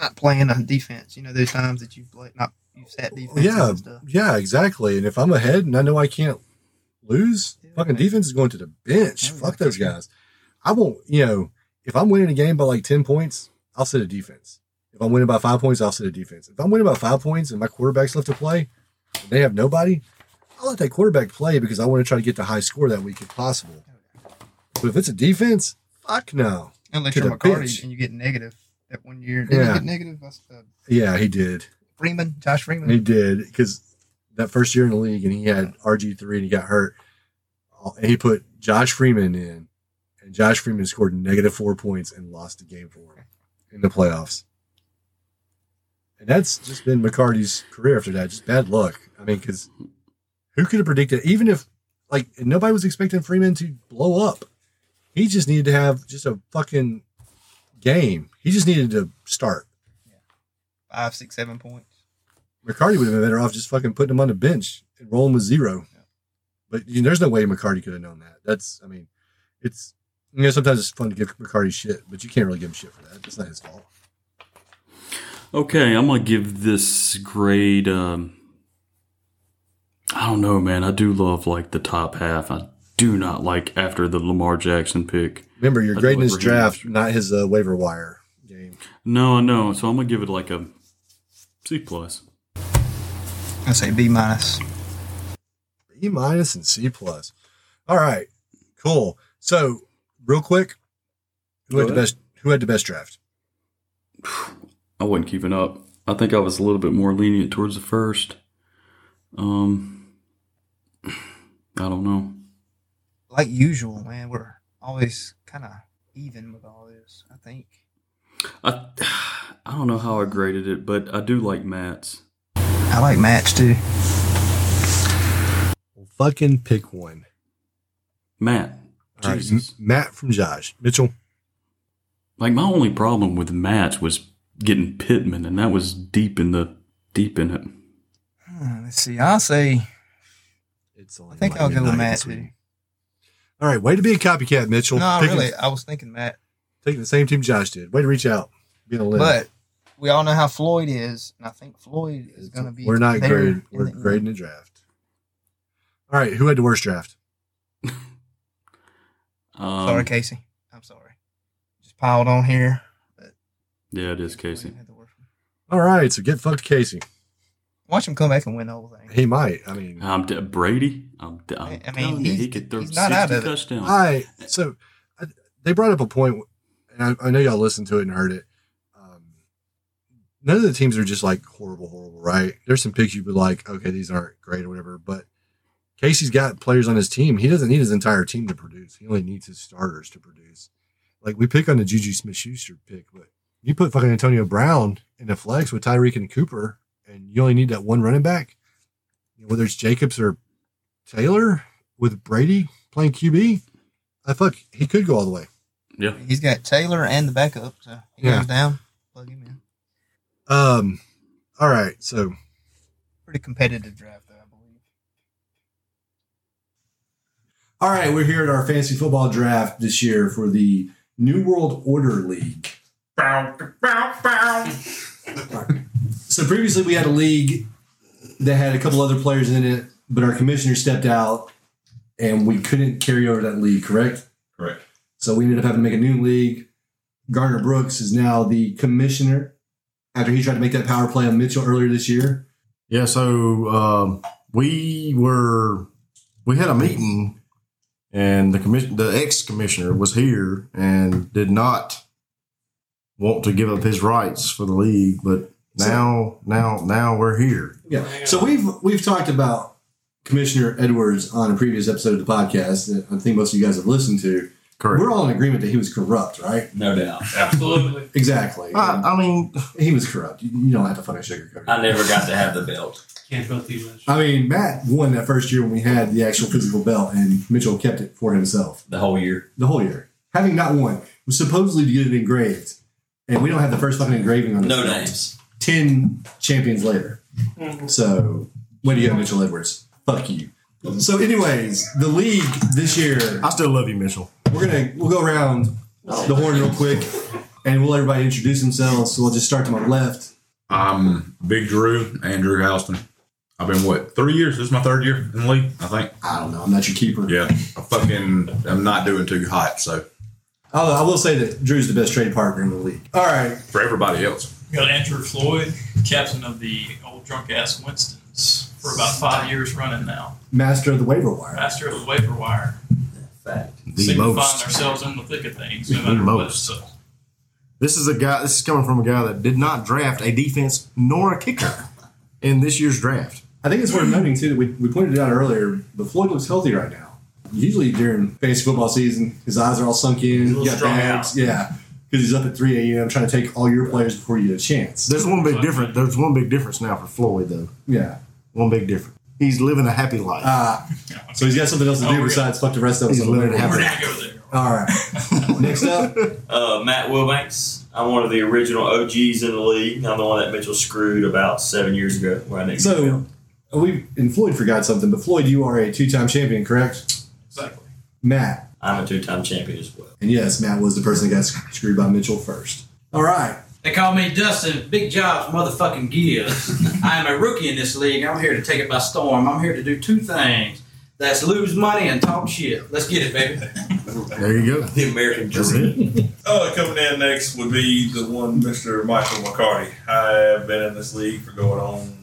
Not playing on defense, you know. There's times that you've sat defense. Yeah, and stuff. Yeah, exactly. And if I'm ahead and I know I can't lose, fucking defense is going to the bench. Fuck those guys. I won't. You know, if I'm winning a game by like 10 points, I'll sit a defense. If I'm winning by 5 points, I'll sit a defense. If I'm winning by 5 points and my quarterback's left to play, and they have nobody, I'll let that quarterback play because I want to try to get the high score that week if possible. But if it's a defense, fuck no. Unless you're McCarty and you get negative. That 1 year, did he get negative? Yeah, he did. Josh Freeman. He did, because that first year in the league, and he had RG3, and he got hurt. And he put Josh Freeman in, and Josh Freeman scored -4 points and lost the game for him in the playoffs. And that's just been McCarty's career after that, just bad luck. I mean, because who could have predicted, even if, like, nobody was expecting Freeman to blow up. He just needed to have just a fucking game. He just needed to start. Yeah. 5, 6, 7 points. McCarty would have been better off just fucking putting him on the bench and rolling with 0. Yeah. But you know, there's no way McCarty could have known that. It's, you know, sometimes it's fun to give McCarty shit, but you can't really give him shit for that. It's not his fault. Okay, I'm going to give this grade, I don't know, man. I do love, like, the top half. I do not like after the Lamar Jackson pick. Remember, you're grading his draft, not his waiver wire game. No, I know. So I'm going to give it like a C+. I say B-. B- and C+. All right. Cool. So, real quick, who had the best draft? I wasn't keeping up. I think I was a little bit more lenient towards the first. I don't know. Like usual, man, we're always kind of even with all this, I think. I don't know how I graded it, but I do like Matt's. I like Matt's, too. Well, fucking pick one. Matt. All Jesus. Right, Matt from Josh. Mitchell. Like, my only problem with Matt's was getting Pittman, and that was deep in it. Let's see. I'll say... I think I'll go with Matt, too. All right. Way to be a copycat, Mitchell. No, really. I was thinking, Matt. Taking the same team Josh did. Way to reach out. Be on the list. But we all know how Floyd is, and I think Floyd is going to be. We're not grading. We're grading the draft. All right. Who had the worst draft? Sorry, Casey. I'm sorry. Just piled on here. But yeah, it is Casey. All right, so get fucked, Casey. Watch him come back and win the whole thing. He might. I mean, Brady. He could throw 60 touchdowns. All right, so they brought up a point, and I know y'all listened to it and heard it. None of the teams are just like horrible, right? There's some picks you'd be like, okay, these aren't great or whatever, but Casey's got players on his team. He doesn't need his entire team to produce. He only needs his starters to produce. Like, we pick on the Juju Smith-Schuster pick, but you put fucking Antonio Brown in a flex with Tyreek and Cooper, and you only need that one running back, whether it's Jacobs or Taylor with Brady playing QB, he could go all the way. Yeah. He's got Taylor and the backup, so he goes down, plug him in. All right, so. Pretty competitive draft, though, I believe. All right, we're here at our fantasy football draft this year for the New World Order League. Bow, bow, bow. So previously we had a league that had a couple other players in it, but our commissioner stepped out and we couldn't carry over that league, correct? Correct. So we ended up having to make a new league. Gardner Brooks is now the commissioner after he tried to make that power play on Mitchell earlier this year. Yeah, so we had a meeting and the ex-commissioner was here and did not want to give up his rights for the league, but now we're here. Yeah. So we've talked about Commissioner Edwards on a previous episode of the podcast that I think most of you guys have listened to. Correct. We're all in agreement that he was corrupt, right? No doubt. Absolutely. Exactly. I mean, he was corrupt. You don't have to fucking sugarcoat it. I never got to have the belt. Can't go too much. I mean, Matt won that first year when we had the actual physical belt, and Mitchell kept it for himself. The whole year. Having not won. Was supposedly to get it engraved. And we don't have the first fucking engraving on this. No names. 10 champions later. Mm-hmm. So, what do you have, Mitchell Edwards? Fuck you. So, anyways, the league this year. I still love you, Mitchell. We'll go around the horn real quick, and we'll let everybody introduce themselves. So, we'll just start to my left. I'm Big Drew, Andrew Houston. I've been, 3 years? This is my third year in the league, I think. I don't know. I'm not your keeper. Yeah. I'm not doing too hot, so. Although I will say that Drew's the best trade partner in the league. All right. For everybody else. We got Andrew Floyd, captain of the old drunk-ass Winstons for about 5 years running now. Master of the waiver wire. Fact. The most. We find ourselves in the thick of things. No matter what. So. This is coming from a guy that did not draft a defense nor a kicker in this year's draft. I think it's worth noting, too, that we pointed it out earlier, but Floyd looks healthy right now. Usually during fantasy football season, his eyes are all sunk in. He's got bags. Yeah, because he's up at 3 a.m. trying to take all your players before you get a chance. There's one big difference now for Floyd, though. Yeah. One big difference. He's living a happy life. So he's got something else to do besides fuck the rest of us. He's living a happy life. All right. Next up. Matt Wilbanks. I'm one of the original OGs in the league. I'm the one that Mitchell screwed about 7 years ago. And Floyd forgot something, but Floyd, you are a two-time champion, correct? Exactly. Matt. I'm a two-time champion as well. And yes, Matt was the person that got screwed by Mitchell first. All right. They call me Dustin Big Jobs motherfucking Gibbs. I am a rookie in this league. I'm here to take it by storm. I'm here to do two things. That's lose money and talk shit. Let's get it, baby. There you go. The American dream. Coming in next would be the one Mr. Michael McCarty. I have been in this league for going on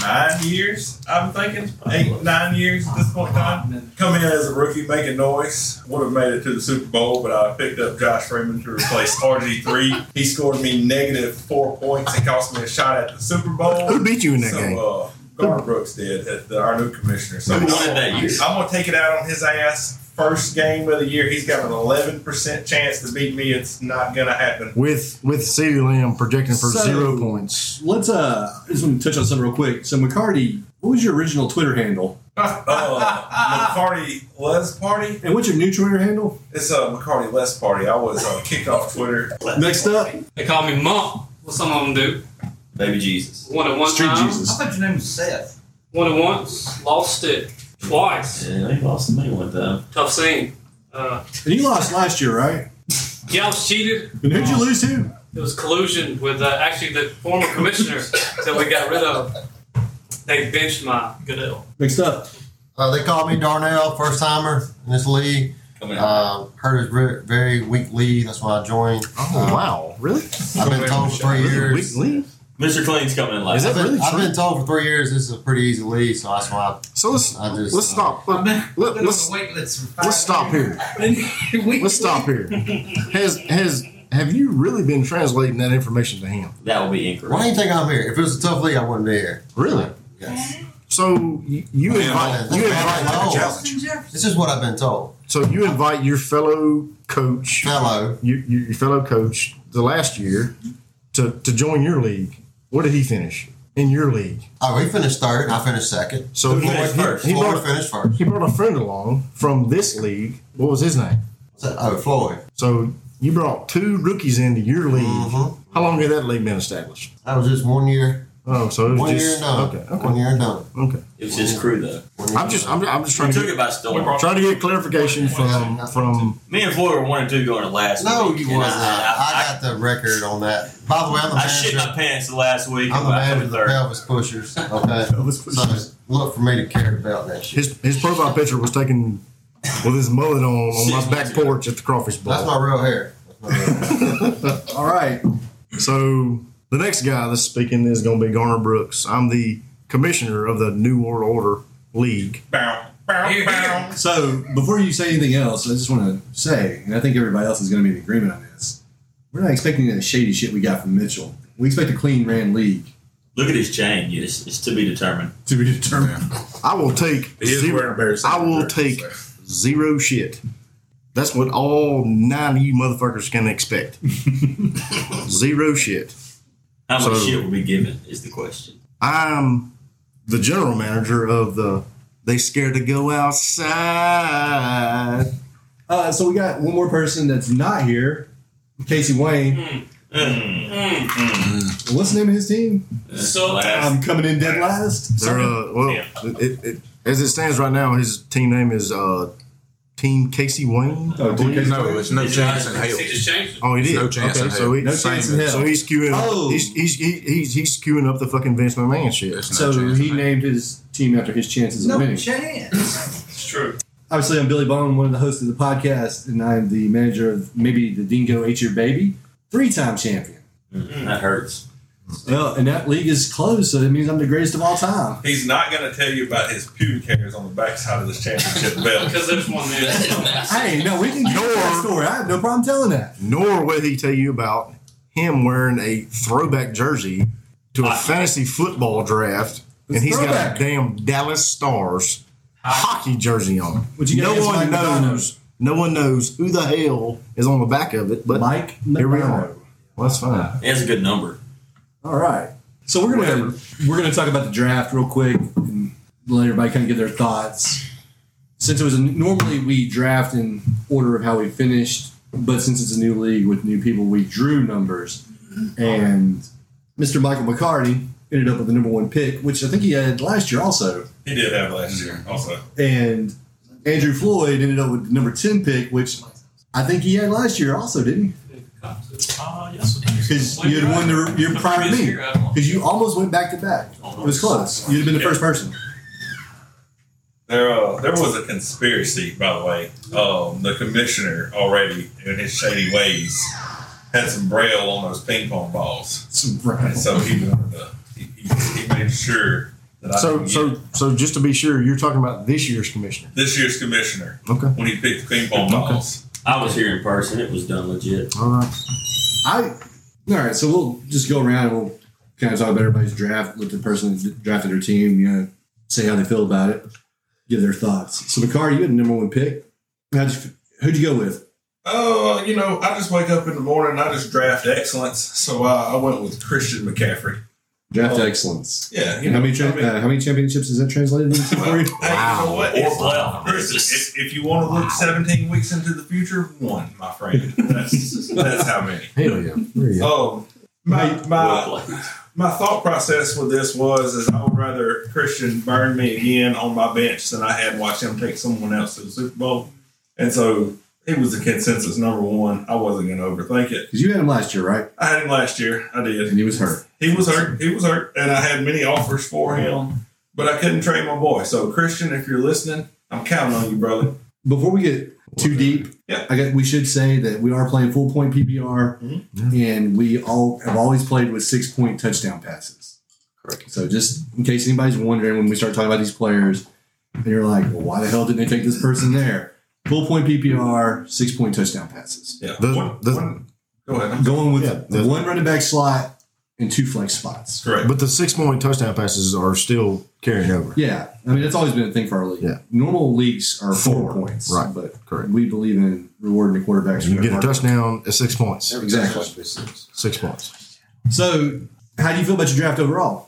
9 years, I'm thinking. 8, 9 years at this point in time. Coming in as a rookie, making noise. Would have made it to the Super Bowl, but I picked up Josh Freeman to replace RG3. He scored me -4 points and cost me a shot at the Super Bowl. Who beat you in that game? So, Gardner Brooks did, our new commissioner. So, I'm going to take it out on his ass. First game of the year, he's got an 11% chance to beat me. It's not going to happen. With CeeDee Lamb projecting for 0 points. Let's just want to touch on something real quick. So, McCarty, what was your original Twitter handle? McCarty Les Party. And what's your new Twitter handle? It's McCarty Les Party. I was kicked off Twitter. Next up. They call me Mump. What some of them do? Baby Jesus. Won it one Street time. Jesus. I thought your name was Seth. Won it once. Lost it. Twice. Yeah, they lost to me one time. Tough scene. And you lost last year, right? Yeah, I was cheated. And who'd you lose to? It was collusion with actually the former commissioner that we got rid of. They benched my Goodell. Mixed up. They called me Darnell, first-timer in this league. Hurt his very weak lead. That's why I joined. Oh, wow. Really? I've been told for 3 years. Weak lead? Mr. Clean's coming in last. I've been told for 3 years this is a pretty easy lead, so that's why I. So let's stop. Let's stop here. Let's stop here. Have you really been translating that information to him? That would be incorrect. Why do you think I'm here? If it was a tough league, I wouldn't be here. Really? Yes. So you invite challenge. This is what I've been told. So you invite your fellow coach the last year. To join your league, what did he finish in your league? Oh, he finished third, and I finished second. So Floyd finished first. He brought a friend along from this league. What was his name? Oh, Floyd. So you brought two rookies into your league. Mm-hmm. How long had that league been established? That was just 1 year. Oh, so it was one year and done. Okay. 1 year and done. Okay. It was his crew though. I'm just trying to get clarification from me and Floyd were 1-2 going to last week. No, you wasn't. I got the record on that. By the way, I'm the manager. I shit my pants the last week. I'm the manager of the pelvis pushers. Okay. So look for me to carry the belt next year. His profile picture was taken with his mullet on my back porch at the Crawfish Bowl. That's my real hair. All right. So the next guy that's speaking is going to be Garner Brooks. I'm the commissioner of the New World Order League. Bow, bow, bow. So before you say anything else, I just want to say, and I think everybody else is going to be in agreement on this, we're not expecting that shady shit we got from Mitchell. We expect a clean ran league. Look at his chain. It's to be determined. To be determined. I will take zero shit. That's what all 9 of you motherfuckers can expect. Zero shit. How much shit will be given is the question. I'm the general manager of the They Scared to Go Outside. So we got one more person that's not here, Casey Wayne. What's the name of his team? So I'm coming in dead last. As it stands right now, his team name is Team Casey Wayne? Oh, it's No Chance in Hell. He just changed it. Oh, he did. No Chance in Hell. So he's skewing up. He's skewing up the fucking Vince McMahon shit. No so he named his team after his chances of winning. No Chance. It's true. Obviously, I'm Billy Bone, one of the hosts of the podcast, and I'm the manager of maybe the Dingo Ate Your Baby, 3-time champion. Mm-hmm. That hurts. Well, and that league is closed, so that means I'm the greatest of all time. He's not going to tell you about his pubic hairs on the backside of this championship belt. Because there's one there. Hey, no, we can tell that story. I have no problem telling that. Nor will he tell you about him wearing a throwback jersey to a fantasy football draft, and he's got a damn Dallas Stars hockey jersey on. No one knows who the hell is on the back of it, but Mike here we are. Well, that's fine. He has a good number. All right, so we're gonna talk about the draft real quick and let everybody kind of give their thoughts. Since it was normally we draft in order of how we finished, but since it's a new league with new people, we drew numbers, and Mr. Michael McCarty ended up with the number 1 pick, which I think he had last year also. He did have last year also, and Andrew Floyd ended up with the number 10 pick, which I think he had last year also, didn't he? Because you had won your prior meet. Because you almost went back to back. It was close. You'd have been the first person. There was a conspiracy, by the way. The commissioner already, in his shady ways, had some braille on those ping pong balls. Some braille. And so he wanted to. He made sure that I. So just to be sure, you're talking about this year's commissioner. This year's commissioner. Okay. When he picked the ping pong balls. I was here in person. It was done legit. All right. All right, so we'll just go around and we'll kind of talk about everybody's draft, let the person that drafted their team, you know, say how they feel about it, give their thoughts. So, McCarty, you had the number 1 pick. Who'd you go with? Oh, I just wake up in the morning and I just draft excellence. So, I went with Christian McCaffrey. Draft excellence. Yeah. How many championships is that translated into? Wow. You know what? If you want to look 17 weeks into the future, one, my friend. That's how many. Hell yeah. My thought process with this was I would rather Christian burn me again on my bench than I had watched him take someone else to the Super Bowl. And so it was the consensus number one. I wasn't going to overthink it. Because you had him last year, right? I had him last year. I did. And he was hurt. He was hurt. And I had many offers for him, but I couldn't trade my boy. So, Christian, if you're listening, I'm counting on you, brother. Before we get too deep, we should say that we are playing full-point PPR, and we all have always played with 6-point touchdown passes. Correct. So just in case anybody's wondering, when we start talking about these players, and you're like, well, why the hell didn't they take this person there? Full-point PPR, 6-point touchdown passes. Yeah. Going with one running back slot and two flex spots. Correct. But the 6-point touchdown passes are still carrying over. Yeah. I mean, that's always been a thing for our league. Yeah. Normal leagues are 4 points. Right. But correct. We believe in rewarding the quarterbacks. You get a touchdown at 6 points. Exactly. 6 points. So, how do you feel about your draft overall?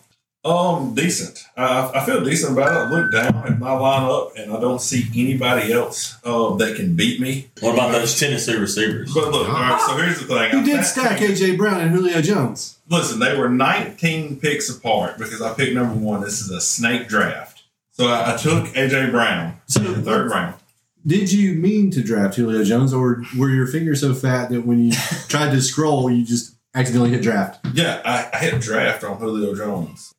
Decent. I feel decent about it. I look down at my lineup, and I don't see anybody else that can beat me. What about those Tennessee receivers? But look, all right, so here's the thing. You did stack AJ Brown and Julio Jones. Listen, they were 19 picks apart because I picked number one. This is a snake draft. So I took AJ Brown in the third round. Did you mean to draft Julio Jones, or were your fingers so fat that when you tried to scroll, you just accidentally hit draft? Yeah, I hit draft on Julio Jones.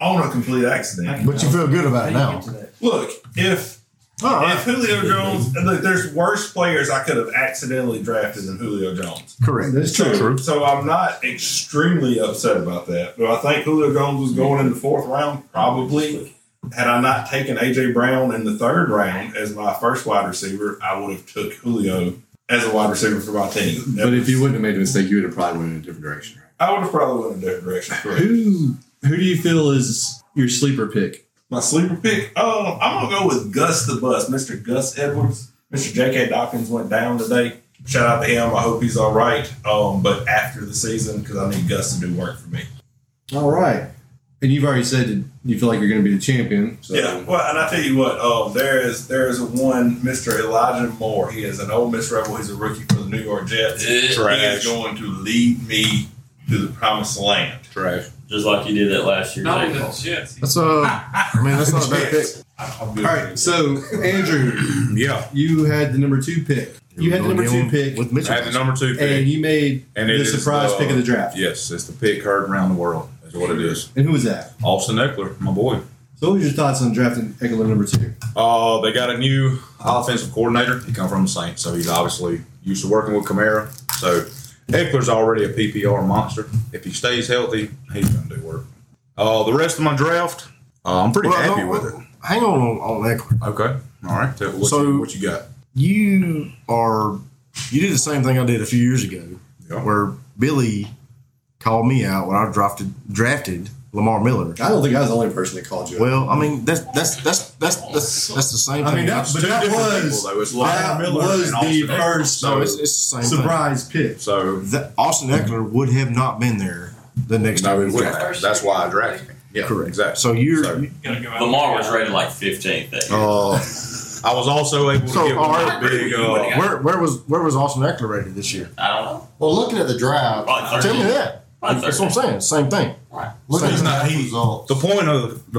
On a complete accident. But you feel good about it now. Look, if Julio Jones, look, there's worse players I could have accidentally drafted than Julio Jones. Correct. That's true. So I'm not extremely upset about that. Do I think Julio Jones was going in the fourth round? Probably. Had I not taken A.J. Brown in the third round as my first wide receiver, I would have took Julio as a wide receiver for my team. But if you wouldn't have made a mistake, you would have probably went in a different direction, right? I would have probably went in a different direction, correct. Who do you feel is your sleeper pick? My sleeper pick? Oh, I'm going to go with Gus the Bus, Mr. Gus Edwards. Mr. J.K. Dawkins went down today. Shout out to him. I hope he's all right. But after the season, because I need Gus to do work for me. All right. And you've already said that you feel like you're going to be the champion. So. Yeah. Well, and I tell you what, there is one Mr. Elijah Moore. He is an Ole Miss Rebel. He's a rookie for the New York Jets. He is going to lead me to the promised land. Trash. Just like you did that last year. Not even the Jets. That's not a bad pick. All right, so Andrew, you had the number two pick. You had the number two pick with Mitchell. I had the number two pick, and you made the surprise pick of the draft. Yes, it's the pick heard around the world. That's what it is. And who was that? Austin Eckler, my boy. So, what was your thoughts on drafting Eckler number two? They got a new offensive coordinator. He come from the Saints, so he's obviously used to working with Kamara. So. Eckler's already a PPR monster. If he stays healthy, he's going to do work. The rest of my draft, I'm pretty happy with it. Hang on Eckler. Okay. All right. Tell me what you got. You did the same thing I did a few years ago where Billy called me out when I drafted Lamar Miller. I don't think I was the only person that called you out. Well, I mean, that's the same thing. I mean, that was the first surprise pick. So Austin Eckler would have not been there the next time. That's why I drafted him. Yeah, correct. Exactly. So Lamar was rated like 15th. I was also able to give him a big. Where was Austin Eckler rated this year? I don't know. Well, looking at the draft, tell me that. That's what I'm saying. Same thing. Right. The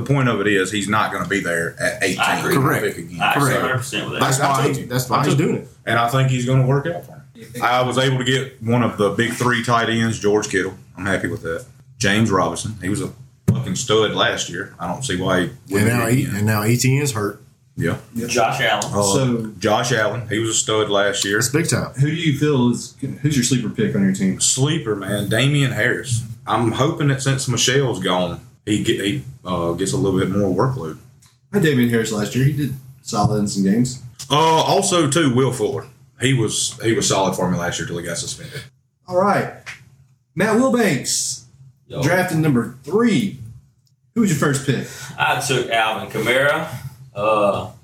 point of it is he's not going to be there at 18. I agree. Correct. Again. I agree 100% with that. That's why he's doing it. And I think he's going to work out for him. I was able to get one of the big three tight ends, George Kittle. I'm happy with that. James Robinson. He was a fucking stud last year. I don't see why he wouldn't. And now ETN is hurt. Yeah. Josh Allen. Josh Allen. He was a stud last year. It's big time. Who's your sleeper pick on your team? Sleeper, man. Damian Harris. I'm hoping that since Michelle's gone, he gets a little bit more workload. I had Damian Harris last year. He did solid in some games. Also, too, Will Fuller. He was solid for me last year till he got suspended. All right. Matt Wilbanks, drafted number 3. Who was your first pick? I took Alvin Kamara.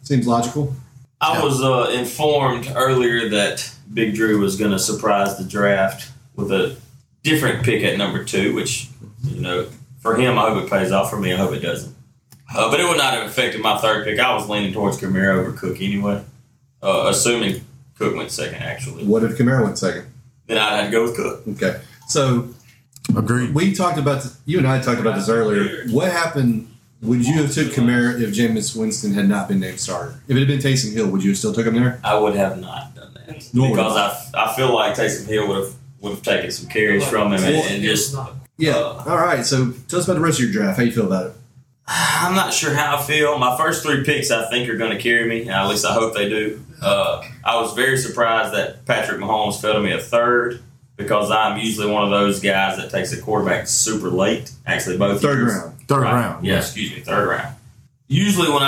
Seems logical. I was informed earlier that Big Drew was going to surprise the draft with a different pick at number 2, which, for him, I hope it pays off. For me, I hope it doesn't. But it would not have affected my third pick. I was leaning towards Kamara over Cook anyway, assuming Cook went second, actually. What if Kamara went second? Then I'd have to go with Cook. Okay. So, agreed. You and I talked about this earlier. What happened Would you have took Kamara if Jameis Winston had not been named starter? If it had been Taysom Hill, would you have still took him there? I would have not done that. Because I feel like Taysom Hill would have taken some carries from him and just... Yeah. All right. So tell us about the rest of your draft. How you feel about it? I'm not sure how I feel. My first three picks, I think, are going to carry me. At least I hope they do. I was very surprised that Patrick Mahomes fell to me a third because I'm usually one of those guys that takes a quarterback super late. Actually, both Third round. Yeah, excuse me, third round. Usually when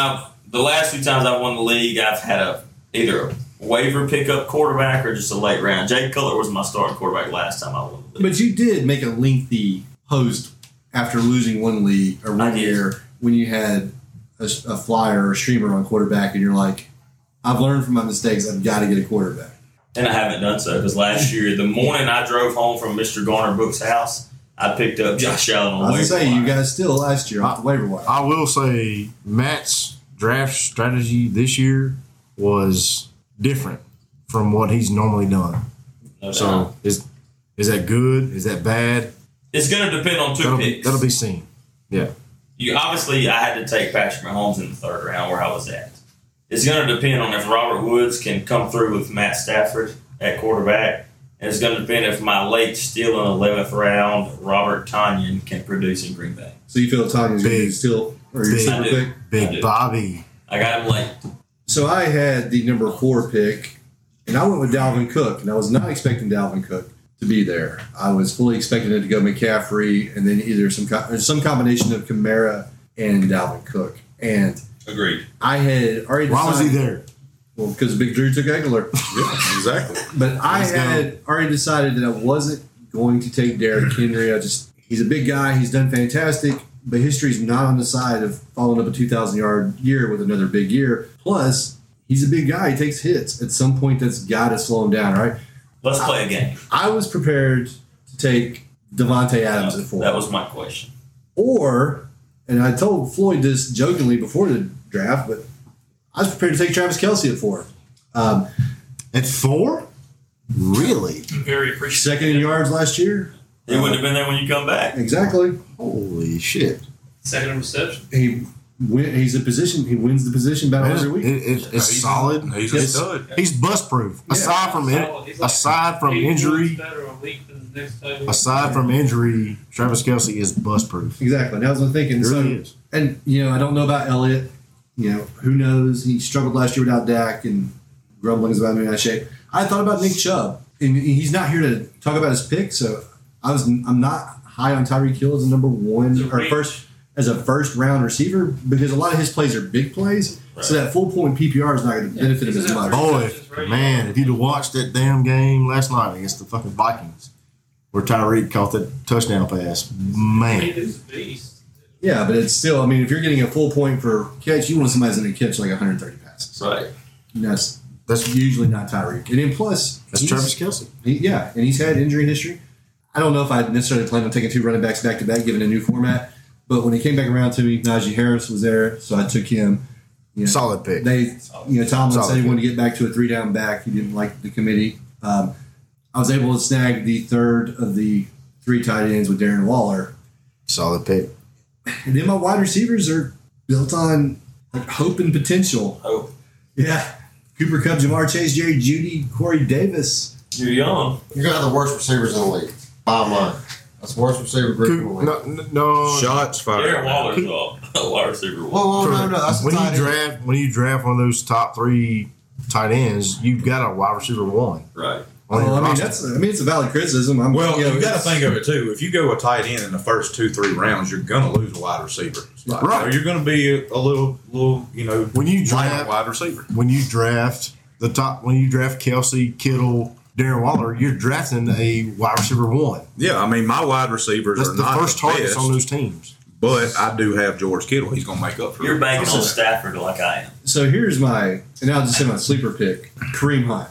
the last few times I've won the league, I've had either a waiver pickup quarterback or just a late round. Jay Cutler was my starting quarterback last time I won the league. But you did make a lengthy post after losing one league or 1 year when you had a flyer or a streamer on quarterback and you're like, I've learned from my mistakes. I've got to get a quarterback. And I haven't done so because last year, the morning I drove home from Mr. Garner Book's house, I picked up Josh Allen on the waiver. I was going to say, you guys still last year on the waiver wire. I will say Matt's draft strategy this year was different from what he's normally done. No doubt. So is that good? Is that bad? It's going to depend on two picks. That'll be seen. Yeah. Obviously, I had to take Patrick Mahomes in the third round where I was at. It's going to depend on if Robert Woods can come through with Matt Stafford at quarterback. And it's going to depend if my late steal in the 11th round, Robert Tonyan, can produce in Green Bay. So you feel Tanyan's going to be still? Or big Bobby. I got him late. So I had the number 4 pick, and I went with Dalvin Cook. And I was not expecting Dalvin Cook to be there. I was fully expecting it to go McCaffrey and then either some combination of Kamara and Dalvin Cook. And agreed. I had already decided. Why was he there? Well, because Big Drew took Eckler. Yeah, exactly. But I had already decided that I wasn't going to take Derrick Henry. He's a big guy. He's done fantastic. But history's not on the side of following up a 2,000-yard year with another big year. Plus, he's a big guy. He takes hits. At some point, that's got to slow him down, right? Let's play a game. I was prepared to take Devontae Adams at 4. That was my question. Or, and I told Floyd this jokingly before the draft, but I was prepared to take Travis Kelce at 4. At 4? Really? Very appreciative. Second in yards last year. He wouldn't have been there when you come back. Exactly. Holy shit. Second in reception. He wins the position battle every week. It's solid. He's solid. He's bust proof. Yeah. Aside from injury, Travis Kelce is bust proof. Exactly. That was what I'm thinking. It really is. And I don't know about Elliott. Who knows? He struggled last year without Dak and grumblings about him in that shape. I thought about Nick Chubb, and he's not here to talk about his pick, so I'm not high on Tyreek Hill as a number one or first. As a first-round receiver, because a lot of his plays are big plays, right. So that full-point PPR is not going to benefit him as much. Boy, man, if you'd have watched that damn game last night against the fucking Vikings where Tyreek caught that touchdown pass, man. He's a beast. Yeah, but it's still, if you're getting a full point for catch, you want somebody that's going to catch like 130 passes. Right. That's usually not Tyreek. And then plus... That's Travis Kelce. And he's had injury history. I don't know if I necessarily planned on taking 2 running backs back-to-back, given a new format. But when he came back around to me, Najee Harris was there, so I took him. Solid pick. Tomlin said he wanted to get back to a 3-down back. He didn't like the committee. I was able to snag the third of the 3 tight ends with Darren Waller. Solid pick. And then my wide receivers are built on hope and potential. Hope. Yeah. Cooper Kupp, Ja'Marr Chase, Jerry Judy, Corey Davis. You're young. You're going to have the worst receivers in the league. Bottom line. That's the worst receiver group. No. Shots fired. Darren Waller's a wide receiver. Whoa, no. That's when you draft one of those top 3 tight ends, you've got a wide receiver 1. Right. It's a valid criticism. You've got to think of it, too. If you go a tight end in the first 2-3 rounds, you're going to lose a wide receiver. Right. So you're going to be a little when you draft wide receiver. When you draft Kelce, Kittle, Darren Waller, you're drafting a wide receiver 1. Yeah, my wide receivers are not the first targets on those teams. But I do have George Kittle. He's going to make up for it. You're banking on Stafford like I am. So here's I'll just say my sleeper pick, Kareem Hunt.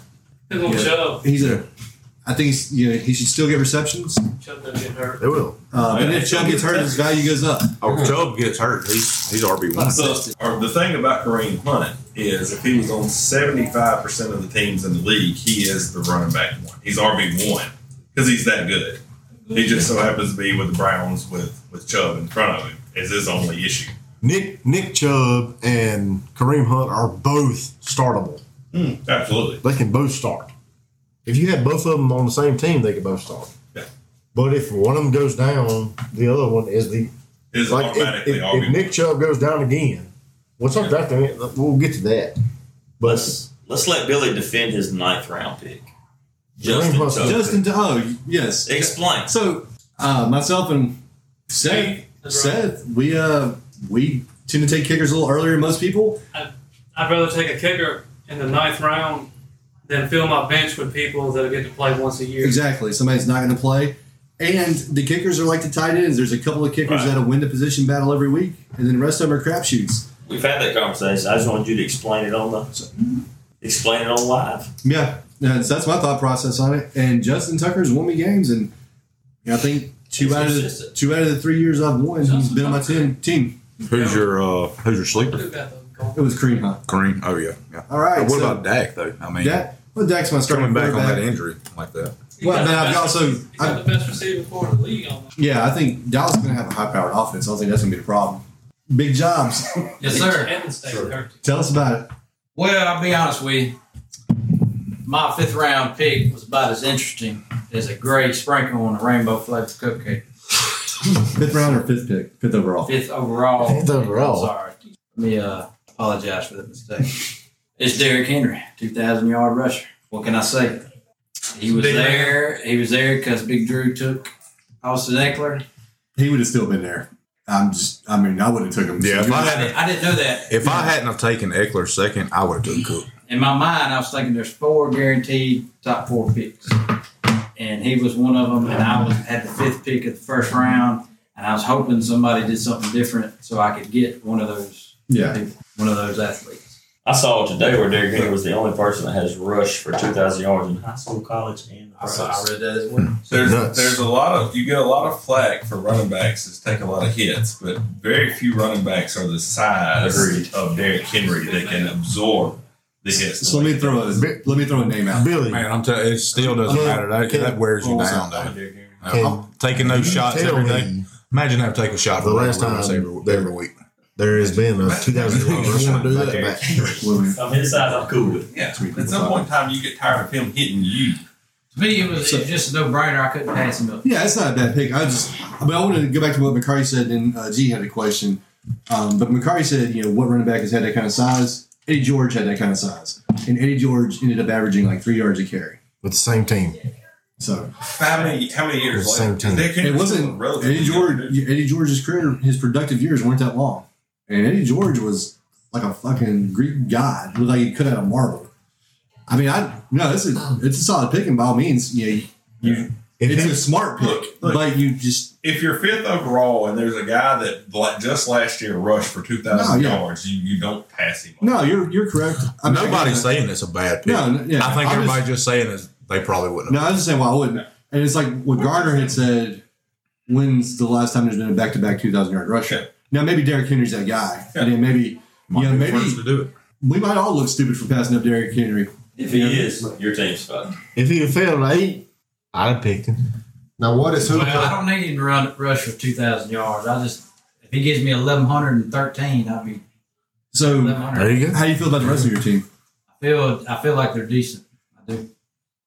He should still get receptions. Chubb doesn't get hurt. They will. And if Chubb gets hurt, his value goes up. Oh, Chubb gets hurt. He's RB1. So, the thing about Kareem Hunt is if he was on 75% of the teams in the league, he is the running back 1. He's RB1 because he's that good. He just so happens to be with the Browns with Chubb in front of him is his only issue. Nick Chubb and Kareem Hunt are both startable. Mm, absolutely. They can both start. If you had both of them on the same team, they could both start. Yeah. But if one of them goes down, the other one is the – is like automatically – if Nick Chubb goes down again, what's up that thing? We'll get to that. But let's let Billy defend his 9th round pick. Justin, yes. Explain. So, myself and Seth, we tend to take kickers a little earlier than most people. I'd rather take a kicker in the 9th round than fill my bench with people that get to play once a year. Exactly. Somebody's not going to play. And the kickers are like the tight ends. There's a couple of kickers that'll win the position battle every week, and then the rest of them are crapshoots. We've had that conversation. I just wanted you to explain it on live. Yeah. So that's my thought process on it. And Justin Tucker's won me games, and I think two out of the 3 years I've won, he's been on my team. Who's your sleeper? It was Kareem Hunt. Kareem. Oh yeah. All right. But what about Dak though? I mean, Dak's my starting quarterback. Coming back on that injury like that. Well, then I've got the best receiver for the league on that. Yeah, I think Dallas is going to have a high-powered offense. I don't think that's going to be the problem. Big jobs. Yes, sir. And the state Tell us about it. Well, I'll be honest with you. My 5th round pick was about as interesting as a gray sprinkle on a rainbow flavored cupcake. 5th round or 5th pick? 5th overall. 5th overall. 5th overall. I'm sorry. Let me apologize for that mistake. It's Derrick Henry, 2,000-yard rusher. What can I say? He was there. He was there because Big Drew took Austin Eckler. He would have still been there. I wouldn't have took him. Yeah, I didn't know that. If I hadn't have taken Eckler second, I would have took Cook. In my mind, I was thinking there's 4 guaranteed top 4 picks. And he was one of them, and I had the 5th pick of the 1st round, and I was hoping somebody did something different so I could get one of those people, one of those athletes. I saw today where Derrick Henry was the only person that has rushed for 2,000 yards in high school, college, and I read that as well. There's a lot of – you get a lot of flack for running backs that take a lot of hits, but very few running backs are the size of Derrick Henry that can absorb hits. So let me throw a name out. Billy. Man, I'm telling you, it still doesn't matter. That wears you down, though. I'm taking those shots every day. Imagine having to take a shot for the last time every week. There has been a 2012 rush. I'm doing that back. His size, I'm cool with. Yeah. At some point in time, you get tired of him hitting you. To me, it was just a no-brainer. I couldn't pass him up. Yeah, it's not a bad pick. I wanted to go back to what McCarty said, and G had a question. But McCarty said, you know, what running back has had that kind of size? Eddie George had that kind of size. And Eddie George ended up averaging like 3 yards a carry. With the same team. So how many years later? Same team. It wasn't Eddie George's career, his productive years weren't that long. And Eddie George was like a fucking Greek god. It was like he cut out a marble. I mean, it's a solid pick, and by all means, it's a smart pick. Look, but you just... If you're 5th overall and there's a guy that just last year rushed for 2,000 yards, you don't pass him. No, you're correct. I mean, nobody's saying it's a bad pick. No, yeah, I think everybody's just saying that they probably wouldn't. No, I was just saying, well, I wouldn't. And it's like what Gardner had said, when's the last time there's been a back-to-back 2,000-yard rusher? Yeah. Now, maybe Derrick Henry's that guy. Yeah. And then maybe to do it. We might all look stupid for passing up Derrick Henry. If he is, your team's fine. If he had failed at 8... I'd have picked him. Now, what is who? Well, I don't need him to rush for 2,000 yards. If he gives me 1,113, I'll be. So, there you go. How do you feel about the rest of your team? I feel like they're decent. I do.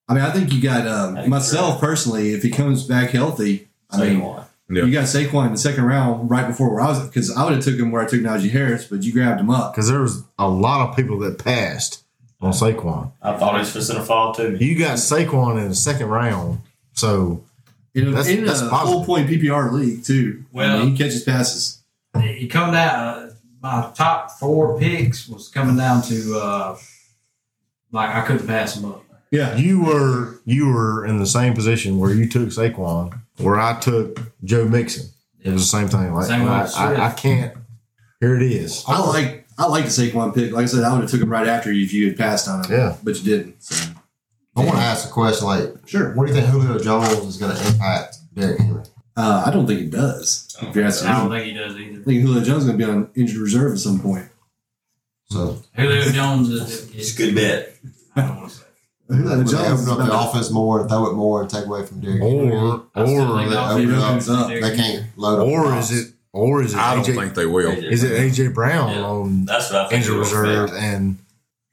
I mean, I think you got myself personally. If he comes back healthy, you got Saquon in the 2nd round right before where I was, because I would have took him where I took Najee Harris, but you grabbed him up because there was a lot of people that passed on Saquon. I thought he was just going to fall too. You got Saquon in the 2nd round, so that's a full-point PPR league too. Well, he catches passes. He come down. My top 4 picks was coming down to I couldn't pass him up. Yeah, you were in the same position where you took Saquon, where I took Joe Mixon. Yeah. It was the same thing. Like same I can't. Here it is. I like the Saquon pick. Like I said, I would have took him right after you if you had passed on him. Yeah. But you didn't. So. I want to ask a question. Like, sure. What do you think Julio Jones is going to impact Derrick Henry? I don't think he does. I don't think he does either. I think Julio Jones is going to be on injured reserve at some point. So Julio Jones is a good bet. I don't want to say. Julio Jones open up the offense more, and throw it more, and take away from Derrick Henry. Or they can't load up. Or is it Or is it I don't think they will. Is it AJ Brown on injury reserve? And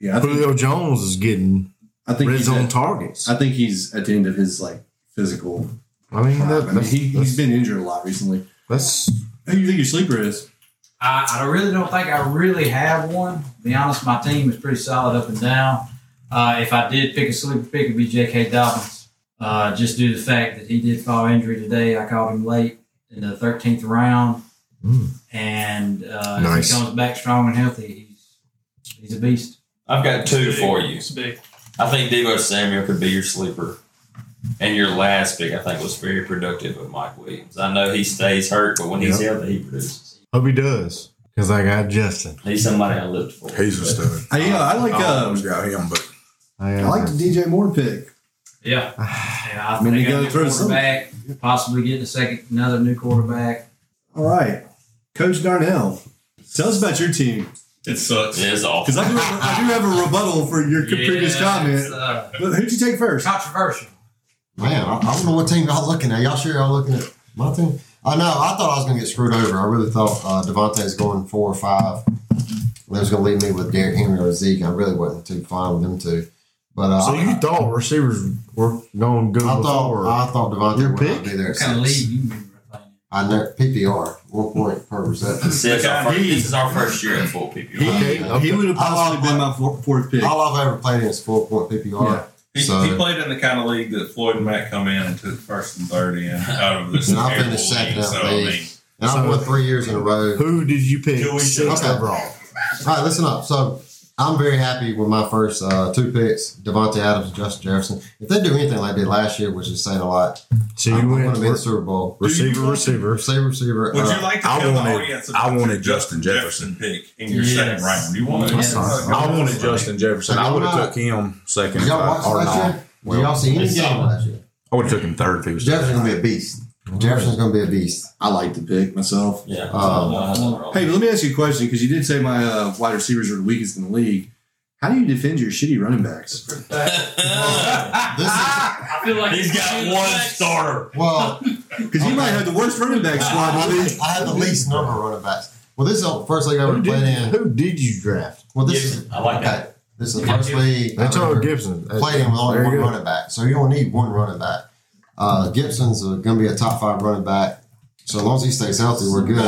Julio Jones is getting red zone targets. I think he's at the end of his like physical. He's been injured a lot recently. Who do you think your sleeper is? I really don't think I really have one. To be honest, my team is pretty solid up and down. If I did pick a sleeper pick, it would be J.K. Dobbins. Just due to the fact that he did fall injury today. I called him late in the 13th round. And nice. If he comes back strong and healthy, he's a beast. I've got two for you. I think Deebo Samuel could be your sleeper. And your last pick, I think, was very productive with Mike Williams. I know he stays hurt, but when he's healthy, he produces. Hope he does, because I got Justin. He's somebody I lived for. He's a stud. I like got him, but I like the DJ Moore pick. Yeah, I mean, think a quarterback, possibly getting another new quarterback. All right, Coach Darnell, tell us about your team. It sucks. It is awful. Because I do have a rebuttal for your previous comment. Who'd you take first? Controversial. Man, I don't know what team y'all looking at. Y'all sure y'all looking at my team? I know. I thought I was going to get screwed over. I really thought Devontae was going 4 or 5. That was going to leave me with Derrick Henry or Zeke. I really wasn't too fine with them two. But you thought receivers were going good? I thought Devontae would not be there. I know PPR 1 point per reception. This is our first year in full PPR. He would have possibly been my fourth pick. All I've ever played is 4 point PPR. Yeah. He played in the kind of league that Floyd and Matt come in to the first and third in out of this. And I finished second out of the league. And I won 3 years in a row. Who did you pick? Overall. All right, listen up. So I'm very happy with my first two picks, Devontae Adams and Justin Jefferson. If they do anything like they did last year, which is saying a lot, so I'm going to be the Super Bowl. Receiver. Would you like to tell the audience about Justin Jefferson pick in your second round? I wanted Justin Jefferson. I would have took him second. Did y'all watch last year? Did y'all see any game last year? I would have took him third if he was Jefferson's going to be a beast. Jefferson's going to be a beast. I like the pick myself. Yeah. Hey, let me ask you a question, because you did say my wide receivers are the weakest in the league. How do you defend your shitty running backs? I feel like he's got one starter. Well, because you might have the worst running back squad. I have the least number of running backs. Well, this is the first league I ever played in. Who did you draft? Well, that. This is the first league I ever played in with only one running back. So you don't need one running back. Gibson's going to be a top 5 running back. So as long as he stays healthy, we're good.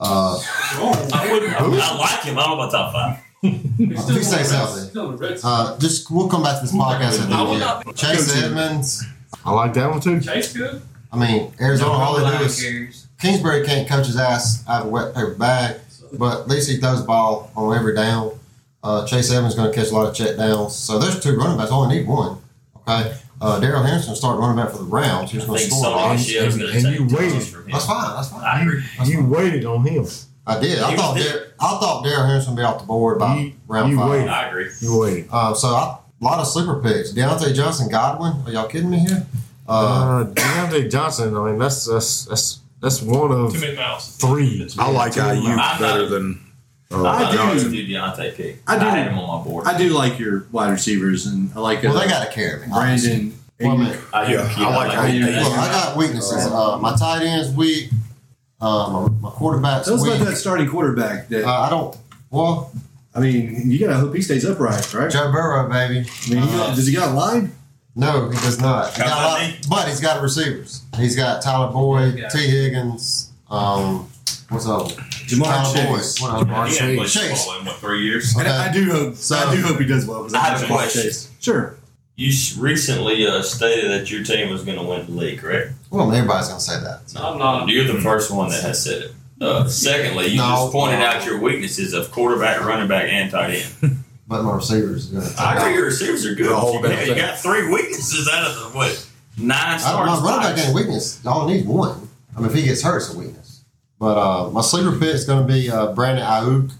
I like him. I don't know about top 5. If he stays healthy. We'll come back to this podcast at the end. Chase Edmonds. I like that one too. Chase good. I mean, Arizona, all they do is Kingsbury can't coach his ass out of a wet paper bag, but at least he throws the ball on every down. Chase Edmonds is going to catch a lot of check downs. So there's 2 running backs. I only need one. Okay. Darrell Henderson will start running back for the rounds. He's going to score a lot. And you waited. That's fine. You waited on him. I did. I thought Darrell Henderson would be off the board by round 5. Waited. I agree. You waited. So a lot of sleeper picks. Deontay Johnson, Godwin. Are y'all kidding me here? Deontay Johnson. I mean, that's one of 3. I like IU better than. I had him on my board. I do like your wide receivers, and I like. Well, they got to carry me. Brandon, I got weaknesses. My tight end's weak. My quarterback's weak. Tell us about that starting quarterback. That I don't. Well, I mean, you gotta hope he stays upright, right? Joe Burrow, baby. I mean, does he got a line? No, he does not. He got a line, but he's got receivers. He's got Tyler Boyd, T. Higgins. What's up? Ja'Marr Chase. Chase. In 3 years? Okay. I do hope he does well. I have a question. Chase. Sure. You recently stated that your team was going to win the league, correct? Well, everybody's going to say that. So. No, I'm not. You're the first one that has said it. Secondly, you just pointed out your weaknesses of quarterback, running back, and tight end. But my receivers are good. I agree your receivers are good. You got 3 weaknesses out of the, 9 starts. My running back ain't a weakness. I don't need one. I mean, if he gets hurt, it's a weakness. But my sleeper pick is going to be Brandon Ayuk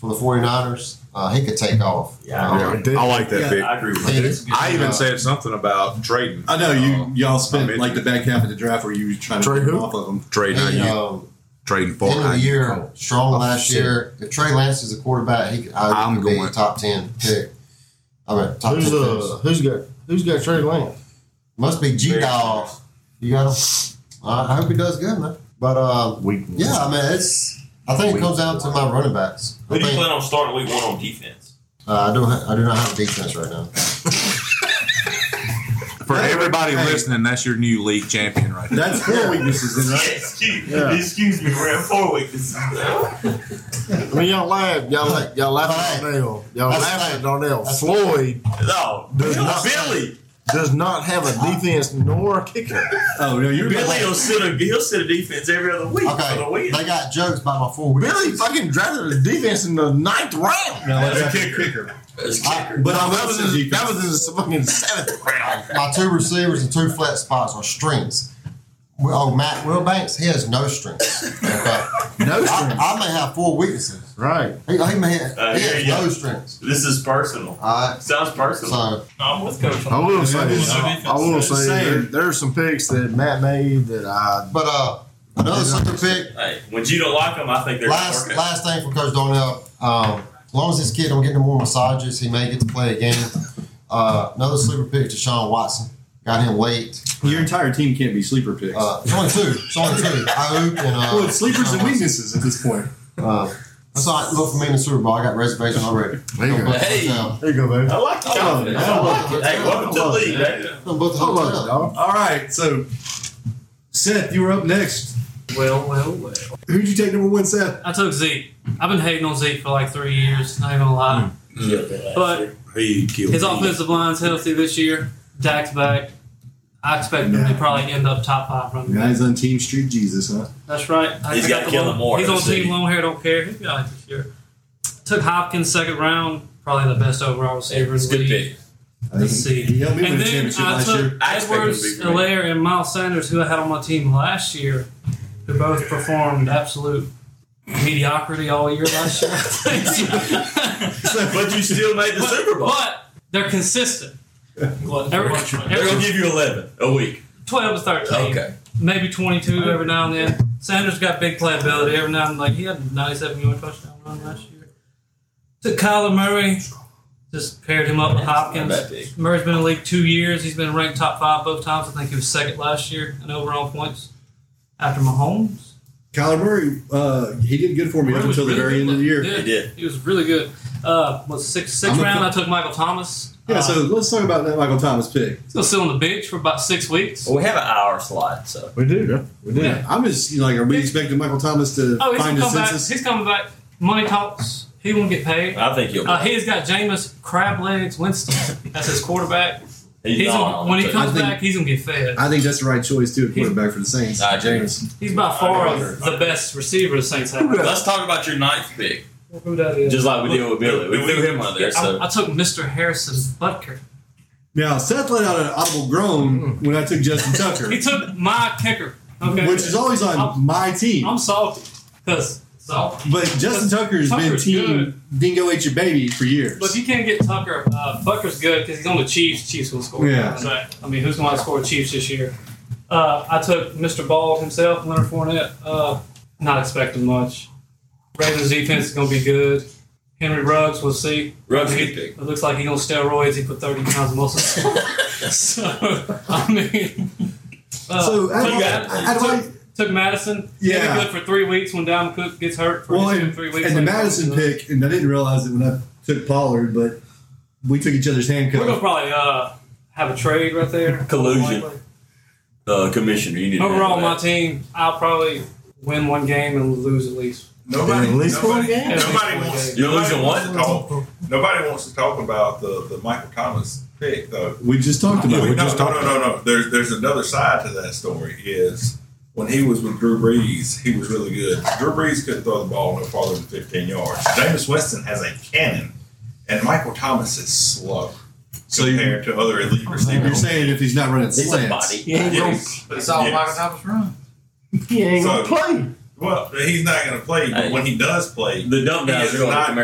for the 49ers. He could take off. Yeah, I like that pick. I agree with you. I even said something about trading. I know y'all spent the back half of the draft where you were trying to trade off of them. Trading Ayuk. Trading for end of the year, strong last year. If Trey Lance is a quarterback, he could be a top 10 pick. I mean, top 10 picks. Who's got Trey Lance? Must be G-Dawg. You got him? I hope he does good, man. But, yeah, I mean, I think it comes down to my running backs. Who do you plan on starting week one on defense? I do not have defense right now. For everybody listening, that's your new league champion right now. That's four weaknesses in, right? Excuse me, we're at 4 weaknesses. I mean, y'all laughed. Y'all laughed at Darnell. Y'all laughed at Darnell. Floyd. No. Billy does not have a defense nor a kicker. Oh, no, you're Billy will sit a defense every other week. Okay, they got jokes by my 4 weeks. Billy fucking drafted the defense in the 9th round. No, that's a kicker. That was in the fucking 7th round. My 2 receivers and 2 flat spots are strengths. Oh, Matt Wilbanks, he has no strengths. Okay. No strengths. I may have 4 weaknesses. Right. He has no strengths. This is personal. Sounds personal. So, I'm with Coach. I will say there are some picks that Matt made that I. But another super pick. Hey, when you don't like them, I think they're last thing from Coach Darnell. As long as this kid don't get no more massages, he may get to play a game. Another sleeper pick to Deshaun Watson. Got him late. Your entire team can't be sleeper picks. It's only two. I hope. Well, it's sleepers and weaknesses at this point. That's all right. Look for me in the Super Bowl. I got reservations already. There you go, baby. I like it. I like it. Hey, welcome to the league. All right, so Seth, you were up next. Well. Who'd you take number 1, Seth? I took Zeke. I've been hating on Zeke for like 3 years, not even gonna lie. But his offensive line's healthy this year. Dak's back. I expect him to probably end up top 5 running back. Guys on Team Street Jesus, huh? That's right. He's got to kill him more. He's on Team Long Hair, don't care. He'll be all right this year. Took Hopkins 2nd round, probably the best overall receiver in the league. Good pick. Let's see. He helped me win the championship last year. Edwards, Hilaire, and Miles Sanders, who I had on my team last year, who both performed absolute mediocrity all year last year. But you still made the Super Bowl. But they're consistent. They're going to give you 11 a week. 12 to 13. Okay. Maybe 22 every now and then. Sanders got big playability every now and then. Like, he had a 97-yard touchdown run last year. To Kyler Murray, just paired him up with Hopkins. Murray's been in the league 2 years. He's been ranked top 5 both times. I think he was 2nd last year in overall points after Mahomes. Kyler Murray, he did good for me up until the very end of the year. He did. He was really good. Sixth round, I took Michael Thomas. Yeah, so let's talk about that Michael Thomas pick. He's going to sit on the bench for about 6 weeks. Well, we have an hour slot, so. We do. Yeah. I'm just, are we expecting Michael Thomas to find his senses? He's coming back. Money talks. He won't get paid. I think he'll he's got Jameis Crab Legs Winston as his quarterback. When he comes back, he's going to get fed. I think that's the right choice, too, a quarterback for the Saints. Jameis. He's by far the best receiver the Saints have. Let's talk about your 9th pick. Who that is. Just like we did with Billy. We threw him on there. So. I took Mr. Harrison's Butker. Now, Seth let out an audible groan when I took Justin Tucker. He took my kicker. Okay. Which is always on my team. I'm salty. But Justin Tucker's been team good. Dingo ate your baby for years. But if you can't get Tucker, Butker's good because he's on the Chiefs. Chiefs will score. Yeah. So, I mean, who's going to score Chiefs this year? I took Mr. Bald himself, Leonard Fournette. Not expecting much. Ravens defense is going to be good. Henry Ruggs, we'll see. Ruggs good pick. It looks like he's on steroids. He put 30 pounds of muscle. So, I mean. Took Madison. Yeah. Good for 3 weeks when Dalvin Cook gets hurt for 2 to 3 weeks. And the Madison pick, and I didn't realize it when I took Pollard, but we took each other's handcuffs. We're going to probably have a trade right there. Collusion. Commissioner. Overall, my team, I'll probably win 1 game and lose at least. Nobody wants to talk about the Michael Thomas pick, though. We just talked about it. No. There's another side to that story is when he was with Drew Brees, he was really good. Drew Brees couldn't throw the ball no farther than 15 yards. Jameis Winston has a cannon, and Michael Thomas is slow. So compared to other elite receivers. You're saying if he's not running slants. Michael Thomas run. He ain't going to play. Well, he's not going to play, but when he does play, the dumb guy is not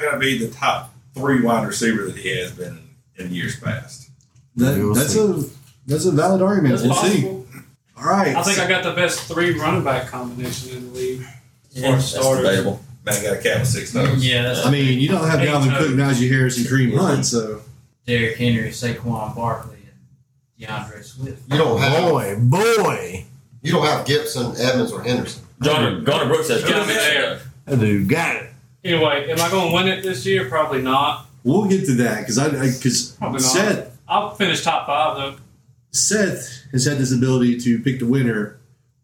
going to be the top 3 wide receiver that he has been in years past. That's a valid argument. We'll see. All right. I think I got the best 3 running back combination in the league. Yeah, that's debatable. Man got a cap of 6 notes. Yeah, I mean, you don't have Dalvin Cook, Najee Harris, and Kareem Hunt, so. Derrick Henry, Saquon Barkley, and DeAndre Swift. You don't have. Boy. You don't have Gibson, Evans, or Henderson. Gardner Brooks has Gibson. That dude got it. Anyway, am I going to win it this year? Probably not. We'll get to that because Seth. I'll finish top five though. Seth has had this ability to pick the winner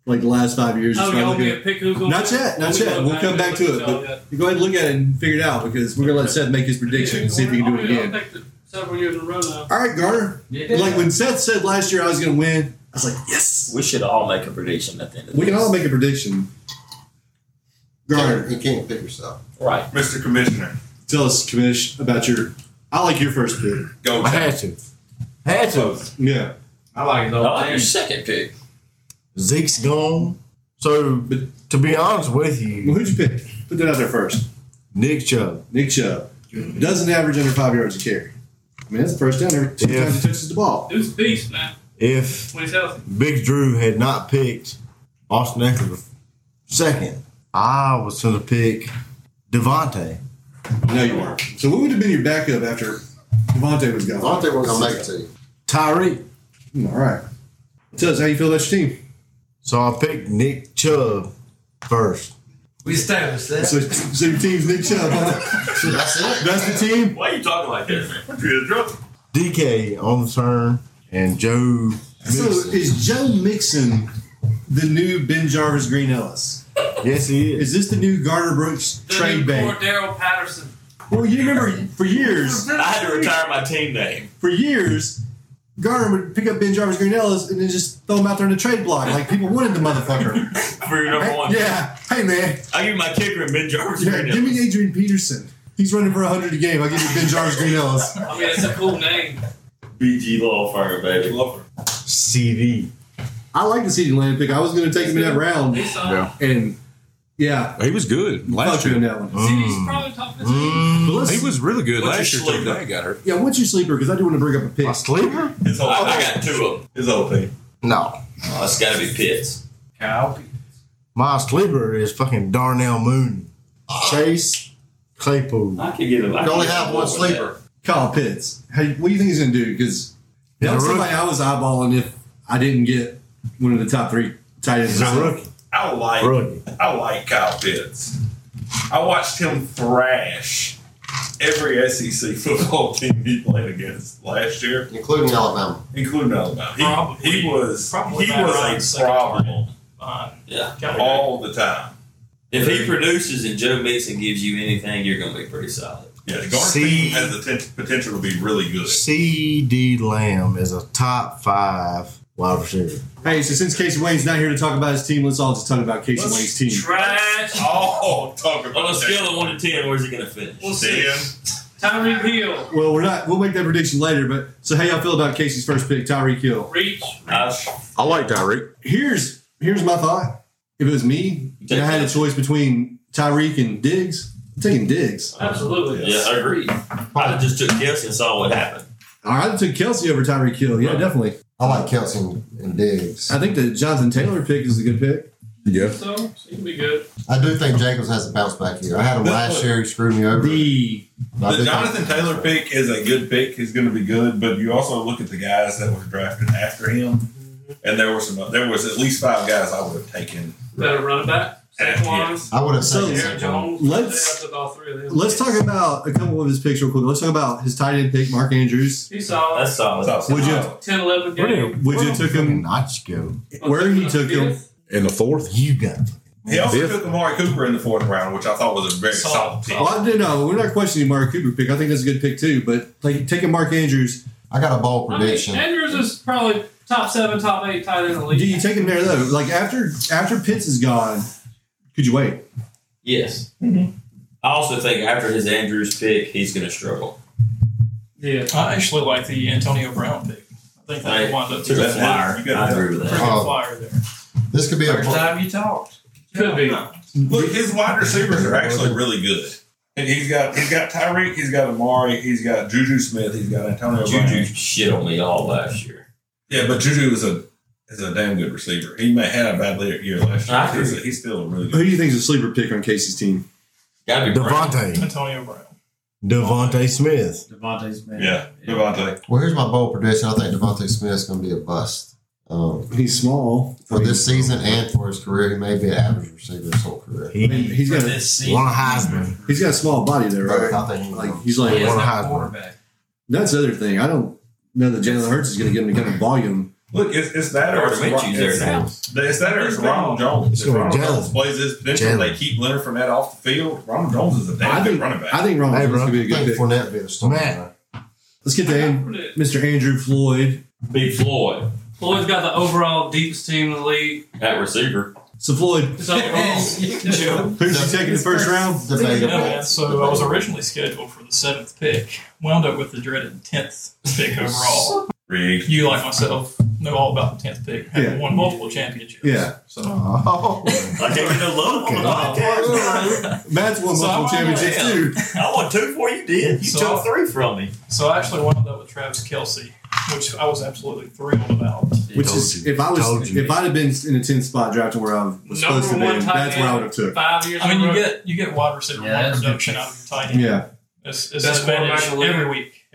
like the last 5 years. Oh, y'all be a pick who's going to win? Not yet. We'll come back to it. But you go ahead and look at it and figure it out because we're going to let Seth make his prediction and see if he can do it again. Several years in a row now. All right, Garner. Yeah. Like when Seth said last year I was going to win, I was like, yes. We should all make a prediction at the end of this. We can all make a prediction. Garner. You can't pick yourself. Right. Mr. Commissioner. Tell us, Commish, about your – I like your first pick. Go. I had to. Yeah. I like it. I like your second pick. Zeke's gone. So, but to be honest with you. Well, who'd you pick? Put that out there first. Nick Chubb. Doesn't average under 5 yards a carry. I mean, that's the first down every two times he touches the ball. It was a beast, man. If Big Drew had not picked Austin Eckler second, I was going to pick Devontae. No, you weren't. So what would have been your backup after Devontae was gone? Devontae was going to make it to you. Tyreek. All right. Tell us how you feel about your team. So I picked Nick Chubb first. We established that. So your team's Nick Chubb, huh? So that's it? That's the team? Why are you talking like that, man? What you drunk? DK on the turn and Joe Mixon. So is Joe Mixon the new Ben Jarvis Green Ellis? Yes, he is. Is this the new Gardner Brooks trade bank? Or Darrell Patterson. Well, you remember for years. I had to retire my team name. For years, Gardner would pick up Ben Jarvis Green Ellis and then just throw him out there in the trade block. Like people wanted the motherfucker. For your number one. Yeah. Hey, man. I'll give my kicker and Ben Jarvis Green Ellis. Give me Adrian Peterson. He's running for 100 a game. I'll give you Ben Jarvis Green Ellis. I mean, that's a cool name. BG Lawfire, baby. Lawfire. CD. I like the CD Lamb pick. I was going to take him in that round. Yeah. And. Yeah. He was good last year. That one. CD's probably top of the team. He was really good last year. Sleeper? Got hurt. Yeah, what's your sleeper? Because I do want to bring up a pick. My sleeper? I got two of them. His whole team. No. Oh, it's got to be Pitts. Kyle Pitts. My sleeper is fucking Darnell Mooney. Chase Claypool. I could get him. I only have one sleeper. Kyle Pitts. Hey, what do you think he's going to do? Because that's somebody I was eyeballing if I didn't get one of the top three tight ends. He's a rookie. I like Kyle Pitts. I watched him thrash every SEC football team he played against last year, including Alabama. He was a problem. All the time. If he produces and Joe Mixon gives you anything, you're going to be pretty solid. Yeah, Gardner has the potential to be really good. C.D. Lamb is a top five. Hey, so since Casey Wayne's not here to talk about his team, let's all just talk about Wayne's team. Trash. Oh, talk about on a scale of 1 to 10, where's he going to finish? We'll see him. Tyreek Hill. Well, we're not. We'll make that prediction later. But so, how y'all feel about Casey's first pick, Tyreek Hill? Reach. I like Tyreek. Here's my thought. If it was me, and I had a choice between Tyreek and Diggs, I'm taking Diggs. Absolutely. Yes. Yeah, I agree. I just took Kelce and saw what happened. I took Kelce over Tyreek Hill. Yeah, definitely. I like Kelce and Diggs. I think the Jonathan Taylor pick is a good pick. Yeah. So, he can be good. I do think Jacobs has a bounce back here. I had him last year. He screwed me over. The Jonathan Taylor pick is a good pick. He's going to be good. But you also look at the guys that were drafted after him. And there was at least 5 guys I would have taken. Better running back? Saquon. I would have said Aaron Jones. Let's talk about a couple of his picks real quick. Let's talk about his tight end pick, Mark Andrews. He's solid. That's solid. Would you 10-11 game? Would you took him? Not go. Where you took him? In the 4th? You got him. He also took Amari Cooper in the 4th round, which I thought was a very solid pick. Well, no, we're not questioning Amari Cooper pick. I think that's a good pick too. But like taking Mark Andrews, I got a bold prediction. Andrews is probably top 7, top 8 tight end in the league. Do you take him there though? Like after Pitts is gone. Could you wait? Yes. Mm-hmm. I also think after his Andrews pick, he's going to struggle. Yeah. I actually like the Antonio Brown pick. I think they wound up to a flyer. I agree with that. Flyer there. This could be a time you talked. Could be. Look, his wide receivers are actually really good. And he's got Tyreek, he's got Amari, he's got Juju Smith, he's got Antonio Brown. Juju shit on me all last year. Yeah, but Juju was a damn good receiver. He may have had a bad year last year. He's still a really good receiver. Who do you think is a sleeper pick on Casey's team? Got to be Devontae. Antonio Brown. Devontae Smith. Yeah, Devontae. Well, here's my bold prediction. I think Devontae Smith's going to be a bust. He's small. For this season and for his career, he may be an average receiver his whole career. He's got a Heisman. He's got a small body there, right? I think he's like one Heisman. That's the other thing. I don't know that Jalen Hurts is going to get any kind of volume. Look, it's that or it's Ronald Jones. If Ronald Jones plays his position, they keep Leonard Fournette off the field. Ronald Jones is a damn good running back. I think Ronald Jones could be a good pick. Fournette be a star. Let's get to Mr. Andrew Floyd. Big Floyd. Floyd's got the overall deepest team in the league. At receiver. So, Floyd. Who's you taking the first round? So, I was originally scheduled for the 7th pick. Wound up with the dreaded 10th pick overall. Rigged. You, like myself, know all about the 10th pick. Having won multiple championships. Yeah. So, I gave you no love on the podcast. Matt's won multiple championships, too. I won 2 before you did. You took 3 from me. So, I actually wound up with Travis Kelce, which I was absolutely thrilled about. Which is, if I'd have been in a 10th spot drafting where I was supposed to be, that's where I would have took. 5 years. I mean, you get wide receiver one production out of your tight end. Yeah, that's every week.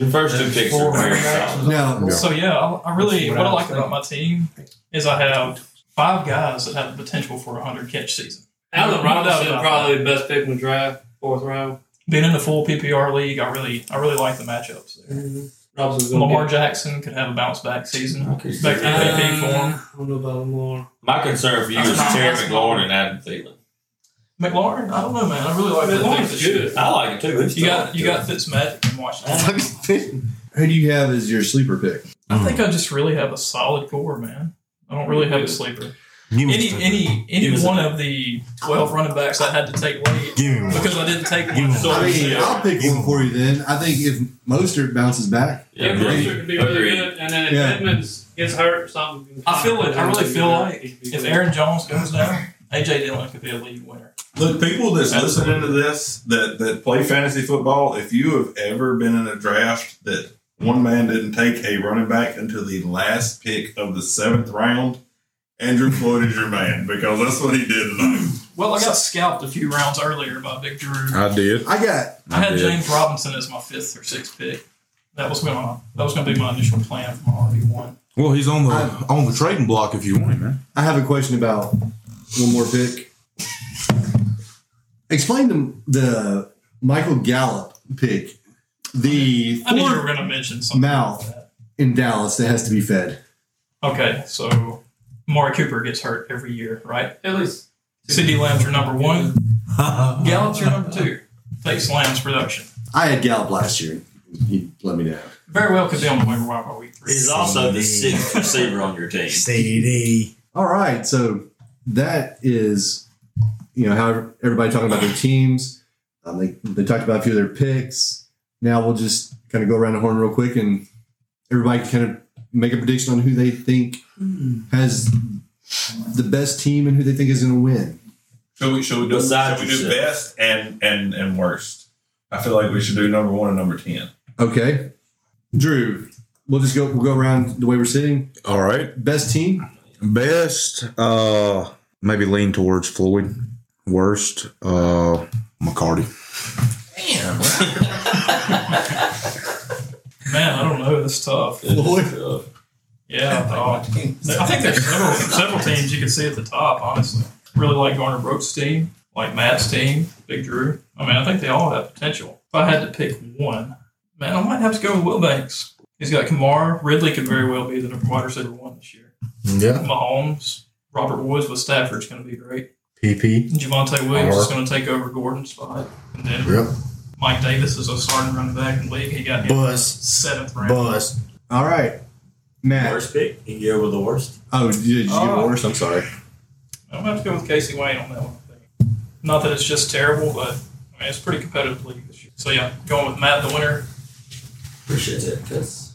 Your first 2 picks are very solid. So I really what I like about my team is I have 5 guys that have the potential for a 100 catch season. Allen Robinson is probably the best pick in the draft, 4th round. Being in the full PPR league, I really like the matchups there. Mm-hmm. Lamar Jackson could have a bounce back season. Back to MVP form. I don't know about Lamar. My concern for you is Terry McLaurin and Adam Thielen. McLaurin? I don't know, man. I really like McLaurin's good. I like it too. You got Fitzmagic in Washington. Who do you have as your sleeper pick? I think I just really have a solid core, man. I don't really have a sleeper. Any one of the 12 running backs I had to take late because I didn't take one. I'll pick one for you then. I think if Mostert bounces back. Yeah, Mostert could be really good. And then if Edmonds gets hurt or something. I really feel like if Aaron Jones goes down, AJ Dillon could be a league winner. Look, people that's listening to this that play fantasy football, if you have ever been in a draft that one man didn't take a running back until the last pick of the 7th round, Andrew Floyd is your man, because that's what he did tonight. Well, I got scalped a few rounds earlier by Big Drew. I had James Robinson as my 5th or 6th pick. That was going to be my initial plan for my RB1. Well, he's on the trading block if you want him, man. I have a question about one more pick. Explain the Michael Gallup pick. I knew you were going to mention something. Mouth like in Dallas that has to be fed. Okay, so Amari Cooper gets hurt every year, right? At least. CeeDee Lamb's your number 1. Gallup's your number 2. Takes Lamb's production. I had Gallup last year. He let me down. Very well could be on the waiver wire by week 3. He's also the 6th receiver on your team. CeeDee. All right. So that is, how everybody talking about their teams. They talked about a few of their picks. Now we'll just kind of go around the horn real quick and everybody kind of make a prediction on who they think has the best team and who they think is going to win. Should we do best and worst? I feel like we should do number 1 and number 10. Okay, Drew, we'll go around the way we're sitting. All right, best team. Best, maybe lean towards Floyd. Worst, McCarty. Damn. Man, I don't know. That's tough. Floyd. Yeah. I think there's several teams you can see at the top, honestly. Really like Garner Brooks' team, like Matt's team, Big Drew. I mean, I think they all have potential. If I had to pick one, man, I might have to go with Will Banks. He's got Kamara. Ridley could very well be the wide receiver 1 this year. Yeah. Mahomes. Robert Woods with Stafford's going to be great. PP. Javonte Williams is going to take over Gordon's spot. And then Mike Davis is a starting running back in the league. He got hit in the 7th round. Bust. All right. Matt. Worst pick? You can go with the worst. Oh, did you go worst? I'm sorry. I'm going to have to go with Casey Wayne on that one. I think. Not that it's just terrible, but I mean, it's a pretty competitive league this year. So, going with Matt, the winner. Appreciate it, Chris.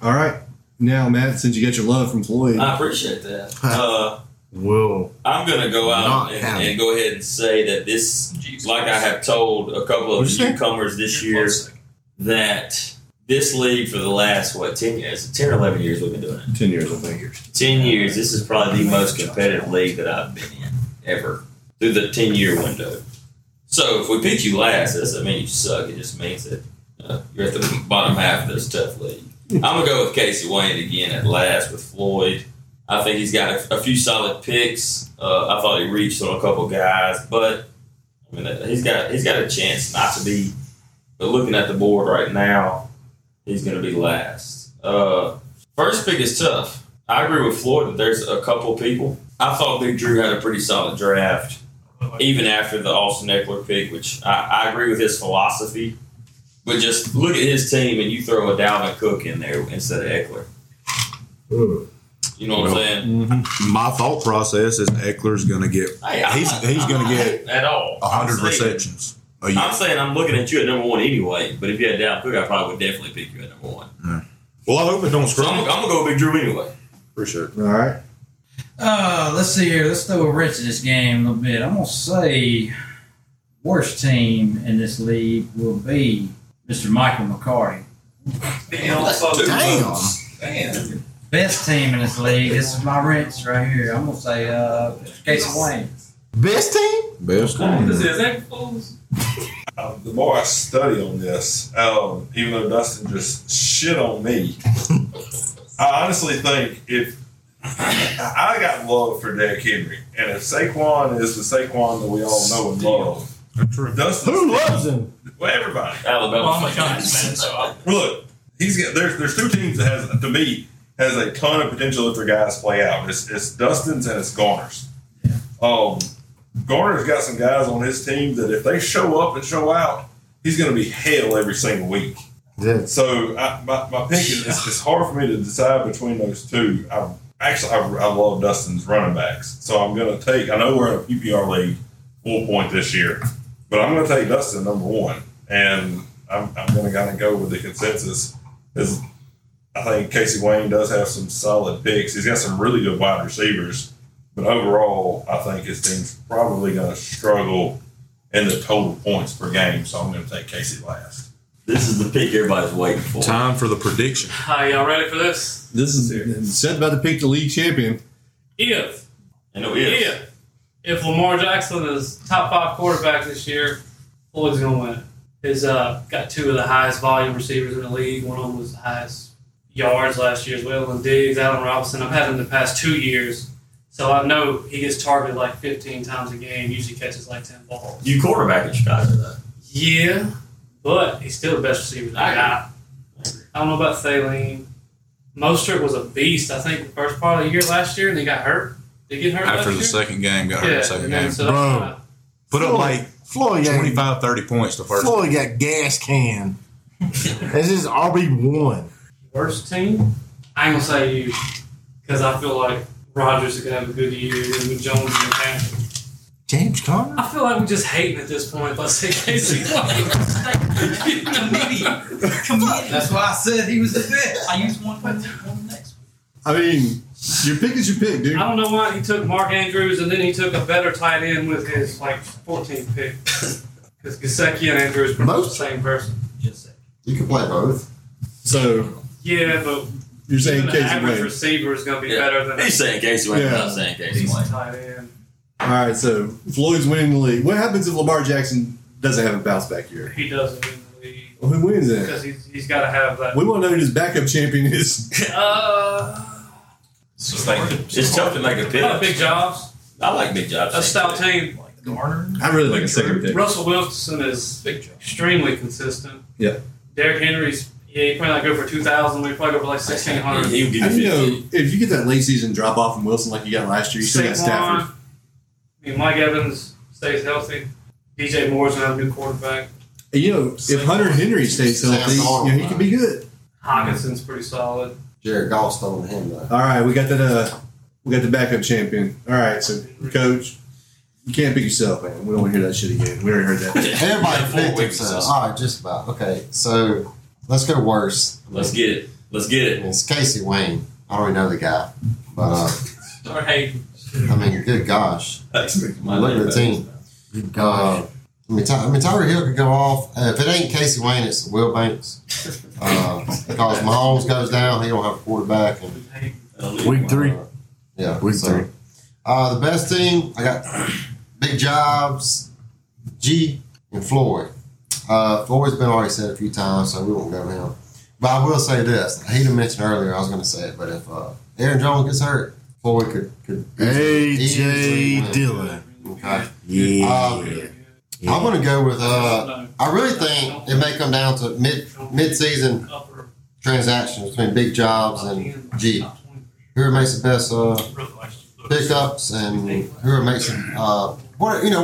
All right. Now, Matt, since you got your love from Floyd. I appreciate that. Whoa. I'm going to go out and go ahead and say that this, like I have told a couple of newcomers this year, that this league for the last, 10 years, 10 or 11 years we've been doing it. 10 years, I think. 10 years. This is probably the most competitive league that I've been in ever through the 10-year window. So if we pick you last, that doesn't mean you suck. It just means that you're at the bottom half of this tough league. I'm going to go with Casey Wayne again at last with Floyd. I think he's got a few solid picks. I thought he reached on a couple guys, but I mean he's got a chance not to be. But looking at the board right now, he's going to be last. First pick is tough. I agree with Floyd that there's a couple people. I thought Big Drew had a pretty solid draft, even after the Austin Eckler pick, which I agree with his philosophy. But just look at his team, and you throw a Dalvin Cook in there instead of Eckler. Ooh. You know what I'm saying? Mm-hmm. My thought process is Eckler's going to get he's going to get at all 100 receptions a year. I'm saying I'm looking at you at number one anyway, but if you had Dalvin Cook, I probably would definitely pick you at number one. Yeah. Well, I hope it don't screw. So I'm going to go with Big Drew anyway. For sure. All right. Let's see here. Let's throw a wrench in this game a little bit. I'm going to say worst team in this league will be Mr. Michael McCarty. Damn. Best team in this league. This is my wrench right here. I'm going to say Casey Wayne. Best team? Best team. This is it. The more I study on this, even though Dustin just shit on me, I honestly think if I got love for Derrick Henry, and if Saquon is the Saquon that we all know and love, who loves him? Well, everybody. Alabama fans. Look, there's two teams that has to me. Has a ton of potential if their guys play out. It's Dustin's and it's Garner's. Yeah. Garner's got some guys on his team that if they show up and show out, he's going to be hell every single week. Yeah. So my pick is it's hard for me to decide between those two. I love Dustin's running backs, so I'm going to take. I know we're in a PPR league, 4 point this year, but I'm going to take Dustin number one, and I'm going to kind of go with the consensus is. I think Casey Wayne does have some solid picks. He's got some really good wide receivers. But overall, I think his team's probably going to struggle in the total points per game. So I'm going to take Casey last. This is the pick everybody's waiting for. Time for the prediction. Are y'all ready for this? This is set by the pick the league champion. If Lamar Jackson is top five quarterback this year, Floyd's going to win it. He's got two of the highest volume receivers in the league. One of them was the highest yards last year as well, and Diggs, Allen Robinson. I've had him the past 2 years, so I know he gets targeted like 15 times a game, usually catches like 10 balls. You quarterback in Chicago, though. Yeah, but he's still the best receiver. I don't know about Thaleen. Mostert was a beast, I think, the first part of the year last year, and he got hurt. Did he get hurt after the second game? Got hurt the second game. So bro, put up like 25, 30 points the first game. Floyd got gas can. This is RB1. Worst team? I ain't going to say you because I feel like Rodgers is going to have a good year and with Jones and Tanner. James Conner? I feel like we're just hating at this point. Let's say Casey Wayne. Committee. That's why I said he was the best. I used one by two on the next one. I mean, your pick is your pick, dude. I don't know why he took Mark Andrews and then he took a better tight end with his, 14th pick. Because Gesicki and Andrews were both the same person. Yes, you can play both. So... Yeah, but you're saying Casey average Wayne. Receiver is going to be better than... He's saying Casey Wayne. Yeah. I'm saying Casey Wayne. Tight end. All right, so Floyd's winning the league. What happens if Lamar Jackson doesn't have a bounce-back year? He doesn't win the league. Well, who wins that? Because he's got to have that. We want to know who his backup champion is. It's tough to make a pick. I like Big Jobs. I like Big Jobs. A stout team. Like Garner. I really like a second pick. Russell Wilson is extremely consistent. Yeah. Derrick Henry's... Yeah, you probably not go for 2,000. We probably go for 1,600. If you get that late season drop off from Wilson like you got last year, you still got Stafford. I mean, Mike Evans stays healthy. DJ Moore's gonna have a new quarterback. And, if Hunter Henry stays healthy, he could be good. Hawkinson's pretty solid. Jared Goff's still on him though. All right, we got that. We got the backup champion. All right, so coach. You can't pick yourself, man. We don't want to hear that shit again. We already heard that. Everybody picked themselves. All right, just about. Okay, so. Let's go worse. Let's get it. It's Casey Wayne. I don't even know the guy. But, I mean, good gosh. Look at the team. Good gosh. I mean, Tyreek Hill could go off. If it ain't Casey Wayne, it's the Will Banks. Because Mahomes goes down, he don't have a quarterback. And, Week 3. Week 3. The best team, I got Big Jobs, G, and Floyd. Floyd's been already said a few times, so we won't go with him. But I will say this. He didn't mention earlier. I was going to say it, but if Aaron Jones gets hurt, Floyd could AJ Dillon. Okay. Yeah. I'm going to go with. I really think it may come down to mid-season transactions between Big Jobs and G. Whoever makes the best pickups and whoever makes we all know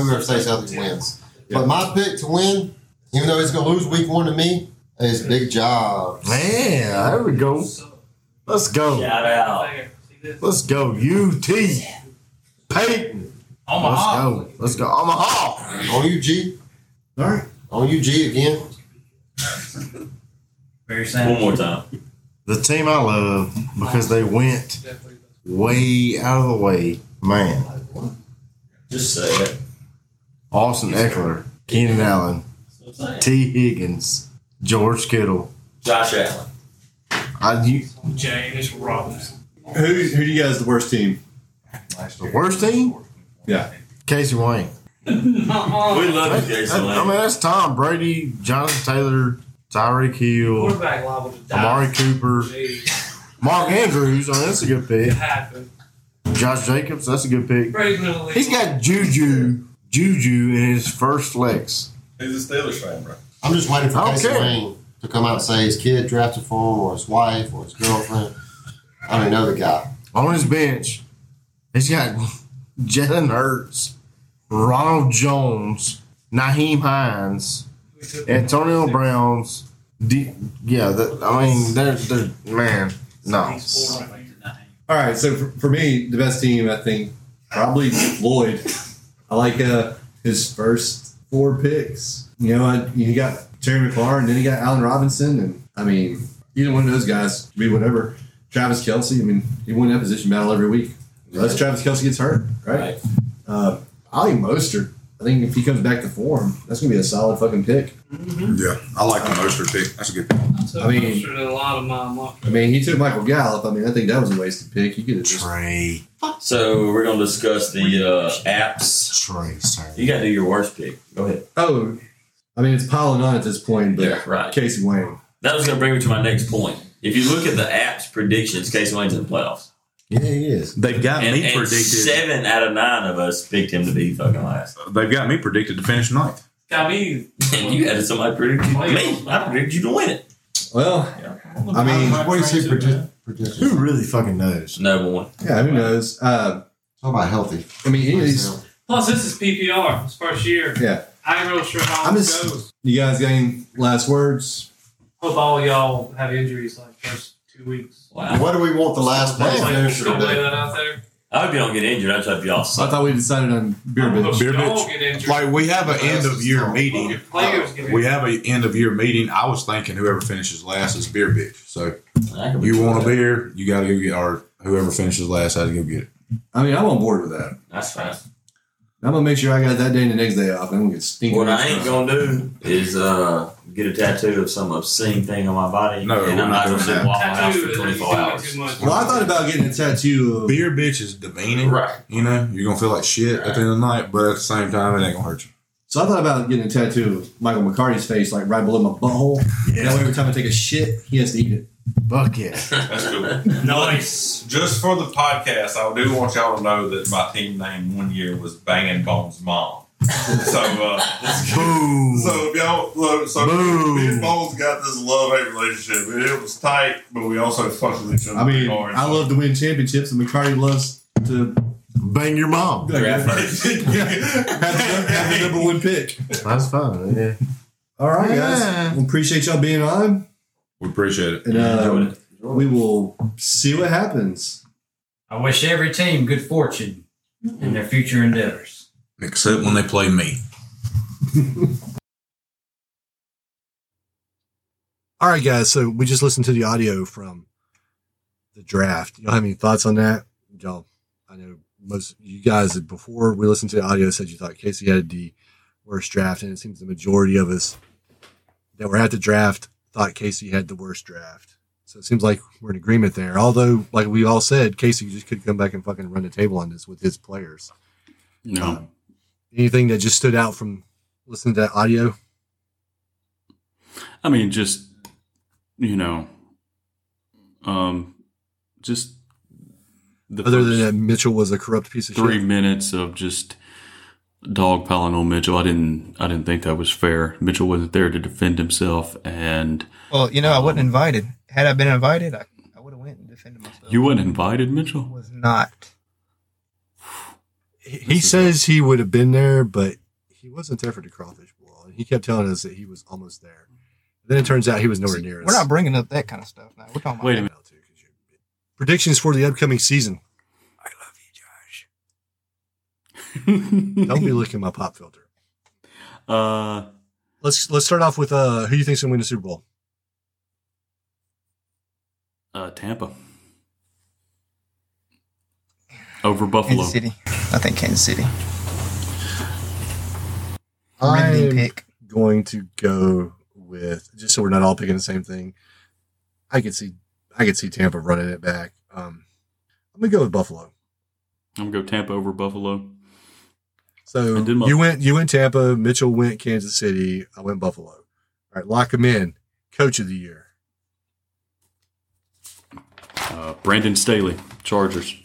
whoever stays healthy wins. But my pick to win, even though he's going to lose week one to me, is Big Jobs. Man, there we go. Let's go. Shout out. Let's go. UT. Peyton. Omaha. Let's go. Omaha. On UG. All right. On UG again. Very sad. One more time. The team I love because they went way out of the way. Man. Just say it. Austin Eckler. Keenan Allen. T. Higgins. George Kittle. Josh Allen. James Robinson. Who do you guys the worst team? The worst team? Yeah. Casey Wayne. We love you, Casey Wayne. I mean, that's Tom Brady, Jonathan Taylor, Tyreek Hill, Amari Cooper, Mark Andrews. I mean, that's a good pick. Josh Jacobs, that's a good pick. He's got Juju in his first flex. He's a Steelers fan, bro. I'm just waiting for Casey Wayne to come out and say his kid drafted for him or his wife or his girlfriend. I don't know the guy. On his bench, he's got Jalen Hurts, Ronald Jones, Naheem Hines, Antonio Browns. No. All right, so for me, the best team, I think, probably Floyd. I like his first four picks. You know, you got Terry McLaurin, then you got Allen Robinson, and, I mean, either one of those guys could be whatever. Travis Kelce, I mean, he won that position battle every week. Unless Travis Kelce gets hurt, right? I like Mostert. I think if he comes back to form, that's going to be a solid fucking pick. Mm-hmm. Yeah, I like the Mostert pick. That's a good pick. I mean, he took Michael Gallup. I mean, I think that was a wasted pick. You could have just... Trey. So, we're going to discuss the apps. Trey, sorry. You got to do your worst pick. Go ahead. Oh, I mean, it's piling on at this point, but yeah, right. Casey Wayne. That was going to bring me to my next point. If you look at the app's predictions, Casey Wayne's in the playoffs. Yeah, he is. They've got me predicted. 7 out of 9 of us picked him to be fucking last. They've got me predicted to finish ninth. Got me. And you had somebody predicted me. I predicted you to win it. Well, yeah. I mean, what is he predicted? Who really fucking knows? No one. Yeah, who knows? Talk about healthy. I mean, he's... Plus, this is PPR. It's first year. Yeah. I ain't real sure how it goes. You guys got any last words? Hope all y'all have injuries like first 2 weeks. Wow. What do we want the last play? I hope y'all get injured. I just hope y'all suck. I thought we decided on beer bitch. Beer bitch. Like we have an end of year meeting. We have an end of year meeting. I was thinking whoever finishes last is beer bitch. So you want a beer, you got to go get, or whoever finishes last has to go get it. I mean, I'm on board with that. That's fine. I'm going to make sure I got that day and the next day off. I'm going to get stinking. What I ain't going to do is get a tattoo of some obscene thing on my body. No, and I'm not going to sit in Waffle House for 24 hours. Well, I thought about getting a tattoo of... Beer bitch is demeaning. Right. You know, you're going to feel like shit at the end of the night, but at the same time, it ain't going to hurt you. So I thought about getting a tattoo of Michael McCarty's face, like right below my butthole. Yeah. That way every time I take a shit, he has to eat it. Fuck yeah. That's cool. Nice. Just for the podcast, I do want y'all to know that my team name one year was Banging Bones Mom. Boom. So if y'all look, me and Bones got this love-hate relationship. It was tight, but we also fucked with each other. I mean, I love to win championships, and McCarty loves to bang your mom. Like, have the number one pick. That's fine. Yeah. All right, guys. We appreciate y'all being on. We appreciate it. And we will see what happens. I wish every team good fortune in their future endeavors. Except when they play me. All right, guys. So we just listened to the audio from the draft. Y'all have any thoughts on that? Y'all, I know most of you guys, before we listened to the audio, said you thought Casey had the worst draft, and it seems the majority of us that were at the draft thought Casey had the worst draft. So it seems like we're in agreement there. Although, like we all said, Casey just could come back and fucking run the table on this with his players. No. Anything that just stood out from listening to that audio? I mean, just you know, just the other than that, Mitchell was a corrupt piece of shit. 3 minutes of just dogpiling on Mitchell. I didn't think that was fair. Mitchell wasn't there to defend himself, and well, you know, I wasn't invited. Had I been invited, I would have went and defended myself. You weren't invited, Mitchell? I was not. He says he would have been there, but he wasn't there for the crawfish bowl. He kept telling us that he was almost there. Then it turns out he was nowhere near us. We're not bringing up that kind of stuff now. We're talking about that now too. Predictions for the upcoming season. I love you, Josh. Don't be licking my pop filter. Let's start off with who you think's going to win the Super Bowl? Tampa. Over Buffalo. Kansas City. I think Kansas City. I'm going to go with, just so we're not all picking the same thing, I could see Tampa running it back. I'm going to go with Buffalo. I'm going to go Tampa over Buffalo. So you went Tampa, Mitchell went Kansas City, I went Buffalo. All right, lock them in. Coach of the year. Brandon Staley, Chargers.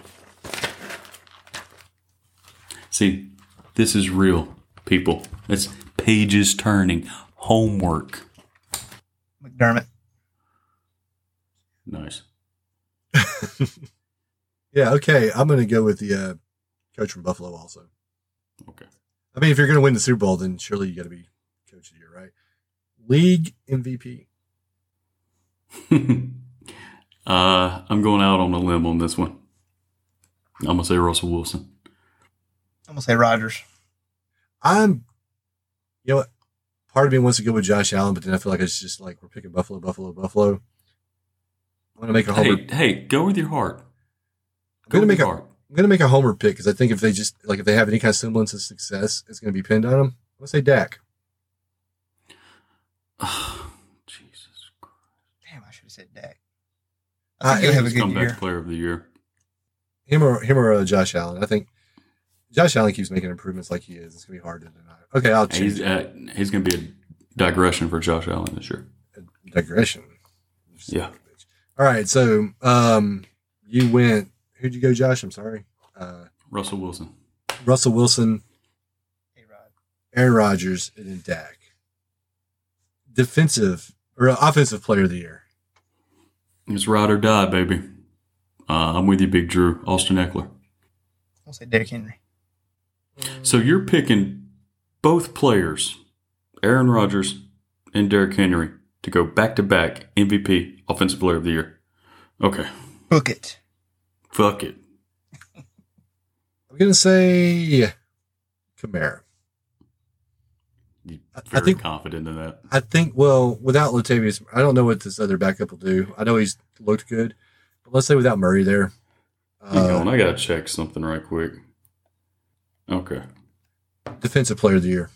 See, this is real, people. It's pages turning. Homework. McDermott. Nice. Yeah, okay. I'm going to go with the coach from Buffalo also. Okay. I mean, if you're going to win the Super Bowl, then surely you got to be coach of the year, right? League MVP. I'm going out on a limb on this one. I'm going to say Russell Wilson. I'm going to say Rodgers. You know what? Part of me wants to go with Josh Allen, but then I feel like it's just like we're picking Buffalo. I'm going to make a homer. Hey, go with your heart. I'm going to make a homer pick because I think if they just, like, if they have any kind of semblance of success, it's going to be pinned on them. I'm going to say Dak. Oh, Jesus Christ. Damn, I should have said Dak. I think he'll have a good comeback year. Player of the year. Him or Josh Allen. I think Josh Allen keeps making improvements like he is. It's going to be hard to deny. Okay, I'll choose. He's going to be a digression for Josh Allen this year. A digression? Yeah. All right, so you went – who'd you go, Josh? I'm sorry. Russell Wilson. Russell Wilson. A-Rod. Aaron Rodgers, and then Dak. Defensive – or offensive player of the year. It's ride or die, baby. I'm with you, Big Drew. Austin Eckler. I'll say Derrick Henry. So you're picking both players, Aaron Rodgers and Derrick Henry, to go back-to-back MVP, Offensive Player of the Year. Okay. Fuck it. I'm going to say Kamara. You're confident in that. I think, well, without Latavius, I don't know what this other backup will do. I know he's looked good, but let's say without Murray there. Hang on, I got to check something right quick. Okay. Defensive Player of the Year.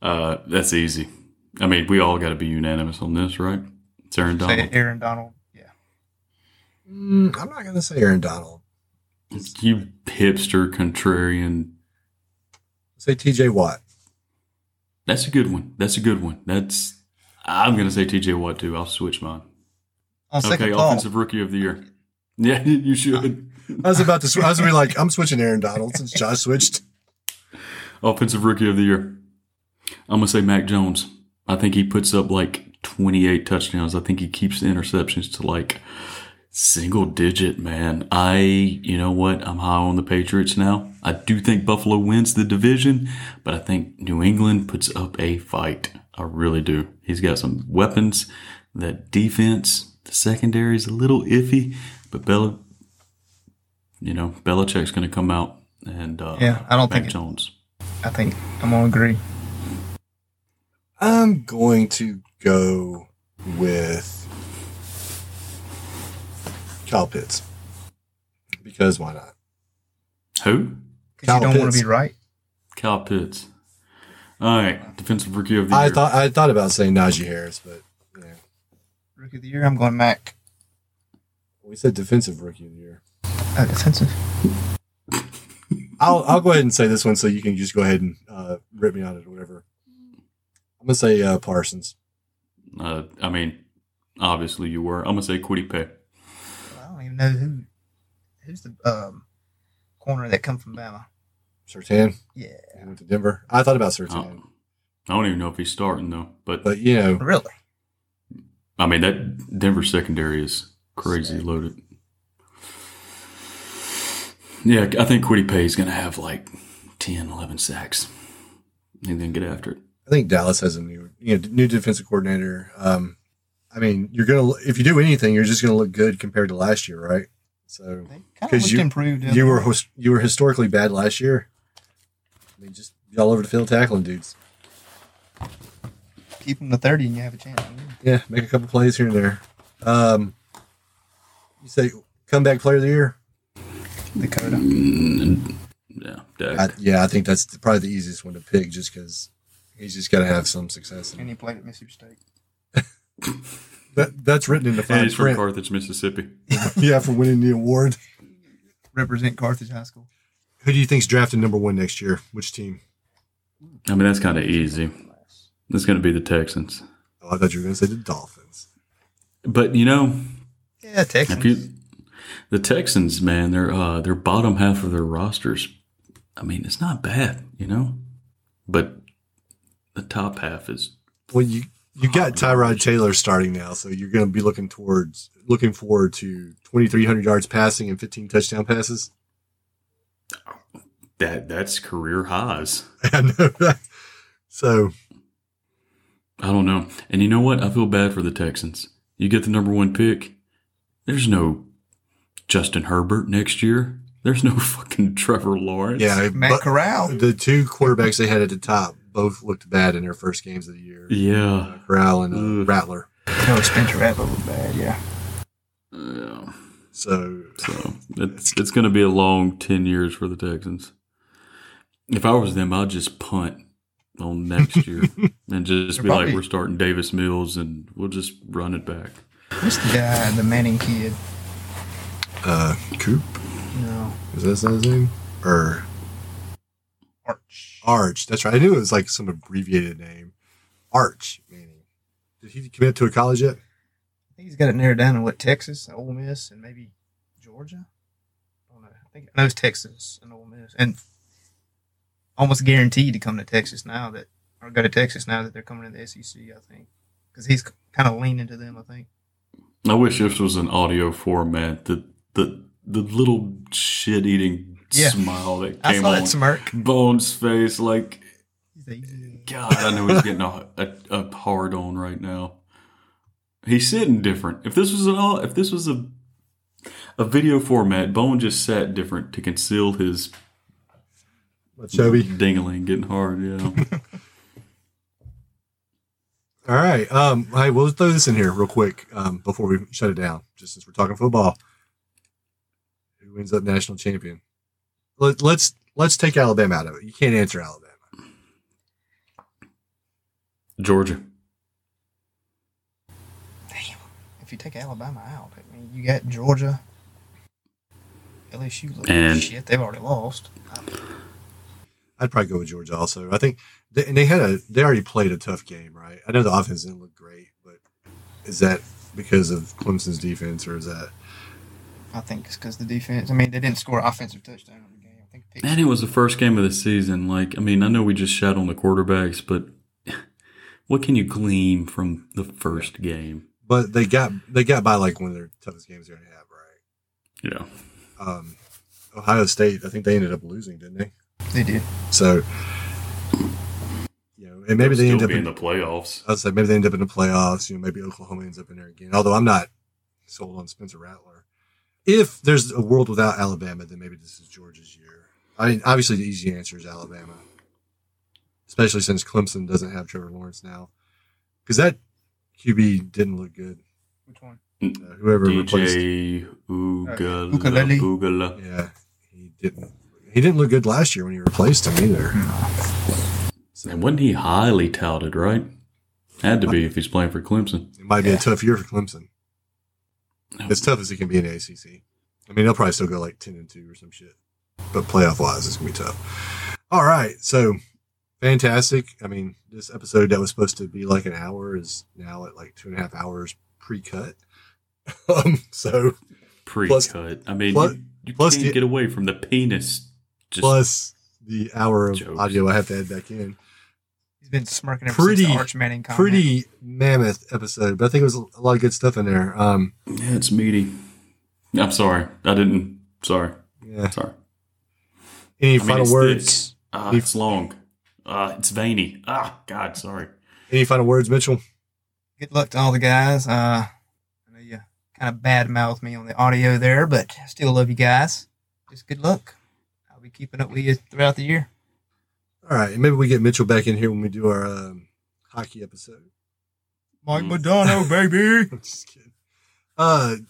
That's easy. I mean, we all got to be unanimous on this, right? It's Aaron Donald. Say Aaron Donald, yeah. I'm not going to say Aaron Donald. You hipster, contrarian. Say TJ Watt. That's a good one. I'm going to say TJ Watt, too. I'll switch mine. Okay, Offensive Rookie of the Year. Yeah, you should. I was going to be like, I'm switching Aaron Donald since Josh switched. Offensive Rookie of the Year. I'm going to say Mac Jones. I think he puts up like 28 touchdowns. I think he keeps the interceptions to like single digit, man. You know what? I'm high on the Patriots now. I do think Buffalo wins the division, but I think New England puts up a fight. I really do. He's got some weapons. That defense, the secondary is a little iffy, but Belichick's going to come out and I don't think Jones. I think I'm going to agree. I'm going to go with Kyle Pitts because why not? Who? Because you don't want to be right. Kyle Pitts. All right, Defensive Rookie of the Year. I thought about saying Najee Harris, but yeah. Rookie of the Year. I'm going Mac. We said Defensive Rookie of the Year. Defensive. I'll go ahead and say this one so you can just go ahead and rip me on it or whatever. I'm going to say Parsons. I mean, Obviously you were. I'm going to say Kwity Paye. I don't even know who's the corner that come from Bama. Surtain? Yeah. He went to Denver. I thought about Surtain. I don't even know if he's starting, though. But you know. Really? I mean, that Denver secondary is crazy loaded. Yeah, I think Kwity Paye is going to have like 10, 11 sacks and then get after it. I think Dallas has a new defensive coordinator. I mean, you're gonna if you do anything, you're just gonna look good compared to last year, right? So because you were historically bad last year. I mean, just be all over the field tackling dudes. Keep them to 30, and you have a chance. Yeah, make a couple plays here and there. You say comeback player of the year, Dakota. I think that's probably the easiest one to pick, just because he's just got to have some success. And he played at Mississippi State. that's written in the fine print. He's from Carthage, Mississippi. Yeah, for winning the award. Represent Carthage High School. Who do you think's drafted number one next year? Which team? I mean, that's kind of easy. It's going to be the Texans. Oh, I thought you were going to say the Dolphins. But you know, yeah, Texans. The Texans, man, their bottom half of their rosters. I mean, it's not bad, you know, but. The top half is well. You got Tyrod Taylor starting now, so you're going to be looking forward to 2,300 yards passing and 15 touchdown passes. That's career highs. I know that. So I don't know, and you know what? I feel bad for the Texans. You get the number one pick. There's no Justin Herbert next year. There's no fucking Trevor Lawrence. Yeah, Matt Corral. The two quarterbacks they had at the top. Both looked bad in their first games of the year. Yeah. Corral and Rattler. No, Spencer Rattler was bad, yeah. Yeah. So it's going to be a long 10 years for the Texans. If I was them, I'd just punt on next year and just be like, we're starting Davis Mills and we'll just run it back. What's the guy, the Manning kid? Coop? No. Is that his name? Or... Arch, that's right. I knew it was like some abbreviated name. Arch Manning. Did he commit to a college yet? I think he's got it narrowed down in Texas, Ole Miss, and maybe Georgia. I don't know. I know it's Texas and Ole Miss, and almost guaranteed to come to Texas now that, or go to Texas now that they're coming to the SEC. I think because he's kind of leaning to them. I think. I wish this was an audio format. The little shit eating. Yeah. Smile that came on that smirk. Bone's face, like, God, I know he's getting a hard on right now. He's sitting different. If this was a video format, Bone just sat different to conceal his chubby dingling getting hard. Yeah. All right. Hey, we'll throw this in here real quick before we shut it down. Just since we're talking football, who wins up national champion? Let's take Alabama out of it. You can't answer Alabama. Georgia. Damn. If you take Alabama out, I mean, you got Georgia. LSU looks shit. They've already lost. I'd probably go with Georgia also. I think they already played a tough game, right? I know the offense didn't look great, but is that because of Clemson's defense or is that? I think it's because the defense. I mean, they didn't score an offensive touchdown. And it was the first game of the season. Like, I mean, I know we just shat on the quarterbacks, but what can you glean from the first game? But they got by like one of their toughest games they're gonna have, right? Yeah. Ohio State, I think they ended up losing, didn't they? They did. So, you know, and maybe they end up in the playoffs. I was like, maybe they end up in the playoffs. You know, maybe Oklahoma ends up in there again. Although I'm not sold on Spencer Rattler. If there's a world without Alabama, then maybe this is Georgia's year. I mean, obviously, the easy answer is Alabama, especially since Clemson doesn't have Trevor Lawrence now, because that QB didn't look good. Which one? Whoever DJ replaced Ugalele. Yeah, he didn't. He didn't look good last year when he replaced him either. So, and wasn't he highly touted? Right? Had to be if he's playing for Clemson. It might be a tough year for Clemson. No. As tough as it can be in the ACC. I mean, they'll probably still go like 10-2 or some shit. But playoff-wise, it's going to be tough. All right, so fantastic. I mean, this episode that was supposed to be like an hour is now at like 2.5 hours pre-cut. Pre-cut. I mean, you can't get away from the penis. Plus the hour of jokes. Audio I have to add back in. He's been smirking ever since the Arch Manning comment. Pretty mammoth episode, but I think it was a lot of good stuff in there. Yeah, it's meaty. I'm sorry. I didn't. Sorry. Yeah. Sorry. Any final words? It's long. It's veiny. God, sorry. Any final words, Mitchell? Good luck to all the guys. I know you kind of bad-mouthed me on the audio there, but I still love you guys. Just good luck. I'll be keeping up with you throughout the year. All right. And maybe we get Mitchell back in here when we do our hockey episode. Mike Madonna, baby. I'm just kidding.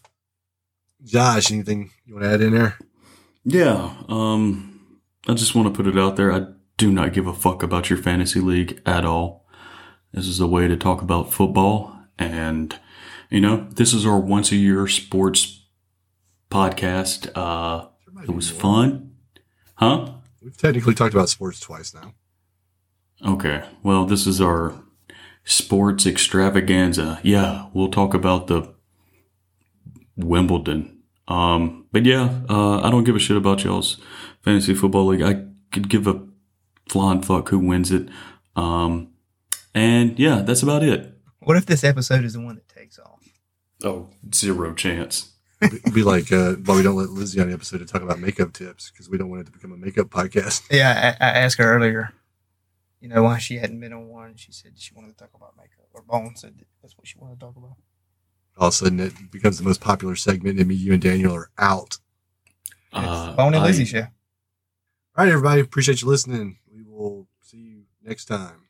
Josh, anything you want to add in there? Yeah. I just want to put it out there. I do not give a fuck about your fantasy league at all. This is a way to talk about football. And, you know, this is our once-a-year sports podcast. It was fun. Huh? We've technically talked about sports twice now. Okay. Well, this is our sports extravaganza. Yeah, we'll talk about the Wimbledon. But yeah, I don't give a shit about y'all's fantasy football league. I could give a flying fuck who wins it. And yeah, that's about it. What if this episode is the one that takes off? Oh, zero chance. It'd be like, why we don't let Lizzie on the episode to talk about makeup tips, because we don't want it to become a makeup podcast. Yeah, I asked her earlier, you know, why she hadn't been on one. She said she wanted to talk about makeup, or Bone said that's what she wanted to talk about. All of a sudden, it becomes the most popular segment, and me, you, and Daniel are out. Bone and Lizzie show. All right, everybody. Appreciate you listening. We will see you next time.